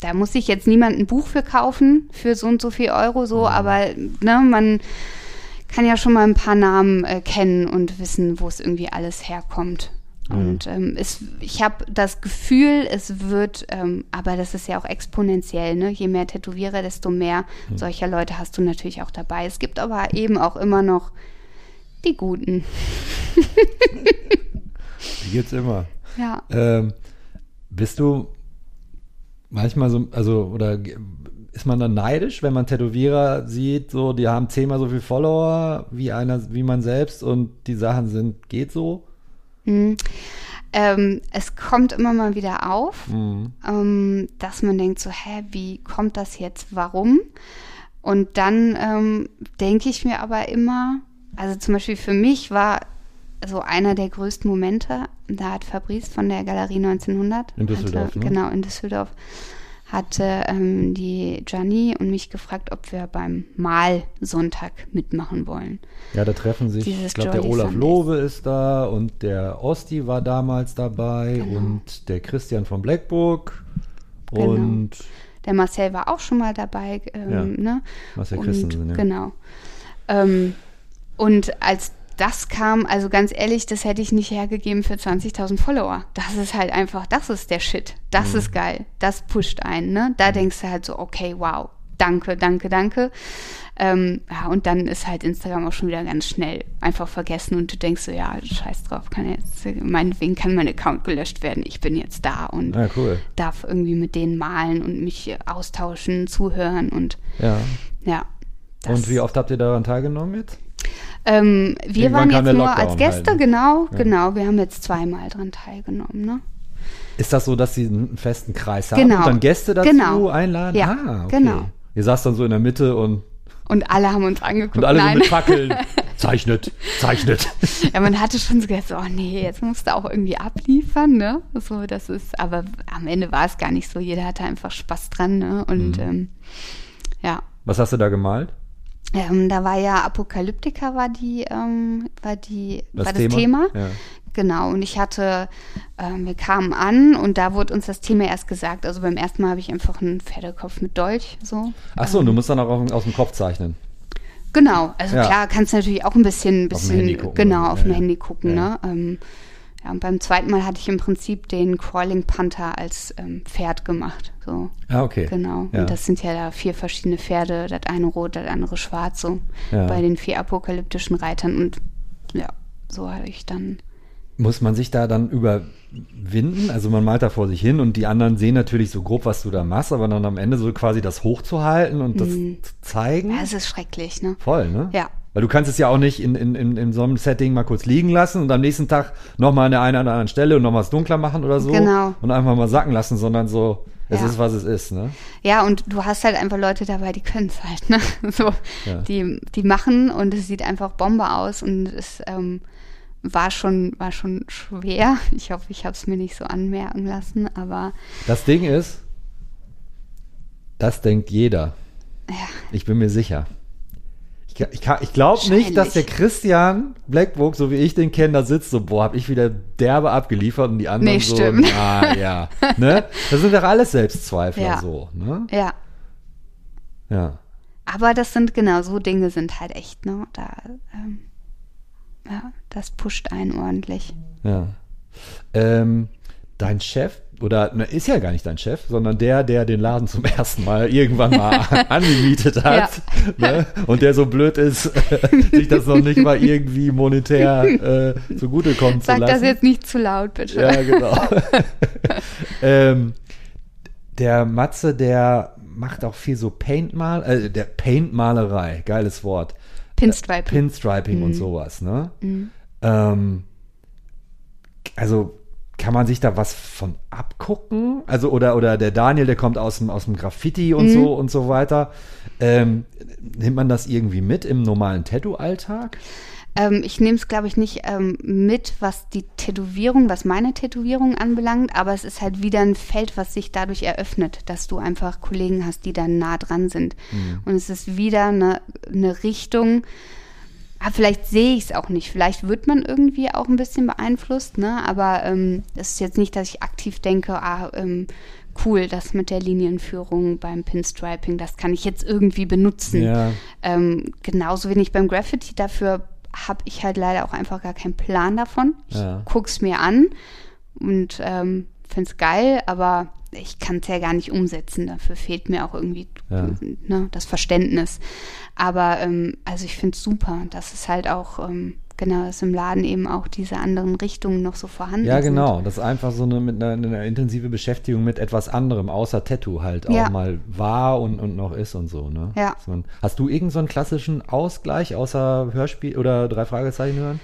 da muss ich jetzt niemand ein Buch für kaufen, für so und so viel Euro so, mhm. aber ne, man kann ja schon mal ein paar Namen äh, kennen und wissen, wo es irgendwie alles herkommt. Mhm. Und ähm, es, ich habe das Gefühl, es wird, ähm, aber das ist ja auch exponentiell, ne? Je mehr Tätowierer, desto mehr mhm. solcher Leute hast du natürlich auch dabei. Es gibt aber eben auch immer noch die Guten. Die gibt's immer. Ja. Ähm, bist du manchmal so, also, oder ist man dann neidisch, wenn man Tätowierer sieht, so, die haben zehnmal so viel Follower wie einer, wie man selbst und die Sachen sind, geht so? Mhm. Ähm, es kommt immer mal wieder auf, mhm. ähm, dass man denkt so, hä, wie kommt das jetzt, warum? Und dann ähm, denke ich mir aber immer, also zum Beispiel für mich war so einer der größten Momente, da hat Fabrice von der Galerie neunzehnhundert in Düsseldorf, hatte, ne? genau, in Düsseldorf, hatte ähm, die Jani und mich gefragt, ob wir beim Malsonntag mitmachen wollen. Ja, da treffen sich, Dieses ich glaube, der Olaf Lobe ist da und der Osti war damals dabei genau. und der Christian von Black Book genau. und der Marcel war auch schon mal dabei. Ähm, ja. ne? Marcel Christensen, ja. Genau. Ähm, und als das kam, also ganz ehrlich, das hätte ich nicht hergegeben für zwanzigtausend Follower. Das ist halt einfach, das ist der Shit. Das mhm. ist geil. Das pusht einen, ne? Da mhm. denkst du halt so, okay, wow, danke, danke, danke. Ähm, ja, und dann ist halt Instagram auch schon wieder ganz schnell einfach vergessen und du denkst so, ja, scheiß drauf, kann jetzt, meinetwegen kann mein Account gelöscht werden. Ich bin jetzt da und ah, cool. darf irgendwie mit denen malen und mich austauschen, zuhören und ja. ja und wie oft habt ihr daran teilgenommen jetzt? Ähm, wir Irgendwann waren jetzt nur als Gäste, halten. genau, ja. genau. Wir haben jetzt zweimal dran teilgenommen, ne? Ist das so, dass sie einen festen Kreis haben genau. und dann Gäste dazu genau. einladen? Ja, ah, okay. genau. Ihr saßt dann so in der Mitte und... Und alle haben uns angeguckt. Und alle Nein. so mit Fackeln. Zeichnet, zeichnet. Ja, man hatte schon so gedacht, oh nee, jetzt musst du auch irgendwie abliefern, ne? So, das ist, aber am Ende war es gar nicht so. Jeder hatte einfach Spaß dran, ne? Und, mhm. ähm, ja. Was hast du da gemalt? Ähm, da war ja Apokalyptika war die, ähm, war die, das war das Thema. Thema. Ja. Genau, und ich hatte, ähm, wir kamen an und da wurde uns das Thema erst gesagt. Also beim ersten Mal habe ich einfach einen Pferdekopf mit Dolch, so. Ach so, ähm, und du musst dann auch auf, aus dem Kopf zeichnen. Genau, also ja. klar, kannst du natürlich auch ein bisschen, bisschen auf gucken, genau, auf ja, dem ja. Handy gucken, ja. ne? Ähm, ja, und beim zweiten Mal hatte ich im Prinzip den Crawling Panther als ähm, Pferd gemacht. So. Ah, okay. Genau. Ja. Und das sind ja da vier verschiedene Pferde, das eine rot, das andere schwarz, so ja. bei den vier apokalyptischen Reitern. Und ja, so hatte ich dann... Muss man sich da dann überwinden? Also man malt da vor sich hin und die anderen sehen natürlich so grob, was du da machst, aber dann am Ende so quasi das hochzuhalten und das mhm. zu zeigen? Ja, es ist schrecklich, ne? Voll, ne? Ja. Weil du kannst es ja auch nicht in, in, in, in so einem Setting mal kurz liegen lassen und am nächsten Tag nochmal an der einen oder anderen Stelle und nochmal es dunkler machen oder so. Genau. Und einfach mal sacken lassen, sondern so, es ja. ist, was es ist, ne? Ja, und du hast halt einfach Leute dabei, die können es halt, ne? So, ja. die, die machen und es sieht einfach Bombe aus und es ähm, war schon, war schon schwer. Ich hoffe, ich habe es mir nicht so anmerken lassen, aber... Das Ding ist, das denkt jeder. Ja. Ich bin mir sicher. Ich, ich glaube nicht, dass der Christian Blackbook, so wie ich den kenne, da sitzt so, boah, hab ich wieder derbe abgeliefert und die anderen nee, so, stimmt. ah ja. Ne? Das sind doch alles Selbstzweifler ja. so. Ne? Ja. Ja. Aber das sind genau, so Dinge sind halt echt, ne? Da, ähm, ja, das pusht einen ordentlich. Ja. Ähm, dein Chef, oder ne, ist ja gar nicht dein Chef, sondern der, der den Laden zum ersten Mal irgendwann mal angemietet hat, ja, ne, und der so blöd ist, sich das noch nicht mal irgendwie monetär äh, zugutekommen zu lassen. Sag das jetzt nicht zu laut, bitte. Ja, genau. ähm, der Matze, der macht auch viel so Paintmal, äh, der Paintmalerei, geiles Wort. Pinstriping. Pinstriping mhm. und sowas, ne? Mhm. Ähm, also kann man sich da was von abgucken? Also oder oder der Daniel, der kommt aus dem aus dem Graffiti und mhm. so und so weiter. Ähm, nimmt man das irgendwie mit im normalen Tattoo-Alltag? Ähm, ich nehme es, glaube ich, nicht ähm, mit, was die Tätowierung, was meine Tätowierung anbelangt, aber es ist halt wieder ein Feld, was sich dadurch eröffnet, dass du einfach Kollegen hast, die da nah dran sind. Mhm. Und es ist wieder eine, eine Richtung. Ah, vielleicht sehe ich es auch nicht. Vielleicht wird man irgendwie auch ein bisschen beeinflusst, ne? Aber es ähm, ist jetzt nicht, dass ich aktiv denke, ah, ähm, cool, das mit der Linienführung beim Pinstriping, das kann ich jetzt irgendwie benutzen. Ja. Ähm, genauso wenig beim Graffiti. Dafür habe ich halt leider auch einfach gar keinen Plan davon. Ich ja. gucke es mir an und ähm, finde es geil, aber ich kann es ja gar nicht umsetzen, dafür fehlt mir auch irgendwie ja. ne, das Verständnis. Aber ähm, also ich finde es super, dass es halt auch, ähm, genau, dass im Laden eben auch diese anderen Richtungen noch so vorhanden sind. Ja, genau, sind. Das ist einfach so eine, mit einer, eine intensive Beschäftigung mit etwas anderem, außer Tattoo halt auch ja. mal war und, und noch ist und so. Ne? Ja. So ein, hast du irgend so einen klassischen Ausgleich außer Hörspiel oder drei Fragezeichen hören?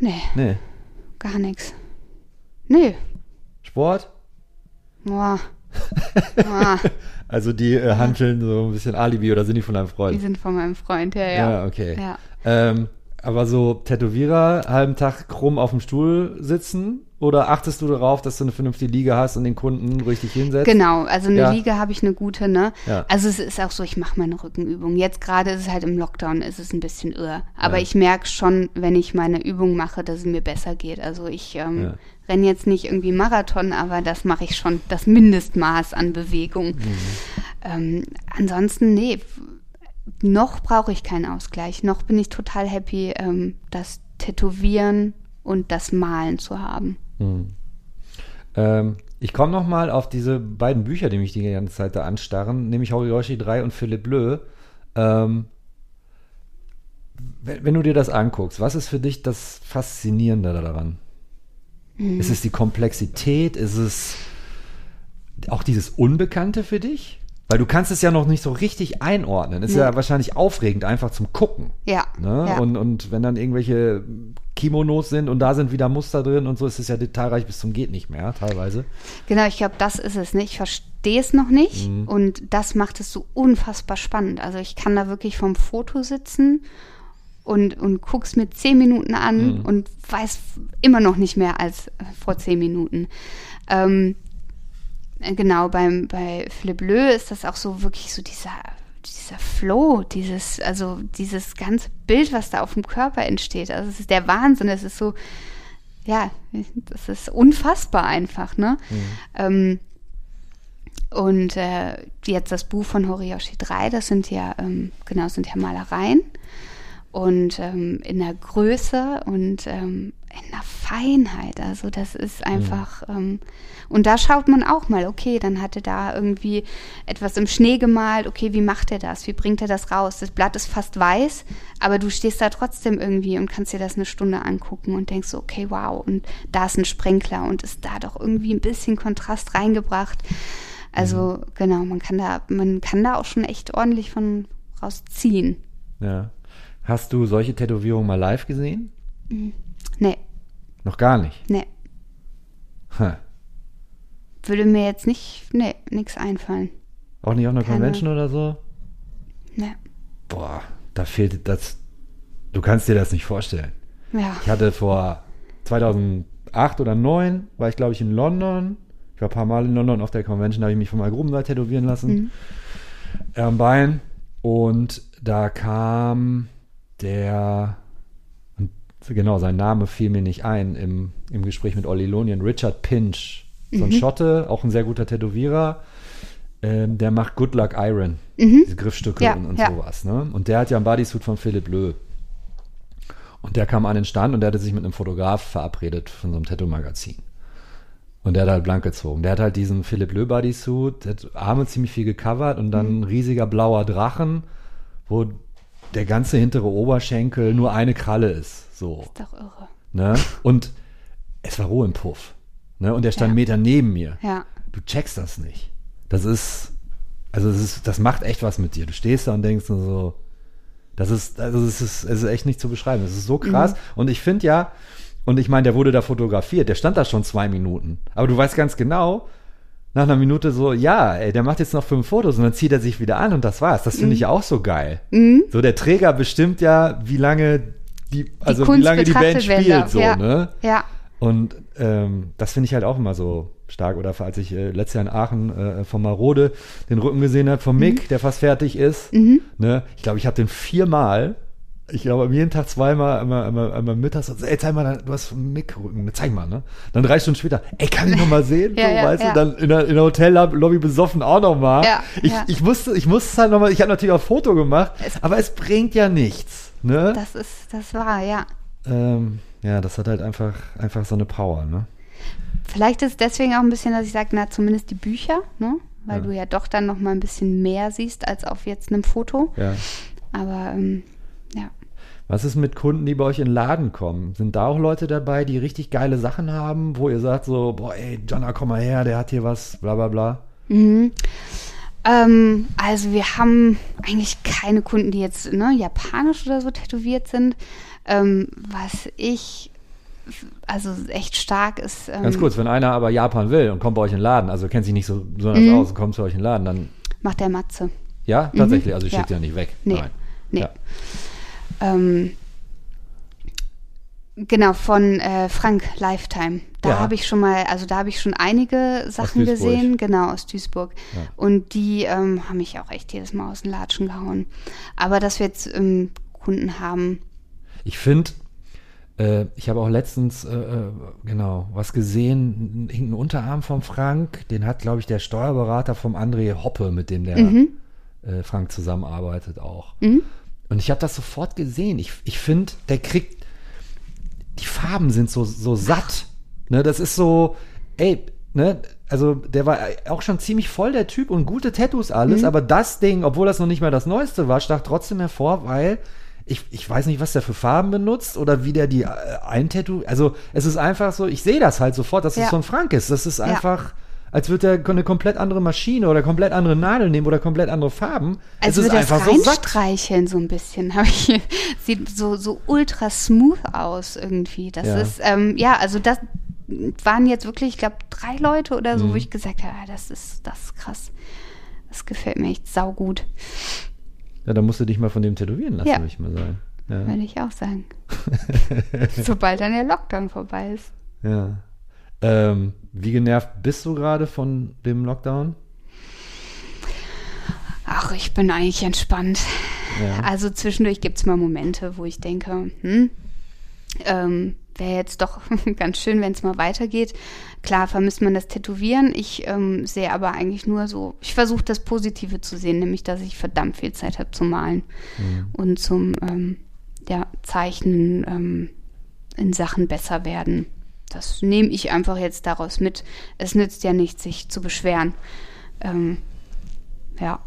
Nee, nee. Gar nichts. Nee. Sport? Boah. Boah. Also die äh, handeln so ein bisschen Alibi oder sind die von deinem Freund? Die sind von meinem Freund, ja, ja. Ja, okay. Ja. Ähm, aber so Tätowierer, halben Tag krumm auf dem Stuhl sitzen oder achtest du darauf, dass du eine vernünftige Liege hast und den Kunden richtig hinsetzt? Genau, also eine ja. Liege habe ich eine gute, ne? Ja. Also es ist auch so, ich mache meine Rückenübungen. Jetzt gerade ist es halt im Lockdown, ist es ein bisschen irr. Aber ja. ich merke schon, wenn ich meine Übung mache, dass es mir besser geht. Also ich ähm, ja. renne jetzt nicht irgendwie Marathon, aber das mache ich schon, das Mindestmaß an Bewegung. Mhm. Ähm, ansonsten, nee, noch brauche ich keinen Ausgleich. Noch bin ich total happy, ähm, das Tätowieren und das Malen zu haben. Hm. Ähm, ich komme nochmal auf diese beiden Bücher, die mich die ganze Zeit da anstarren, nämlich Horiyoshi drei und Philippe Leu. Ähm, wenn, wenn du dir das anguckst, was ist für dich das Faszinierende daran? Hm. Ist es die Komplexität? Ist es auch dieses Unbekannte für dich? Weil du kannst es ja noch nicht so richtig einordnen. Ist ja, ja wahrscheinlich aufregend, einfach zum Gucken. Ja. Ne? Ja. Und, und wenn dann irgendwelche Kimonos sind und da sind wieder Muster drin und so, ist es ja detailreich bis zum geht nicht mehr, teilweise. Genau, ich glaube, das ist es, ne? Ich verstehe es noch nicht mhm. und das macht es so unfassbar spannend. Also ich kann da wirklich vorm Foto sitzen und, und guck's mir zehn Minuten an mhm. und weiß immer noch nicht mehr als vor zehn Minuten. Ähm, Genau, beim, bei Philippe Leu ist das auch so wirklich so dieser, dieser Flow, dieses, also dieses ganze Bild, was da auf dem Körper entsteht. Also es ist der Wahnsinn, es ist so, ja, das ist unfassbar einfach, ne? Mhm. Ähm, und äh, jetzt das Buch von Horiyoshi drei, das sind ja, ähm, genau, sind ja Malereien und ähm, in der Größe und ähm, in der Feinheit, also das ist einfach, mhm. ähm, und da schaut man auch mal, okay, dann hat er da irgendwie etwas im Schnee gemalt, okay, wie macht er das, wie bringt er das raus, das Blatt ist fast weiß, aber du stehst da trotzdem irgendwie und kannst dir das eine Stunde angucken und denkst so, okay, wow, und da ist ein Sprenkler und ist da doch irgendwie ein bisschen Kontrast reingebracht, also mhm. genau, man kann da, man kann da auch schon echt ordentlich von rausziehen. Ja. Hast du solche Tätowierungen mal live gesehen? Mhm. Nee. Noch gar nicht? Nee. Huh. Würde mir jetzt nicht, nee, nichts einfallen. Auch nicht auf einer Keine. Convention oder so? Nee. Boah, da fehlt das, du kannst dir das nicht vorstellen. Ja. Ich hatte vor zweitausendacht oder zweitausendneun, war ich glaube ich in London, ich war ein paar Mal in London auf der Convention, da habe ich mich von meinem Grubenseil tätowieren lassen, mhm. am Bein und da kam der... Genau, sein Name fiel mir nicht ein im, im Gespräch mit Olli Lonien. Richard Pinch, so ein mhm. Schotte, auch ein sehr guter Tätowierer. Ähm, der macht Good Luck Iron, mhm. diese Griffstücke ja, und, und ja. sowas. Ne? Und der hat ja einen Bodysuit von Philippe Leu. Und der kam an den Stand und der hatte sich mit einem Fotograf verabredet von so einem Tattoo-Magazin. Und der hat halt blank gezogen. Der hat halt diesen Philippe Leu Bodysuit, hat Arme ziemlich viel gecovert und dann ein riesiger blauer Drachen, wo der ganze hintere Oberschenkel nur eine Kralle ist. So. Ist doch irre. Ne? Und es war roh im Puff. Ne? Und der stand ja. einen Meter neben mir. Ja. Du checkst das nicht. Das ist, also das, ist, das macht echt was mit dir. Du stehst da und denkst nur so, das ist, also es ist, ist echt nicht zu beschreiben. Das ist so krass. Mhm. Und ich finde ja, und ich meine, der wurde da fotografiert, der stand da schon zwei Minuten. Aber du weißt ganz genau, nach einer Minute so, ja, ey, der macht jetzt noch fünf Fotos und dann zieht er sich wieder an und das war's. Das finde mhm. ich auch so geil. Mhm. So, der Träger bestimmt ja, wie lange die, also die Kunst wie lange die Band spielt, Wände. So, ja. ne? Ja. Und ähm, das finde ich halt auch immer so stark. Oder als ich äh, letztes Jahr in Aachen äh, von Marode den Rücken gesehen habe, von Mick, mhm. der fast fertig ist. Mhm. Ne? Ich glaube, ich habe den viermal, ich glaube, jeden Tag zweimal, einmal, einmal, einmal mittags, und, ey, zeig mal, du hast einen Mick-Rücken, zeig mal, ne? Dann drei Stunden später, ey, kann ich noch mal sehen? ja, so, ja, weißt ja. du, dann in der, in der Hotellobby besoffen auch noch mal. Ja, ich, ja. ich musste, ich musste es halt noch mal, ich habe natürlich auch ein Foto gemacht, es, aber es bringt ja nichts, ne? Das ist, das war, ja. Ähm, ja, das hat halt einfach, einfach so eine Power, ne? Vielleicht ist es deswegen auch ein bisschen, dass ich sage, na, zumindest die Bücher, ne? Weil ja. du ja doch dann noch mal ein bisschen mehr siehst, als auf jetzt einem Foto. Ja. Aber, ähm, ja. Was ist mit Kunden, die bei euch in den Laden kommen? Sind da auch Leute dabei, die richtig geile Sachen haben, wo ihr sagt so, boah, ey, Jana, komm mal her, der hat hier was, bla bla bla? Mhm. Ähm, also wir haben eigentlich keine Kunden, die jetzt ne, japanisch oder so tätowiert sind. Ähm, was ich, also echt stark ist... Ähm, Ganz kurz, wenn einer aber Japan will und kommt bei euch in den Laden, also kennt sich nicht so besonders mhm. aus und kommt zu euch in den Laden, dann... Macht der Matze. Ja, tatsächlich, mhm. also ich schicke ja. den nicht weg. Nee. Nein. Nee. Ja. Ähm, genau, von äh, Frank Lifetime. Da ja. habe ich schon mal, also da habe ich schon einige Sachen gesehen, genau, aus Duisburg. Ja. Und die ähm, haben mich auch echt jedes Mal aus den Latschen gehauen. Aber dass wir jetzt ähm, Kunden haben. Ich finde, äh, ich habe auch letztens, äh, genau, was gesehen, hing ein Unterarm vom Frank, den hat, glaube ich, der Steuerberater vom André Hoppe, mit dem der mhm. äh, Frank zusammenarbeitet auch. Mhm. Und ich habe das sofort gesehen. Ich, ich finde, der kriegt, die Farben sind so, so satt. Ne, das ist so, ey, ne, also der war auch schon ziemlich voll, der Typ, und gute Tattoos alles. Mhm. Aber das Ding, obwohl das noch nicht mal das Neueste war, stach trotzdem hervor, weil ich, ich weiß nicht, was der für Farben benutzt oder wie der die äh, eintätowiert. Also es ist einfach so, ich sehe das halt sofort, dass ja. es von Frank ist. Das ist einfach... Ja. Als würde er eine komplett andere Maschine oder komplett andere Nadel nehmen oder komplett andere Farben. Also würde er reinstreicheln so ein bisschen. Ich, sieht so, so ultra smooth aus irgendwie. Das ja. ist, ähm, ja, also das waren jetzt wirklich, ich glaube, drei Leute oder so, mhm. wo ich gesagt habe, ah, das ist, das ist krass. Das gefällt mir echt saugut. Ja, da musst du dich mal von dem tätowieren lassen, ja. würde ich mal sagen. Ja. Würde ich auch sagen. Sobald dann der Lockdown vorbei ist. Ja. Ähm, wie genervt bist du gerade von dem Lockdown? Ach, ich bin eigentlich entspannt. Ja. Also zwischendurch gibt es mal Momente, wo ich denke, hm, ähm, wäre jetzt doch ganz schön, wenn es mal weitergeht. Klar vermisst man das Tätowieren. Ich ähm, sehe aber eigentlich nur so, ich versuche das Positive zu sehen, nämlich, dass ich verdammt viel Zeit habe zum Malen mhm. und zum ähm, ja, Zeichnen, ähm, in Sachen besser werden. Das nehme ich einfach jetzt daraus mit. Es nützt ja nichts, sich zu beschweren. Ähm, ja,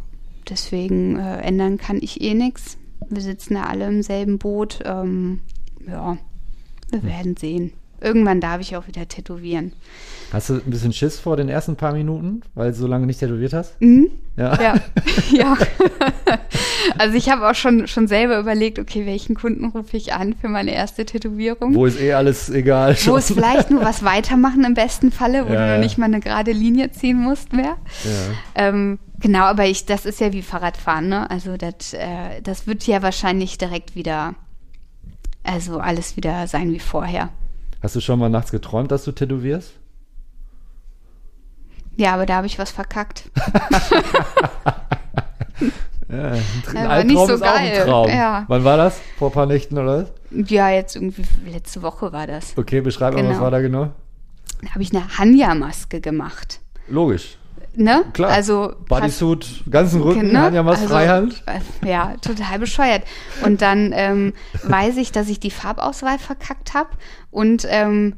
deswegen äh, ändern kann ich eh nichts. Wir sitzen ja alle im selben Boot. Ähm, ja, wir werden sehen. Irgendwann darf ich auch wieder tätowieren. Hast du ein bisschen Schiss vor den ersten paar Minuten, weil du so lange nicht tätowiert hast? Mhm. Ja. Ja. ja. Also ich habe auch schon, schon selber überlegt, okay, welchen Kunden rufe ich an für meine erste Tätowierung? Wo ist eh alles egal. Wo es vielleicht nur was weitermachen im besten Falle, wo ja, du ja. nicht mal eine gerade Linie ziehen musst mehr. Ja. Ähm, genau, aber ich, das ist ja wie Fahrradfahren, ne? Also das, äh, das wird ja wahrscheinlich direkt wieder, also alles wieder sein wie vorher. Hast du schon mal nachts geträumt, dass du tätowierst? Ja, aber da habe ich was verkackt. ja, ein Traum war nicht so ist geil. Auch ein Traum. Ja. Wann war das? Vor ein paar Nächten oder was? Ja, jetzt irgendwie letzte Woche war das. Okay, beschreib genau. mal, was war da genau? Da habe ich eine Hanya-Maske gemacht. Logisch. Ne? Klar. Also Bodysuit, ganzen Rücken, ne? Hanya-Maske, also, Freihand. Ja, total bescheuert. Und dann ähm, weiß ich, dass ich die Farbauswahl verkackt habe und ähm,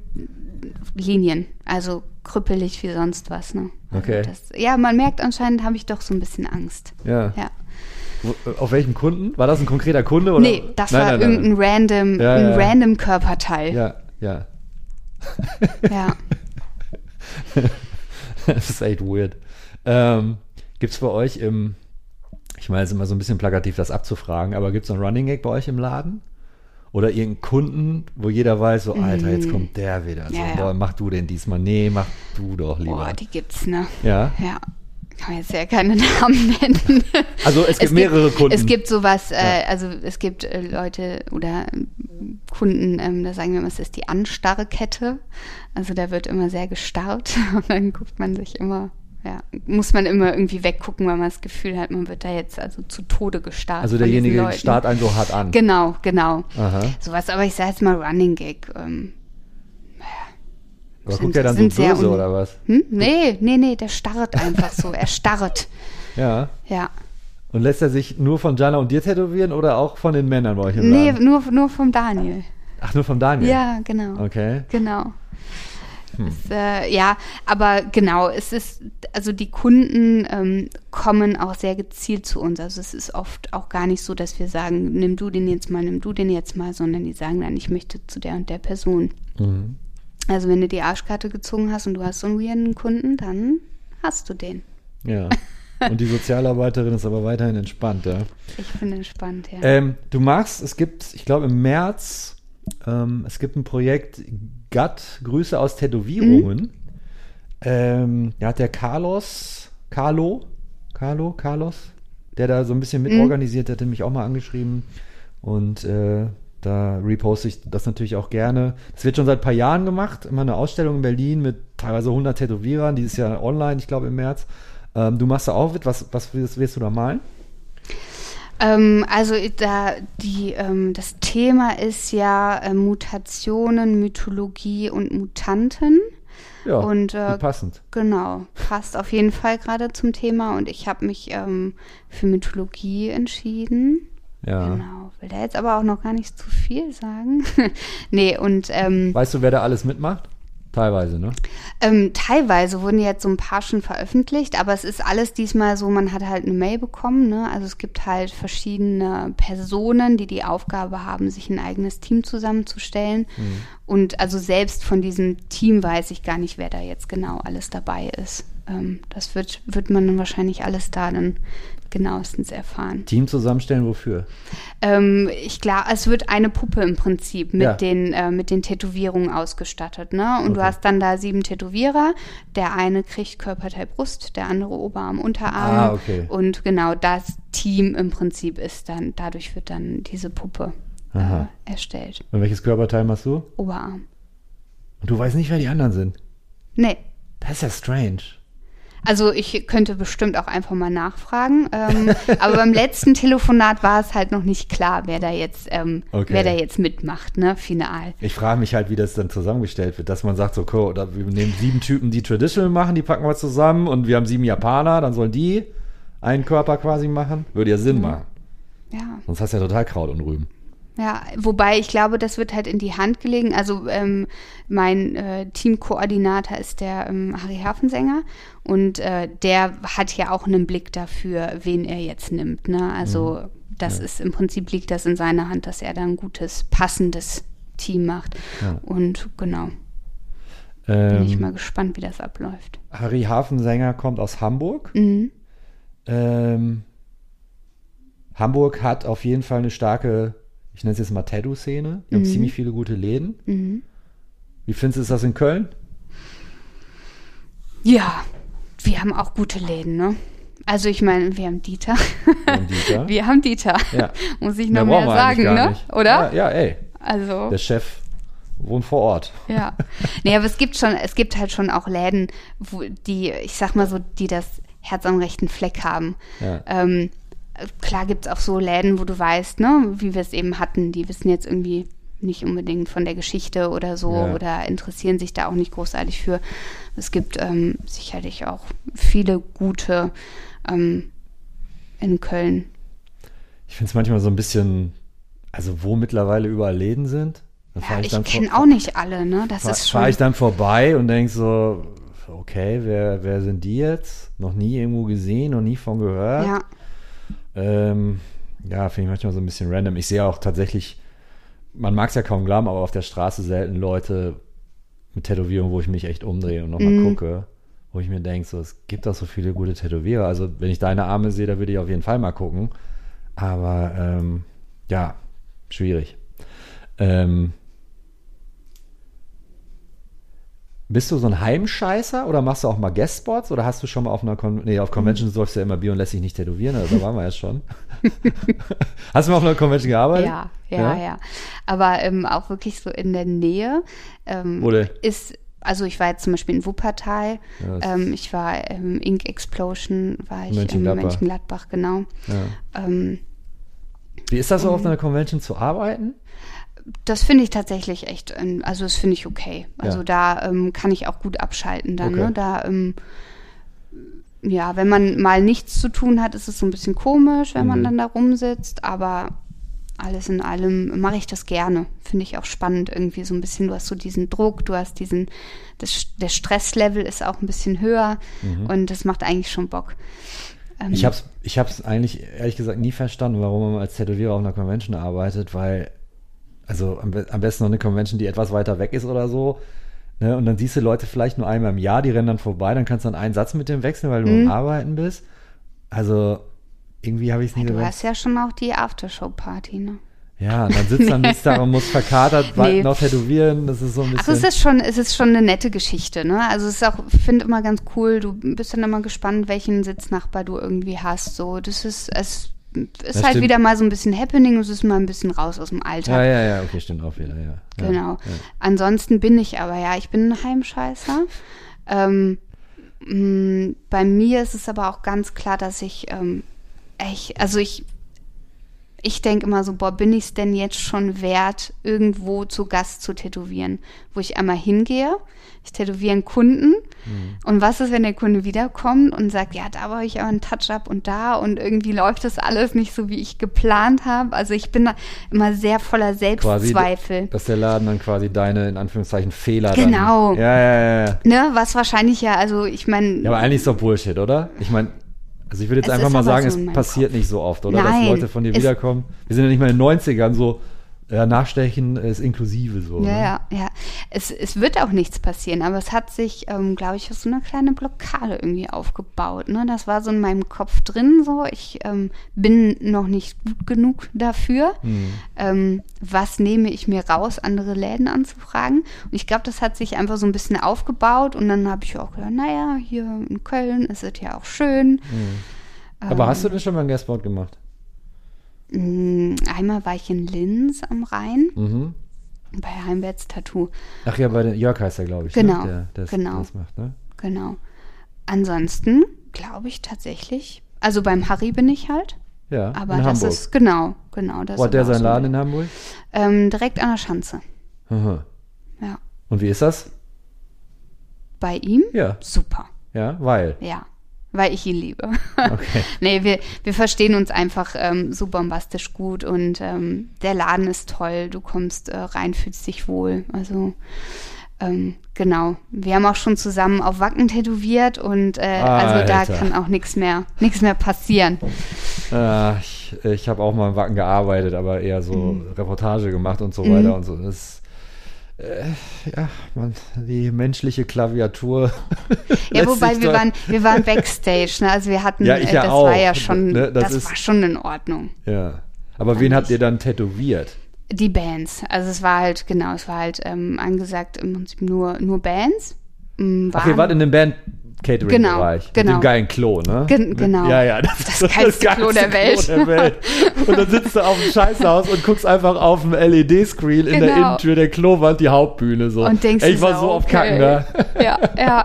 Linien, also krüppelig wie sonst was. Ne? Okay. Das, ja, man merkt anscheinend, habe ich doch so ein bisschen Angst. Ja. ja. Auf welchen Kunden? War das ein konkreter Kunde? Oder? Nee, das nein, war nein, irgendein nein. random, ja, ein ja. random Körperteil. Ja, ja. ja. Das ist echt weird. Ähm, gibt es bei euch im, ich meine, es ist immer so ein bisschen plakativ, das abzufragen, aber gibt es noch einen Running Gag bei euch im Laden? Oder irgendeinen Kunden, wo jeder weiß, so, Alter, jetzt kommt der wieder. So, ja, boah, ja. mach du den diesmal. Nee, mach du doch lieber. Boah, die gibt's, ne? Ja? Ja. Kann man jetzt ja keine Namen nennen. Also es gibt es mehrere gibt, Kunden. Es gibt sowas, ja. äh, also es gibt äh, Leute oder äh, Kunden, ähm, da sagen wir immer, es ist die Anstarrkette. Also da wird immer sehr gestarrt und dann guckt man sich immer, ja, muss man immer irgendwie weggucken, weil man das Gefühl hat, man wird da jetzt also zu Tode gestarrt. Also derjenige starrt einen so hart an. Genau, genau. Sowas, aber ich sage jetzt mal Running Gag. Ähm, Aber sind, guckt er dann so böse un- oder was? Hm? Nee, nee, nee, der starret einfach so. Er starret. Ja. Ja. Und lässt er sich nur von Jana und dir tätowieren oder auch von den Männern bei euch im Nee, Laden? nur, nur vom Daniel. Ach, nur vom Daniel? Ja, genau. Okay. Genau. Hm. Es, äh, ja, aber genau, es ist, also die Kunden ähm, kommen auch sehr gezielt zu uns. Also es ist oft auch gar nicht so, dass wir sagen, nimm du den jetzt mal, nimm du den jetzt mal, sondern die sagen dann, ich möchte zu der und der Person. Mhm. Also wenn du die Arschkarte gezogen hast und du hast so einen weirden Kunden, dann hast du den. Ja, und die Sozialarbeiterin ist aber weiterhin entspannt, ja? Ich bin entspannt, ja. Ähm, du machst, es gibt, ich glaube im März, ähm, es gibt ein Projekt G A T, Grüße aus Tätowierungen. Mhm. Ähm, da hat der Carlos, Carlo, Carlo, Carlos, der da so ein bisschen mitorganisiert, mhm. hatte mich auch mal angeschrieben und äh, da reposte ich das natürlich auch gerne. Das wird schon seit ein paar Jahren gemacht. Immer eine Ausstellung in Berlin mit teilweise hundert Tätowierern. Die ist ja online, ich glaube im März. Ähm, du machst da auch mit. Was, was wirst du da malen? Ähm, also da die, ähm, das Thema ist ja äh, Mutationen, Mythologie und Mutanten. Ja, und, äh, passend. Genau, passt auf jeden Fall gerade zum Thema. Und ich habe mich ähm, für Mythologie entschieden. Ja. Genau, will da jetzt aber auch noch gar nicht zu viel sagen. nee, und ähm, weißt du, wer da alles mitmacht? Teilweise, ne? Ähm, teilweise wurden jetzt so ein paar schon veröffentlicht, aber es ist alles diesmal so, man hat halt eine Mail bekommen, ne? Also es gibt halt verschiedene Personen, die die Aufgabe haben, sich ein eigenes Team zusammenzustellen. Mhm. Und also selbst von diesem Team weiß ich gar nicht, wer da jetzt genau alles dabei ist. Ähm, das wird, wird man dann wahrscheinlich alles da dann genauestens erfahren. Team zusammenstellen, wofür? Ähm, ich glaube, es wird eine Puppe im Prinzip mit, ja. den, äh, mit den Tätowierungen ausgestattet. Ne? Und okay. du hast dann da sieben Tätowierer. Der eine kriegt Körperteil Brust, der andere Oberarm, Unterarm. Ah, okay. Und genau das Team im Prinzip ist dann, dadurch wird dann diese Puppe äh, erstellt. Und welches Körperteil machst du? Oberarm. Und du weißt nicht, wer die anderen sind? Nee. Das ist ja strange. Also ich könnte bestimmt auch einfach mal nachfragen, ähm, aber beim letzten Telefonat war es halt noch nicht klar, wer da jetzt, ähm, okay. wer da jetzt mitmacht, ne, final. Ich frage mich halt, wie das dann zusammengestellt wird, dass man sagt, so, okay, oder wir nehmen sieben Typen, die Traditional machen, die packen wir zusammen und wir haben sieben Japaner, dann sollen die einen Körper quasi machen, würde ja Sinn mhm. machen. Ja. Sonst hast du ja total Kraut und Rüben. Ja, wobei ich glaube, das wird halt in die Hand gelegen. Also ähm, mein äh, Teamkoordinator ist der ähm, Harry Hafensänger und äh, der hat ja auch einen Blick dafür, wen er jetzt nimmt. Ne? Also das ja. ist im Prinzip, liegt das in seiner Hand, dass er da ein gutes, passendes Team macht. Ja. Und genau, ähm, bin ich mal gespannt, wie das abläuft. Harry Hafensänger kommt aus Hamburg. Mhm. Ähm, Hamburg hat auf jeden Fall eine starke... Ich nenne es jetzt mal Tattoo-Szene. Wir mhm. haben ziemlich viele gute Läden. Mhm. Wie findest du das in Köln? Ja, wir haben auch gute Läden, ne? Also ich meine, wir haben Dieter. Wir haben Dieter. Wir haben Dieter. Ja. Muss ich noch mehr, mehr sagen, ne? Oder? Ja, ja, ey. Also. Der Chef wohnt vor Ort. Ja. Naja, aber es gibt schon, es gibt halt schon auch Läden, wo die, ich sag mal so, die das Herz am rechten Fleck haben. Ja. Ähm, Klar gibt es auch so Läden, wo du weißt, ne, wie wir es eben hatten, die wissen jetzt irgendwie nicht unbedingt von der Geschichte oder so ja. oder interessieren sich da auch nicht großartig für. Es gibt ähm, sicherlich auch viele gute ähm, in Köln. Ich finde es manchmal so ein bisschen, also wo mittlerweile überall Läden sind. Da ja, ich ich kenne auch nicht alle, ne? Das fahr, ist schon. Fahre ich dann vorbei und denke so, okay, wer, wer sind die jetzt? Noch nie irgendwo gesehen, noch nie von gehört. Ja, ähm, ja finde ich manchmal so ein bisschen random. Ich sehe auch tatsächlich, man mag es ja kaum glauben, aber auf der Straße selten Leute mit Tätowierungen, wo ich mich echt umdrehe und nochmal mhm. gucke, wo ich mir denke, so, es gibt auch so viele gute Tätowierer. Also wenn ich deine Arme sehe, da würde ich auf jeden Fall mal gucken. Aber ähm, ja, schwierig. Ähm, Bist du so ein Heimscheißer oder machst du auch mal Guest-Spots oder hast du schon mal auf einer Con- nee, auf Conventions durfst du ja immer Bier und lässt dich nicht tätowieren, also da waren wir ja schon. Hast du mal auf einer Convention gearbeitet? Ja, ja, ja. ja. Aber ähm, auch wirklich so in der Nähe. Ähm, ist, also ich war jetzt zum Beispiel in Wuppertal, ja, ähm, ich war ähm, Ink Explosion, war ich Mönchengladbach. in Mönchengladbach, genau. Ja. Ähm, Wie ist das so, ähm, auf einer Convention zu arbeiten? Das finde ich tatsächlich echt, also das finde ich okay. Also ja. da ähm, kann ich auch gut abschalten dann. Okay. Ne? Da, ähm, ja, wenn man mal nichts zu tun hat, ist es so ein bisschen komisch, wenn mhm. man dann da rumsitzt. Aber alles in allem mache ich das gerne. Finde ich auch spannend irgendwie so ein bisschen. Du hast so diesen Druck, du hast diesen, das, der Stresslevel ist auch ein bisschen höher mhm. und das macht eigentlich schon Bock. Ähm, ich habe es ich hab's eigentlich ehrlich gesagt nie verstanden, warum man als Tätowierer auf einer Convention arbeitet, weil also am, am besten noch eine Convention, die etwas weiter weg ist oder so. Ne? Und dann siehst du Leute vielleicht nur einmal im Jahr, die rennen dann vorbei, dann kannst du dann einen Satz mit dem wechseln, weil du mhm. am Arbeiten bist. Also irgendwie habe ich es nie ja, gewöhnt. Du hast ja schon auch die Aftershow-Party, ne? Ja, und dann sitzt nee. dann bis da und muss verkatert nee. noch tätowieren. Das ist so ein bisschen... Also es ist schon, es ist schon eine nette Geschichte, ne? Also es ist auch, ich finde immer ganz cool, du bist dann immer gespannt, welchen Sitznachbar du irgendwie hast. So, das ist... es Ist das halt stimmt. wieder mal so ein bisschen Happening und es ist mal ein bisschen raus aus dem Alltag. Ja, ja, ja, okay, stimmt auch wieder, ja. Genau. Ja. Ansonsten bin ich aber, ja, ich bin ein Heimscheißer. Ähm, mh, bei mir ist es aber auch ganz klar, dass ich, ähm, ich also ich, ich denke immer so, boah, bin ich es denn jetzt schon wert, irgendwo zu Gast zu tätowieren? Wo ich einmal hingehe, ich tätowiere einen Kunden. Mhm. Und was ist, wenn der Kunde wiederkommt und sagt, ja, da war ich aber ein Touch-Up und da und irgendwie läuft das alles nicht so, wie ich geplant habe. Also ich bin da immer sehr voller Selbstzweifel. Quasi, dass der Laden dann quasi deine, in Anführungszeichen, Fehler Genau. Dann, ja, ja, ja. Ne, was wahrscheinlich ja, also ich meine... Ja, aber eigentlich ist doch Bullshit, oder? Ich meine... Also ich würde jetzt es einfach mal sagen, so es passiert Kopf. nicht so oft, oder? Nein, dass Leute von dir wiederkommen. Wir sind ja nicht mal in den neunzigern so, ja, Nachstechen ist inklusive so. Ja, ne? ja, ja. Es, es wird auch nichts passieren, aber es hat sich, ähm, glaube ich, so eine kleine Blockade irgendwie aufgebaut. Ne? Das war so in meinem Kopf drin so. Ich ähm, bin noch nicht gut genug dafür. Hm. Ähm, was nehme ich mir raus, andere Läden anzufragen? Und ich glaube, das hat sich einfach so ein bisschen aufgebaut und dann habe ich auch gedacht, naja, hier in Köln ist es ja auch schön. Hm. Aber ähm, hast du denn schon mal ein Guestboard gemacht? Einmal war ich in Linz am Rhein, mhm. bei Heimwärts Tattoo. Ach ja, bei Jörg heißt er, glaube ich. Genau, ne? der, der genau. Das macht, ne? Genau. Ansonsten glaube ich tatsächlich, also beim Harry bin ich halt. Ja, aber in das Hamburg. ist, genau, genau. Wo hat der seinen Laden in Hamburg? Ähm, direkt an der Schanze. Aha. Ja. Und wie ist das? Bei ihm? Ja. Super. Ja, weil? Ja. Weil ich ihn liebe. Okay. Nee, wir, wir verstehen uns einfach ähm, so bombastisch gut und ähm, der Laden ist toll. Du kommst äh, rein, fühlst dich wohl. Also ähm, genau. Wir haben auch schon zusammen auf Wacken tätowiert und äh, ah, also da Alter. kann auch nichts mehr, nichts mehr passieren. Äh, ich ich habe auch mal in Wacken gearbeitet, aber eher so mhm. Reportage gemacht und so mhm. weiter und so. Das ist Ja, man, die menschliche Klaviatur. Ja, wobei wir waren, wir waren Backstage, ne? Also wir hatten, ja, ich ja das auch. war ja schon, ne, das, das ist, war schon in Ordnung. Ja, aber wen habt ihr dann tätowiert? Die Bands, also es war halt, genau, es war halt ähm, angesagt im Prinzip nur, nur Bands. Waren, Ach, ihr wart in dem Band-Catering-Bereich, genau, genau. mit dem geilen Klo, ne? Ge- genau. Mit, ja, ja, das, das, das geilste das Klo, der Welt. Klo der Welt. Und dann sitzt du auf dem Scheißhaus und guckst einfach auf dem L E D-Screen genau. in der Innentür der Klowand die Hauptbühne so. Und denkst Ey, ich war so okay. auf Kacken da. Ja, ja.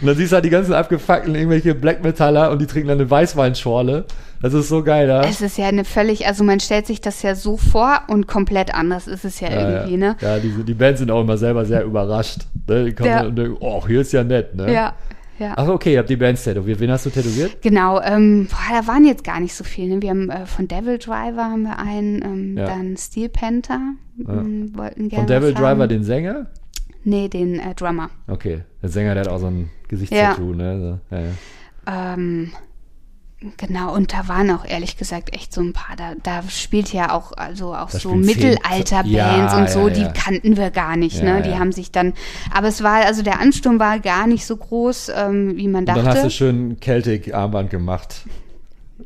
Und dann siehst du halt die ganzen abgefuckten irgendwelche Black-Metaller und die trinken dann eine Weißweinschorle. Das ist so geil, da. Ja? Es ist ja eine völlig, also man stellt sich das ja so vor und komplett anders ist es ja, ja irgendwie, ja. ne? Ja, die, die Bands sind auch immer selber sehr überrascht. Ne? Die kommen ja. und denken, oh, hier ist ja nett, ne? Ja. Ja. Ach, okay, ihr habt die Bands tätowiert. Wen hast du tätowiert? Genau, ähm, boah, da waren jetzt gar nicht so viele. Ne? Wir haben äh, von Devil Driver haben wir einen, ähm, ja. dann Steel Panther. Ja. Wollten gerne von Devil Driver haben. den Sänger? Nee, den äh, Drummer. Okay, der Sänger, der hat auch so ein Gesichtstattoo, ja. ne? So, ja, ja. Ähm, genau, und da waren auch ehrlich gesagt echt so ein paar, da, da spielt ja auch, also auch so Mittelalter-Bands ja, und so, ja, ja. die kannten wir gar nicht, ja, ne? Die ja. haben sich dann, aber es war, also der Ansturm war gar nicht so groß, ähm, wie man dachte. Und dann hast du schön Celtic-Armband gemacht.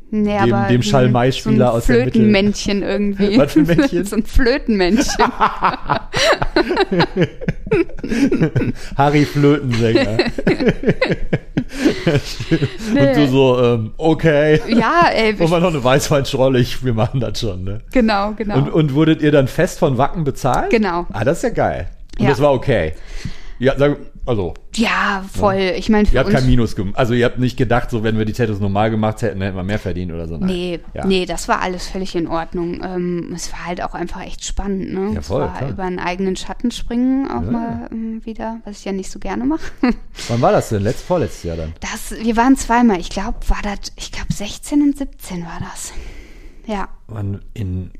Nee, dem, aber dem Schallmeispieler so aus der Mitte. Flötenmännchen irgendwie. Was für ein Männchen? So ein Flötenmännchen. Harry Flötensänger. Nee. Und du so, ähm, okay. Ja, ey. Und mal noch eine Weißweinschrollig, wir machen das schon, ne? Genau, genau. Und, und wurdet ihr dann fest von Wacken bezahlt? Genau. Ah, das ist ja geil. Und ja. das war okay. Ja, sag, also. Ja, voll. Ja. Ich meine, für ihr habt uns kein Minus gemacht. Also, ihr habt nicht gedacht, so, wenn wir die Tattoos normal gemacht hätten, hätten wir mehr verdient oder so. Nein. Nee, ja. nee, das war alles völlig in Ordnung. Ähm, es war halt auch einfach echt spannend, ne? Ja, voll, es war klar. über einen eigenen Schatten springen auch ja. mal ähm, wieder, was ich ja nicht so gerne mache. Wann war das denn? Letzt, vorletztes Jahr dann? Das, wir waren zweimal. Ich glaube, war das, ich glaube, sechzehn und siebzehn war das. Ja. Und in,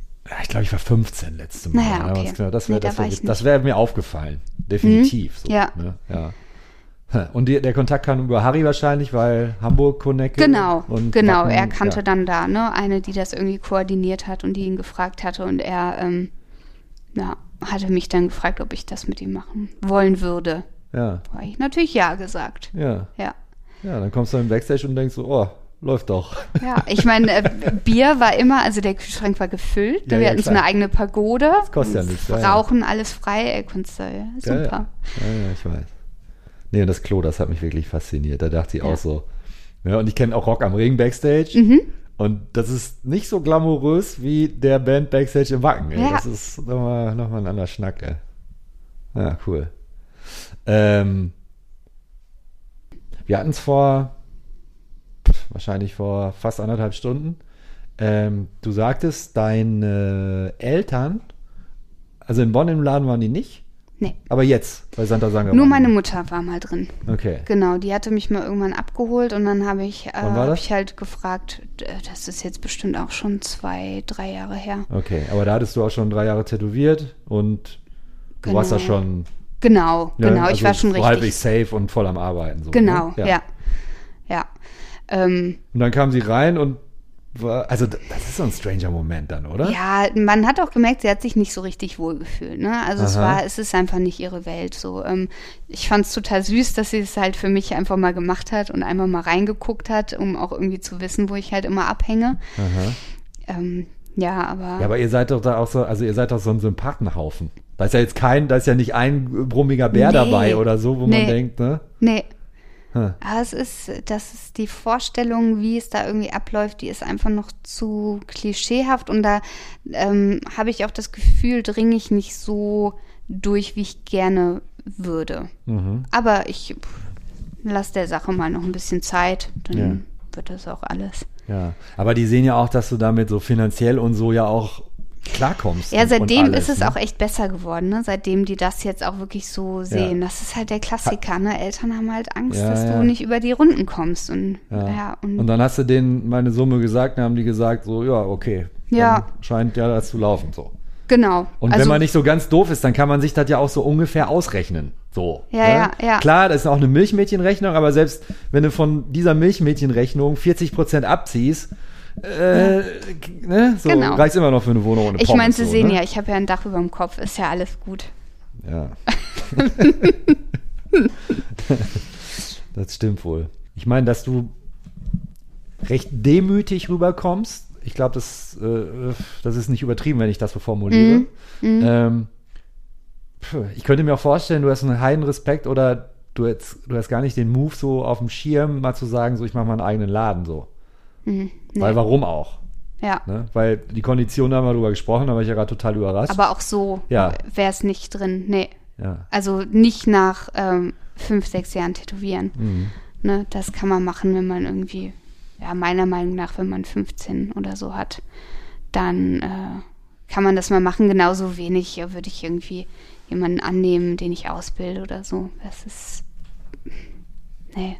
ich glaube, ich war fünfzehn letztes Mal. Naja, okay. Ja, das wäre nee, da wär, wär mir aufgefallen. Definitiv. Mhm. So, ja. Ne? ja. Und die, der Kontakt kam über Harry wahrscheinlich, weil Hamburg Connect. Genau, und genau. Wacken, er kannte ja. dann da ne eine, die das irgendwie koordiniert hat und die ihn gefragt hatte. Und er ähm, ja, hatte mich dann gefragt, ob ich das mit ihm machen wollen würde. Ja. Da habe ich natürlich ja gesagt. Ja. ja. Ja, dann kommst du im Backstage und denkst so, oh, läuft doch. Ja, ich meine, äh, Bier war immer, also der Kühlschrank war gefüllt. Ja, wir ja, hatten so eine eigene Pagode. Das kostet ja nichts. Rauchen, ja. alles frei, ey, Kunst, ja, super. Ja, ja, ja, ich weiß. Nee, und das Klo, das hat mich wirklich fasziniert. Da dachte ich ja. auch so. Ja, und ich kenne auch Rock am Ring Backstage. Mhm. Und das ist nicht so glamourös wie der Band Backstage im Wacken. Ja. Das ist nochmal noch mal ein anderer Schnack. Ey. Ja, cool. Ähm, wir hatten es vor wahrscheinlich vor fast anderthalb Stunden. Ähm, du sagtest, deine Eltern, also in Bonn im Laden waren die nicht? Nee. Aber jetzt, bei Santa Sangre? Nur meine Mutter war mal drin. Okay. Genau, die hatte mich mal irgendwann abgeholt und dann habe ich, äh, hab ich halt gefragt, das ist jetzt bestimmt auch schon zwei, drei Jahre her. Okay, aber da hattest du auch schon drei Jahre tätowiert und du genau. warst da schon... Genau, ne, genau, also ich war schon richtig... halbwegs safe und voll am Arbeiten. So, genau, ne? ja. Ja. ja. Und dann kam sie rein und war, also das ist so ein stranger Moment dann, oder? Ja, man hat auch gemerkt, sie hat sich nicht so richtig wohlgefühlt, ne? Also Aha. es war, es ist einfach nicht ihre Welt, so. Ich fand es total süß, dass sie es halt für mich einfach mal gemacht hat und einmal mal reingeguckt hat, um auch irgendwie zu wissen, wo ich halt immer abhänge. Aha. Ähm, ja, aber... Ja, aber ihr seid doch da auch so, also ihr seid doch so ein Sympathenhaufen. Da ist ja jetzt kein, da ist ja nicht ein brummiger Bär nee. dabei oder so, wo nee. man denkt, ne? Nee. Hm. Aber es ist, das ist die Vorstellung, wie es da irgendwie abläuft, die ist einfach noch zu klischeehaft und da ähm, habe ich auch das Gefühl, dringe ich nicht so durch, wie ich gerne würde. Mhm. Aber ich lasse der Sache mal noch ein bisschen Zeit, dann ja. wird das auch alles. Ja, aber die sehen ja auch, dass du damit so finanziell und so ja auch klarkommst. Ja, seitdem alles, ist es ne? auch echt besser geworden, ne? Seitdem die das jetzt auch wirklich so sehen. Ja. Das ist halt der Klassiker, ne? Eltern haben halt Angst, ja, dass ja. du nicht über die Runden kommst. Und, ja. Ja, und, und dann hast du denen meine Summe gesagt, dann haben die gesagt, so, ja, okay, ja. scheint ja das zu laufen, so. Genau. Und also, wenn man nicht so ganz doof ist, dann kann man sich das ja auch so ungefähr ausrechnen. So. Ja, ne? ja, ja. Klar, das ist auch eine Milchmädchenrechnung, aber selbst wenn du von dieser Milchmädchenrechnung vierzig Prozent abziehst, Äh, ja. ne? So, genau. reicht immer noch für eine Wohnung ohne Pommes. Ich meine, Sie so, sehen ne? ja, ich habe ja ein Dach über dem Kopf, ist ja alles gut. Ja. Das stimmt wohl. Ich meine, dass du recht demütig rüberkommst, ich glaube, das, äh, das ist nicht übertrieben, wenn ich das so formuliere. Mm, mm. Ähm, ich könnte mir auch vorstellen, du hast einen heilen Respekt oder du hast, du hast gar nicht den Move so auf dem Schirm, mal zu sagen, so ich mache meinen eigenen Laden so. Mhm, nee. Weil warum auch? Ja. Ne? Weil die Konditionen haben wir drüber gesprochen, da war ich ja gerade total überrascht. Aber auch so ja. wäre es nicht drin, nee. Ja. Also nicht nach ähm, fünf, sechs Jahren tätowieren. Mhm. Ne? Das kann man machen, wenn man irgendwie, ja meiner Meinung nach, wenn man fünfzehn oder so hat, dann äh, kann man das mal machen. Genauso wenig ja, würde ich irgendwie jemanden annehmen, den ich ausbilde oder so. Das ist, nee.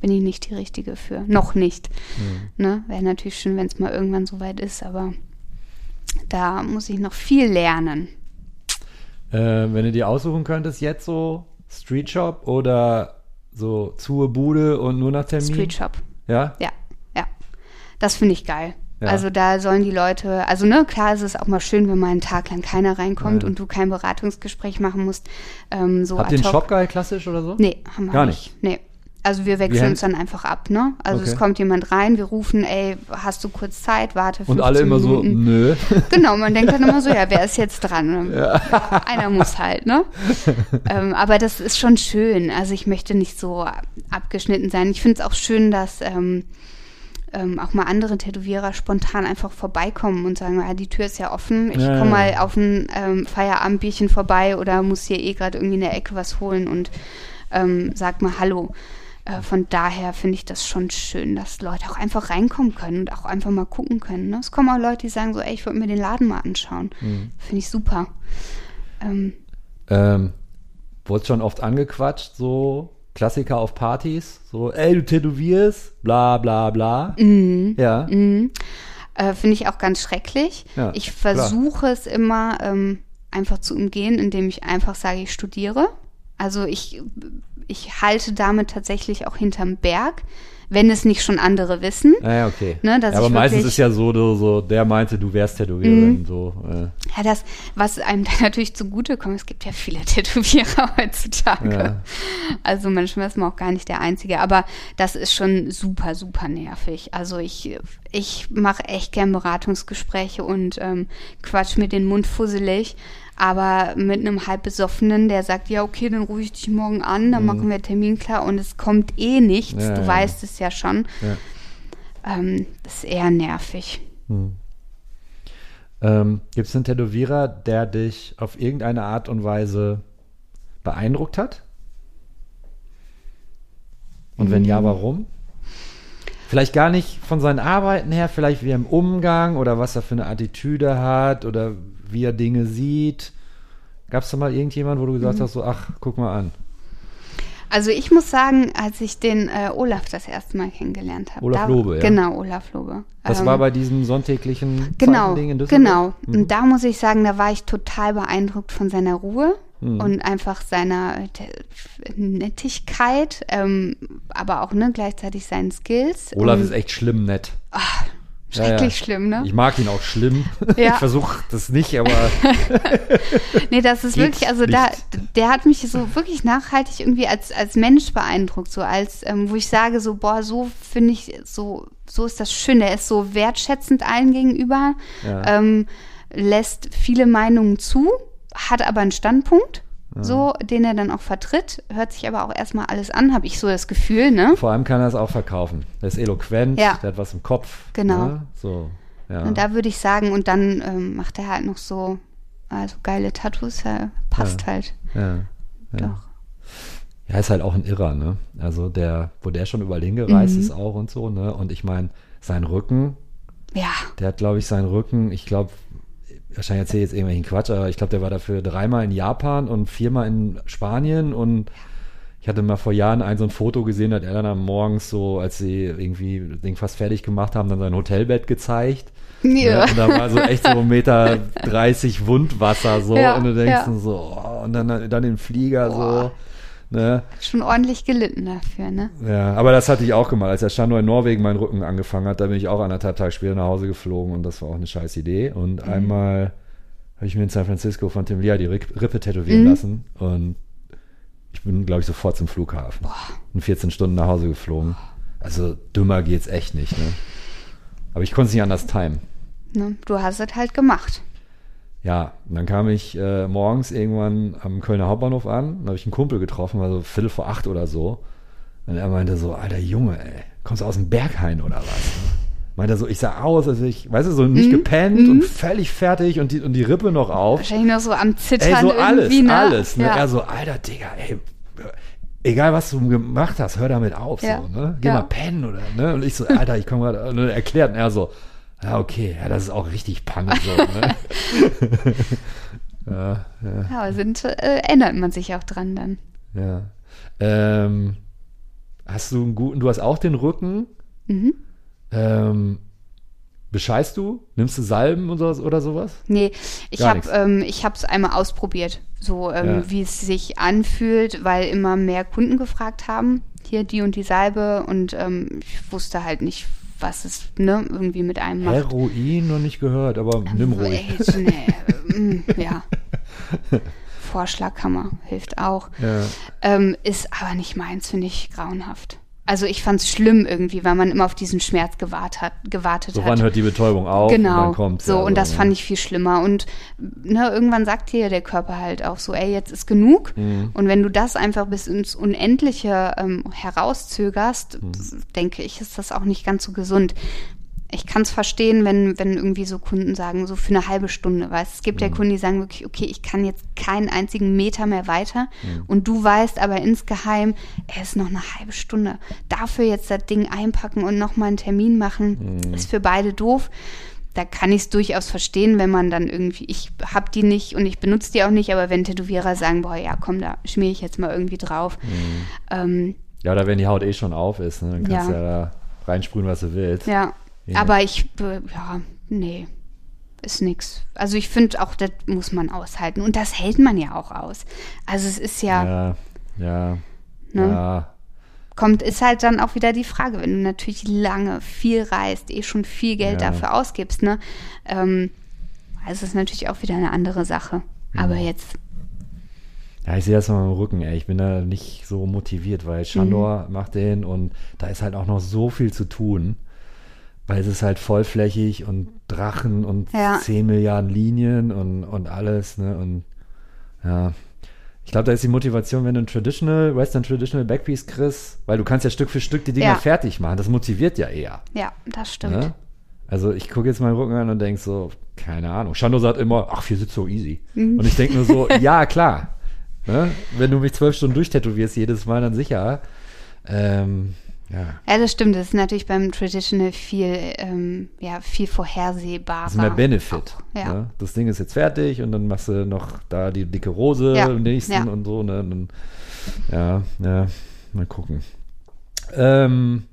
bin ich nicht die Richtige für. Noch nicht. Mhm. Ne? Wäre natürlich schön, wenn es mal irgendwann soweit ist, aber da muss ich noch viel lernen. Äh, wenn du dir aussuchen könntest, jetzt so Street Shop oder so zur Bude und nur nach Termin? Street Shop. Ja? Ja, ja. Das finde ich geil. Ja. Also da sollen die Leute, also ne, klar ist es auch mal schön, wenn mal einen Tag lang keiner reinkommt, ja, und du kein Beratungsgespräch machen musst. Ähm, so habt ihr den Shop geil klassisch oder so? Nee, haben wir gar nicht. Nicht. Nee. Also wir wechseln wir uns dann einfach ab, ne? Also okay, es kommt jemand rein, wir rufen, ey, hast du kurz Zeit, warte fünfzehn Minuten. Und alle immer so, nö. Genau, man denkt dann immer so, ja, wer ist jetzt dran? Ja. Einer muss halt, ne? ähm, aber das ist schon schön. Also ich möchte nicht so abgeschnitten sein. Ich finde es auch schön, dass ähm, ähm, auch mal andere Tätowierer spontan einfach vorbeikommen und sagen, ah, die Tür ist ja offen, ich komme mal auf ein ähm, Feierabendbierchen vorbei oder muss hier eh gerade irgendwie in der Ecke was holen und ähm, sag mal Hallo. Von daher finde ich das schon schön, dass Leute auch einfach reinkommen können und auch einfach mal gucken können. Ne? Es kommen auch Leute, die sagen so, ey, ich würde mir den Laden mal anschauen. Mhm. Finde ich super. Ähm, ähm, wurde schon oft angequatscht, so Klassiker auf Partys, so, ey, du tätowierst, bla bla bla. Mhm. Ja. Mhm. Äh, finde ich auch ganz schrecklich. Ja, ich versuche es immer ähm, einfach zu umgehen, indem ich einfach sage, ich studiere. Also ich... Ich halte damit tatsächlich auch hinterm Berg, wenn es nicht schon andere wissen. Ah, okay. Ne, dass ja, aber ich meistens ist ja so, so, der meinte, du wärst Tätowiererin. Mm. So, äh. Ja, das, was einem dann natürlich zugutekommt, es gibt ja viele Tätowierer heutzutage. Ja. Also manchmal ist man auch gar nicht der Einzige. Aber das ist schon super, super nervig. Also ich, ich mache echt gern Beratungsgespräche und ähm, quatsch mir den Mund fusselig. Aber mit einem halb Besoffenen, der sagt, ja, okay, dann rufe ich dich morgen an, dann mhm. machen wir einen Termin klar und es kommt eh nichts, ja, du ja. weißt es ja schon. Ja. Ähm, das ist eher nervig. Hm. Ähm, gibt es einen Tätowierer, der dich auf irgendeine Art und Weise beeindruckt hat? Und wenn mhm. ja, warum? Vielleicht gar nicht von seinen Arbeiten her, vielleicht wie er im Umgang oder was er für eine Attitüde hat oder wie er Dinge sieht. Gab es da mal irgendjemanden, wo du gesagt mhm. hast, so, ach, guck mal an. Also ich muss sagen, als ich den äh, Olaf das erste Mal kennengelernt habe. Olaf da, Lobe, ja. Genau, Olaf Lobe. Das ähm, war bei diesem sonntäglichen genau, Ding in Düsseldorf? Genau, mhm. und da muss ich sagen, da war ich total beeindruckt von seiner Ruhe mhm. und einfach seiner Nettigkeit, ähm, aber auch ne, gleichzeitig seinen Skills. Olaf und, ist echt schlimm nett. Ach, schrecklich ja, ja. schlimm, ne? Ich mag ihn auch schlimm. Ja. Ich versuche das nicht, aber... nee, das ist wirklich, also da, der hat mich so wirklich nachhaltig irgendwie als, als Mensch beeindruckt, so als, ähm, wo ich sage so, boah, so finde ich, so, so ist das schön, der ist so wertschätzend allen gegenüber, ja. ähm, lässt viele Meinungen zu, hat aber einen Standpunkt. So, den er dann auch vertritt, hört sich aber auch erstmal alles an, habe ich so das Gefühl, ne? Vor allem kann er es auch verkaufen. Er ist eloquent, ja. der hat was im Kopf. Genau. Ne? So, ja. Und da würde ich sagen, und dann ähm, macht er halt noch so also geile Tattoos, ja, passt ja. halt. Ja. Ja. Doch. Ja, ist halt auch ein Irrer, ne? Also der, wo der schon überall hingereist mhm. ist auch und so, ne? Und ich meine, sein Rücken, ja. der hat, glaube ich, seinen Rücken, ich glaube, wahrscheinlich erzähle ich jetzt irgendwelchen Quatsch, aber ich glaube, der war dafür dreimal in Japan und viermal in Spanien und ich hatte mal vor Jahren ein so ein Foto gesehen, da hat er dann morgens so, als sie irgendwie das Ding fast fertig gemacht haben, dann sein Hotelbett gezeigt. Ja. Ja, und da war so echt so ein Meter dreißig Wundwasser so ja, und du denkst ja. so, oh, und dann, dann den Flieger Boah. so. Ne? Schon ordentlich gelitten dafür, ne? Ja, aber das hatte ich auch gemacht. Als der Standort in Norwegen meinen Rücken angefangen hat, da bin ich auch anderthalb Tage später nach Hause geflogen und das war auch eine scheiß Idee. Und mhm. einmal habe ich mir in San Francisco von Tim Lea die Rippe tätowieren mhm. lassen und ich bin, glaube ich, sofort zum Flughafen. Boah. Und vierzehn Stunden nach Hause geflogen. Also dümmer geht's echt nicht, ne? Aber ich konnte es nicht anders timen. Ne? Du hast es halt gemacht. Ja, und dann kam ich äh, morgens irgendwann am Kölner Hauptbahnhof an, dann habe ich einen Kumpel getroffen, war so Viertel vor acht oder so. Und er meinte so, alter Junge, ey, kommst du aus dem Berghain oder was? Ne? Meinte so, ich sah aus, also ich, weißt du, so nicht mm, gepennt mm. und völlig fertig und die, und die Rippe noch auf. Wahrscheinlich noch so am Zittern ey, so alles, ne? alles. Ne? Ja. Er so, alter Digga, ey, egal was du gemacht hast, hör damit auf, ja. so, ne? Geh ja. mal pennen oder, ne? Und ich so, alter, ich komme gerade, und er erklärt, und er so, ja, okay, ja, das ist auch richtig Panne. So, ne? ja, ja. ja, aber sind, äh, ändert man sich auch dran dann. Ja. Ähm, hast du einen guten, du hast auch den Rücken. Mhm. Ähm, Bescheißt du? Nimmst du Salben und sowas oder sowas? Nee, ich habe ähm, ich habe es einmal ausprobiert, so ähm, ja. wie es sich anfühlt, weil immer mehr Kunden gefragt haben, hier die und die Salbe, und ähm, ich wusste halt nicht, was es ne, irgendwie mit einem macht. Heroin noch nicht gehört, aber ähm, nimm ruhig. Ey, nee, äh, ja. Vorschlaghammer hilft auch. Ja. Ähm, ist aber nicht meins, finde ich grauenhaft. Also ich fand es schlimm irgendwie, weil man immer auf diesen Schmerz gewahrt hat, gewartet so, hat. So, wann hört die Betäubung auf? Genau. Und dann kommt so, ja, und das ja. fand ich viel schlimmer. Und ne, irgendwann sagt dir der Körper halt auch so, ey, jetzt ist genug. Mhm. Und wenn du das einfach bis ins Unendliche ähm, herauszögerst, mhm. denke ich, ist das auch nicht ganz so gesund. Ich kann es verstehen, wenn, wenn irgendwie so Kunden sagen, so für eine halbe Stunde, weißt, es gibt mhm. ja Kunden, die sagen wirklich, okay, ich kann jetzt keinen einzigen Meter mehr weiter mhm. und du weißt aber insgeheim, es ist noch eine halbe Stunde. Dafür jetzt das Ding einpacken und nochmal einen Termin machen, mhm. ist für beide doof. Da kann ich es durchaus verstehen, wenn man dann irgendwie, ich habe die nicht und ich benutze die auch nicht, aber wenn Tätowierer sagen, boah, ja komm, da schmier ich jetzt mal irgendwie drauf. Mhm. Ähm, ja, oder wenn die Haut eh schon auf ist, ne, dann kannst du ja. ja da reinsprühen, was du willst. Ja. Ja. Aber ich, ja, nee, ist nix. Also ich finde auch, das muss man aushalten. Und das hält man ja auch aus. Also es ist ja... Ja, ja, ne? ja. Kommt, ist halt dann auch wieder die Frage, wenn du natürlich lange viel reist, eh schon viel Geld ja. dafür ausgibst, ne? Ähm, also es ist natürlich auch wieder eine andere Sache. Mhm. Aber jetzt... Ja, ich sehe das mal im Rücken, ey. Ich bin da nicht so motiviert, weil Chandor mhm. macht den und da ist halt auch noch so viel zu tun. Weil es ist halt vollflächig und Drachen und ja. zehn Milliarden Linien und, und alles, ne? Und ja. Ich glaube, da ist die Motivation, wenn du ein Traditional, Western Traditional Backpiece kriegst, weil du kannst ja Stück für Stück die Dinger ja. fertig machen. Das motiviert ja eher. Ja, das stimmt. Ne? Also ich gucke jetzt meinen Rücken an und denke so, keine Ahnung. Shando sagt immer, ach, wir sind so easy. Mhm. Und ich denke nur so, ja, klar. Ne? Wenn du mich zwölf Stunden durchtätowierst jedes Mal, dann sicher. Ähm... Ja. ja, das stimmt. Das ist natürlich beim Traditional viel, ähm, ja, viel vorhersehbarer. Das ist mehr Benefit. Auch, ja. ne? Das Ding ist jetzt fertig und dann machst du noch da die dicke Rose ja. im nächsten ja. und so. Ne? Und dann, ja, ja, mal gucken. Ähm,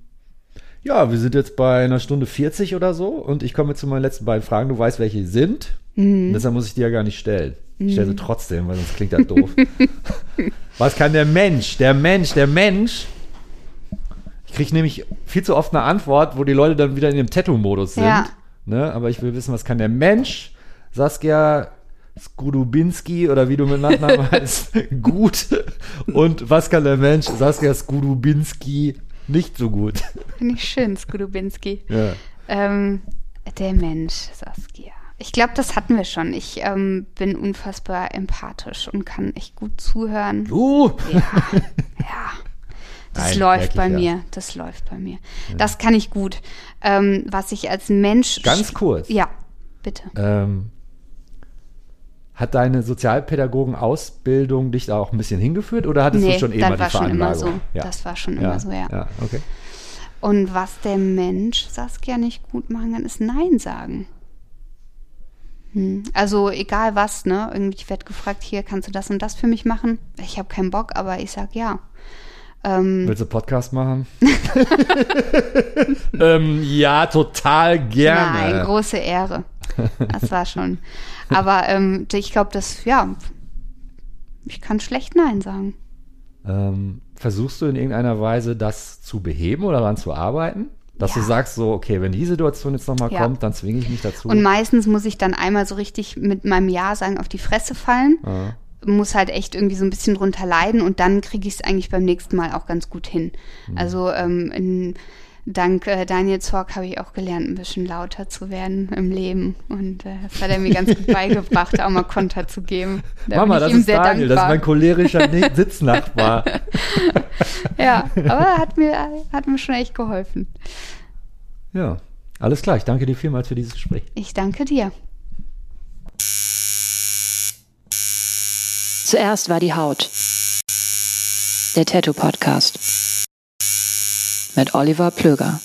ja, wir sind jetzt bei einer Stunde vierzig oder so und ich komme jetzt zu meinen letzten beiden Fragen. Du weißt, welche sind. Mhm. Deshalb muss ich die ja gar nicht stellen. Ich mhm. stelle sie trotzdem, weil sonst klingt das doof. Was kann der Mensch, der Mensch, der Mensch... Ich kriege nämlich viel zu oft eine Antwort, wo die Leute dann wieder in dem Tattoo-Modus sind. Ja. Ne? Aber ich will wissen, was kann der Mensch, Saskia Skudubinski oder wie du mit Nachnamen heißt, gut. Und was kann der Mensch, Saskia Skudubinski, nicht so gut. Finde ich schön, Skudubinski. Ja. Ähm, der Mensch, Saskia. Ich glaube, das hatten wir schon. Ich ähm, bin unfassbar empathisch und kann echt gut zuhören. Uh. Ja, ja. Das Nein, läuft bei ja. mir, das läuft bei mir. Ja. Das kann ich gut. Ähm, was ich als Mensch... Ganz kurz. Ja, bitte. Ähm, hat deine Sozialpädagogen-Ausbildung dich da auch ein bisschen hingeführt oder hattest nee, du schon eh mal die Veranlagung? So. Ja. Das war schon ja. immer so, ja. ja okay. Und was der Mensch, Saskia, nicht gut machen kann, ist Nein sagen. Hm. Also egal was, ne? Irgendwie, ich werde gefragt, hier, kannst du das und das für mich machen? Ich habe keinen Bock, aber ich sag ja. Ähm, Willst du Podcast machen? ähm, ja, total gerne. Nein, große Ehre. Das war schon. Aber ähm, ich glaube, das, ja, ich kann schlecht Nein sagen. Ähm, versuchst du in irgendeiner Weise, das zu beheben oder daran zu arbeiten? Dass ja. du sagst so, okay, wenn die Situation jetzt nochmal ja. kommt, dann zwinge ich mich dazu. Und meistens muss ich dann einmal so richtig mit meinem Ja sagen auf die Fresse fallen. Ja. Muss halt echt irgendwie so ein bisschen drunter leiden und dann kriege ich es eigentlich beim nächsten Mal auch ganz gut hin. Mhm. Also ähm, in, dank äh, Daniel Zorc habe ich auch gelernt, ein bisschen lauter zu werden im Leben und äh, das hat er mir ganz gut beigebracht, auch mal Konter zu geben. Da Mama, das ist Daniel, dankbar. Das ist mein cholerischer Sitznachbar. Ja, aber hat mir, hat mir schon echt geholfen. Ja, alles klar. Ich danke dir vielmals für dieses Gespräch. Ich danke dir. Zuerst war die Haut. Der Tattoo-Podcast mit Oliver Plöger.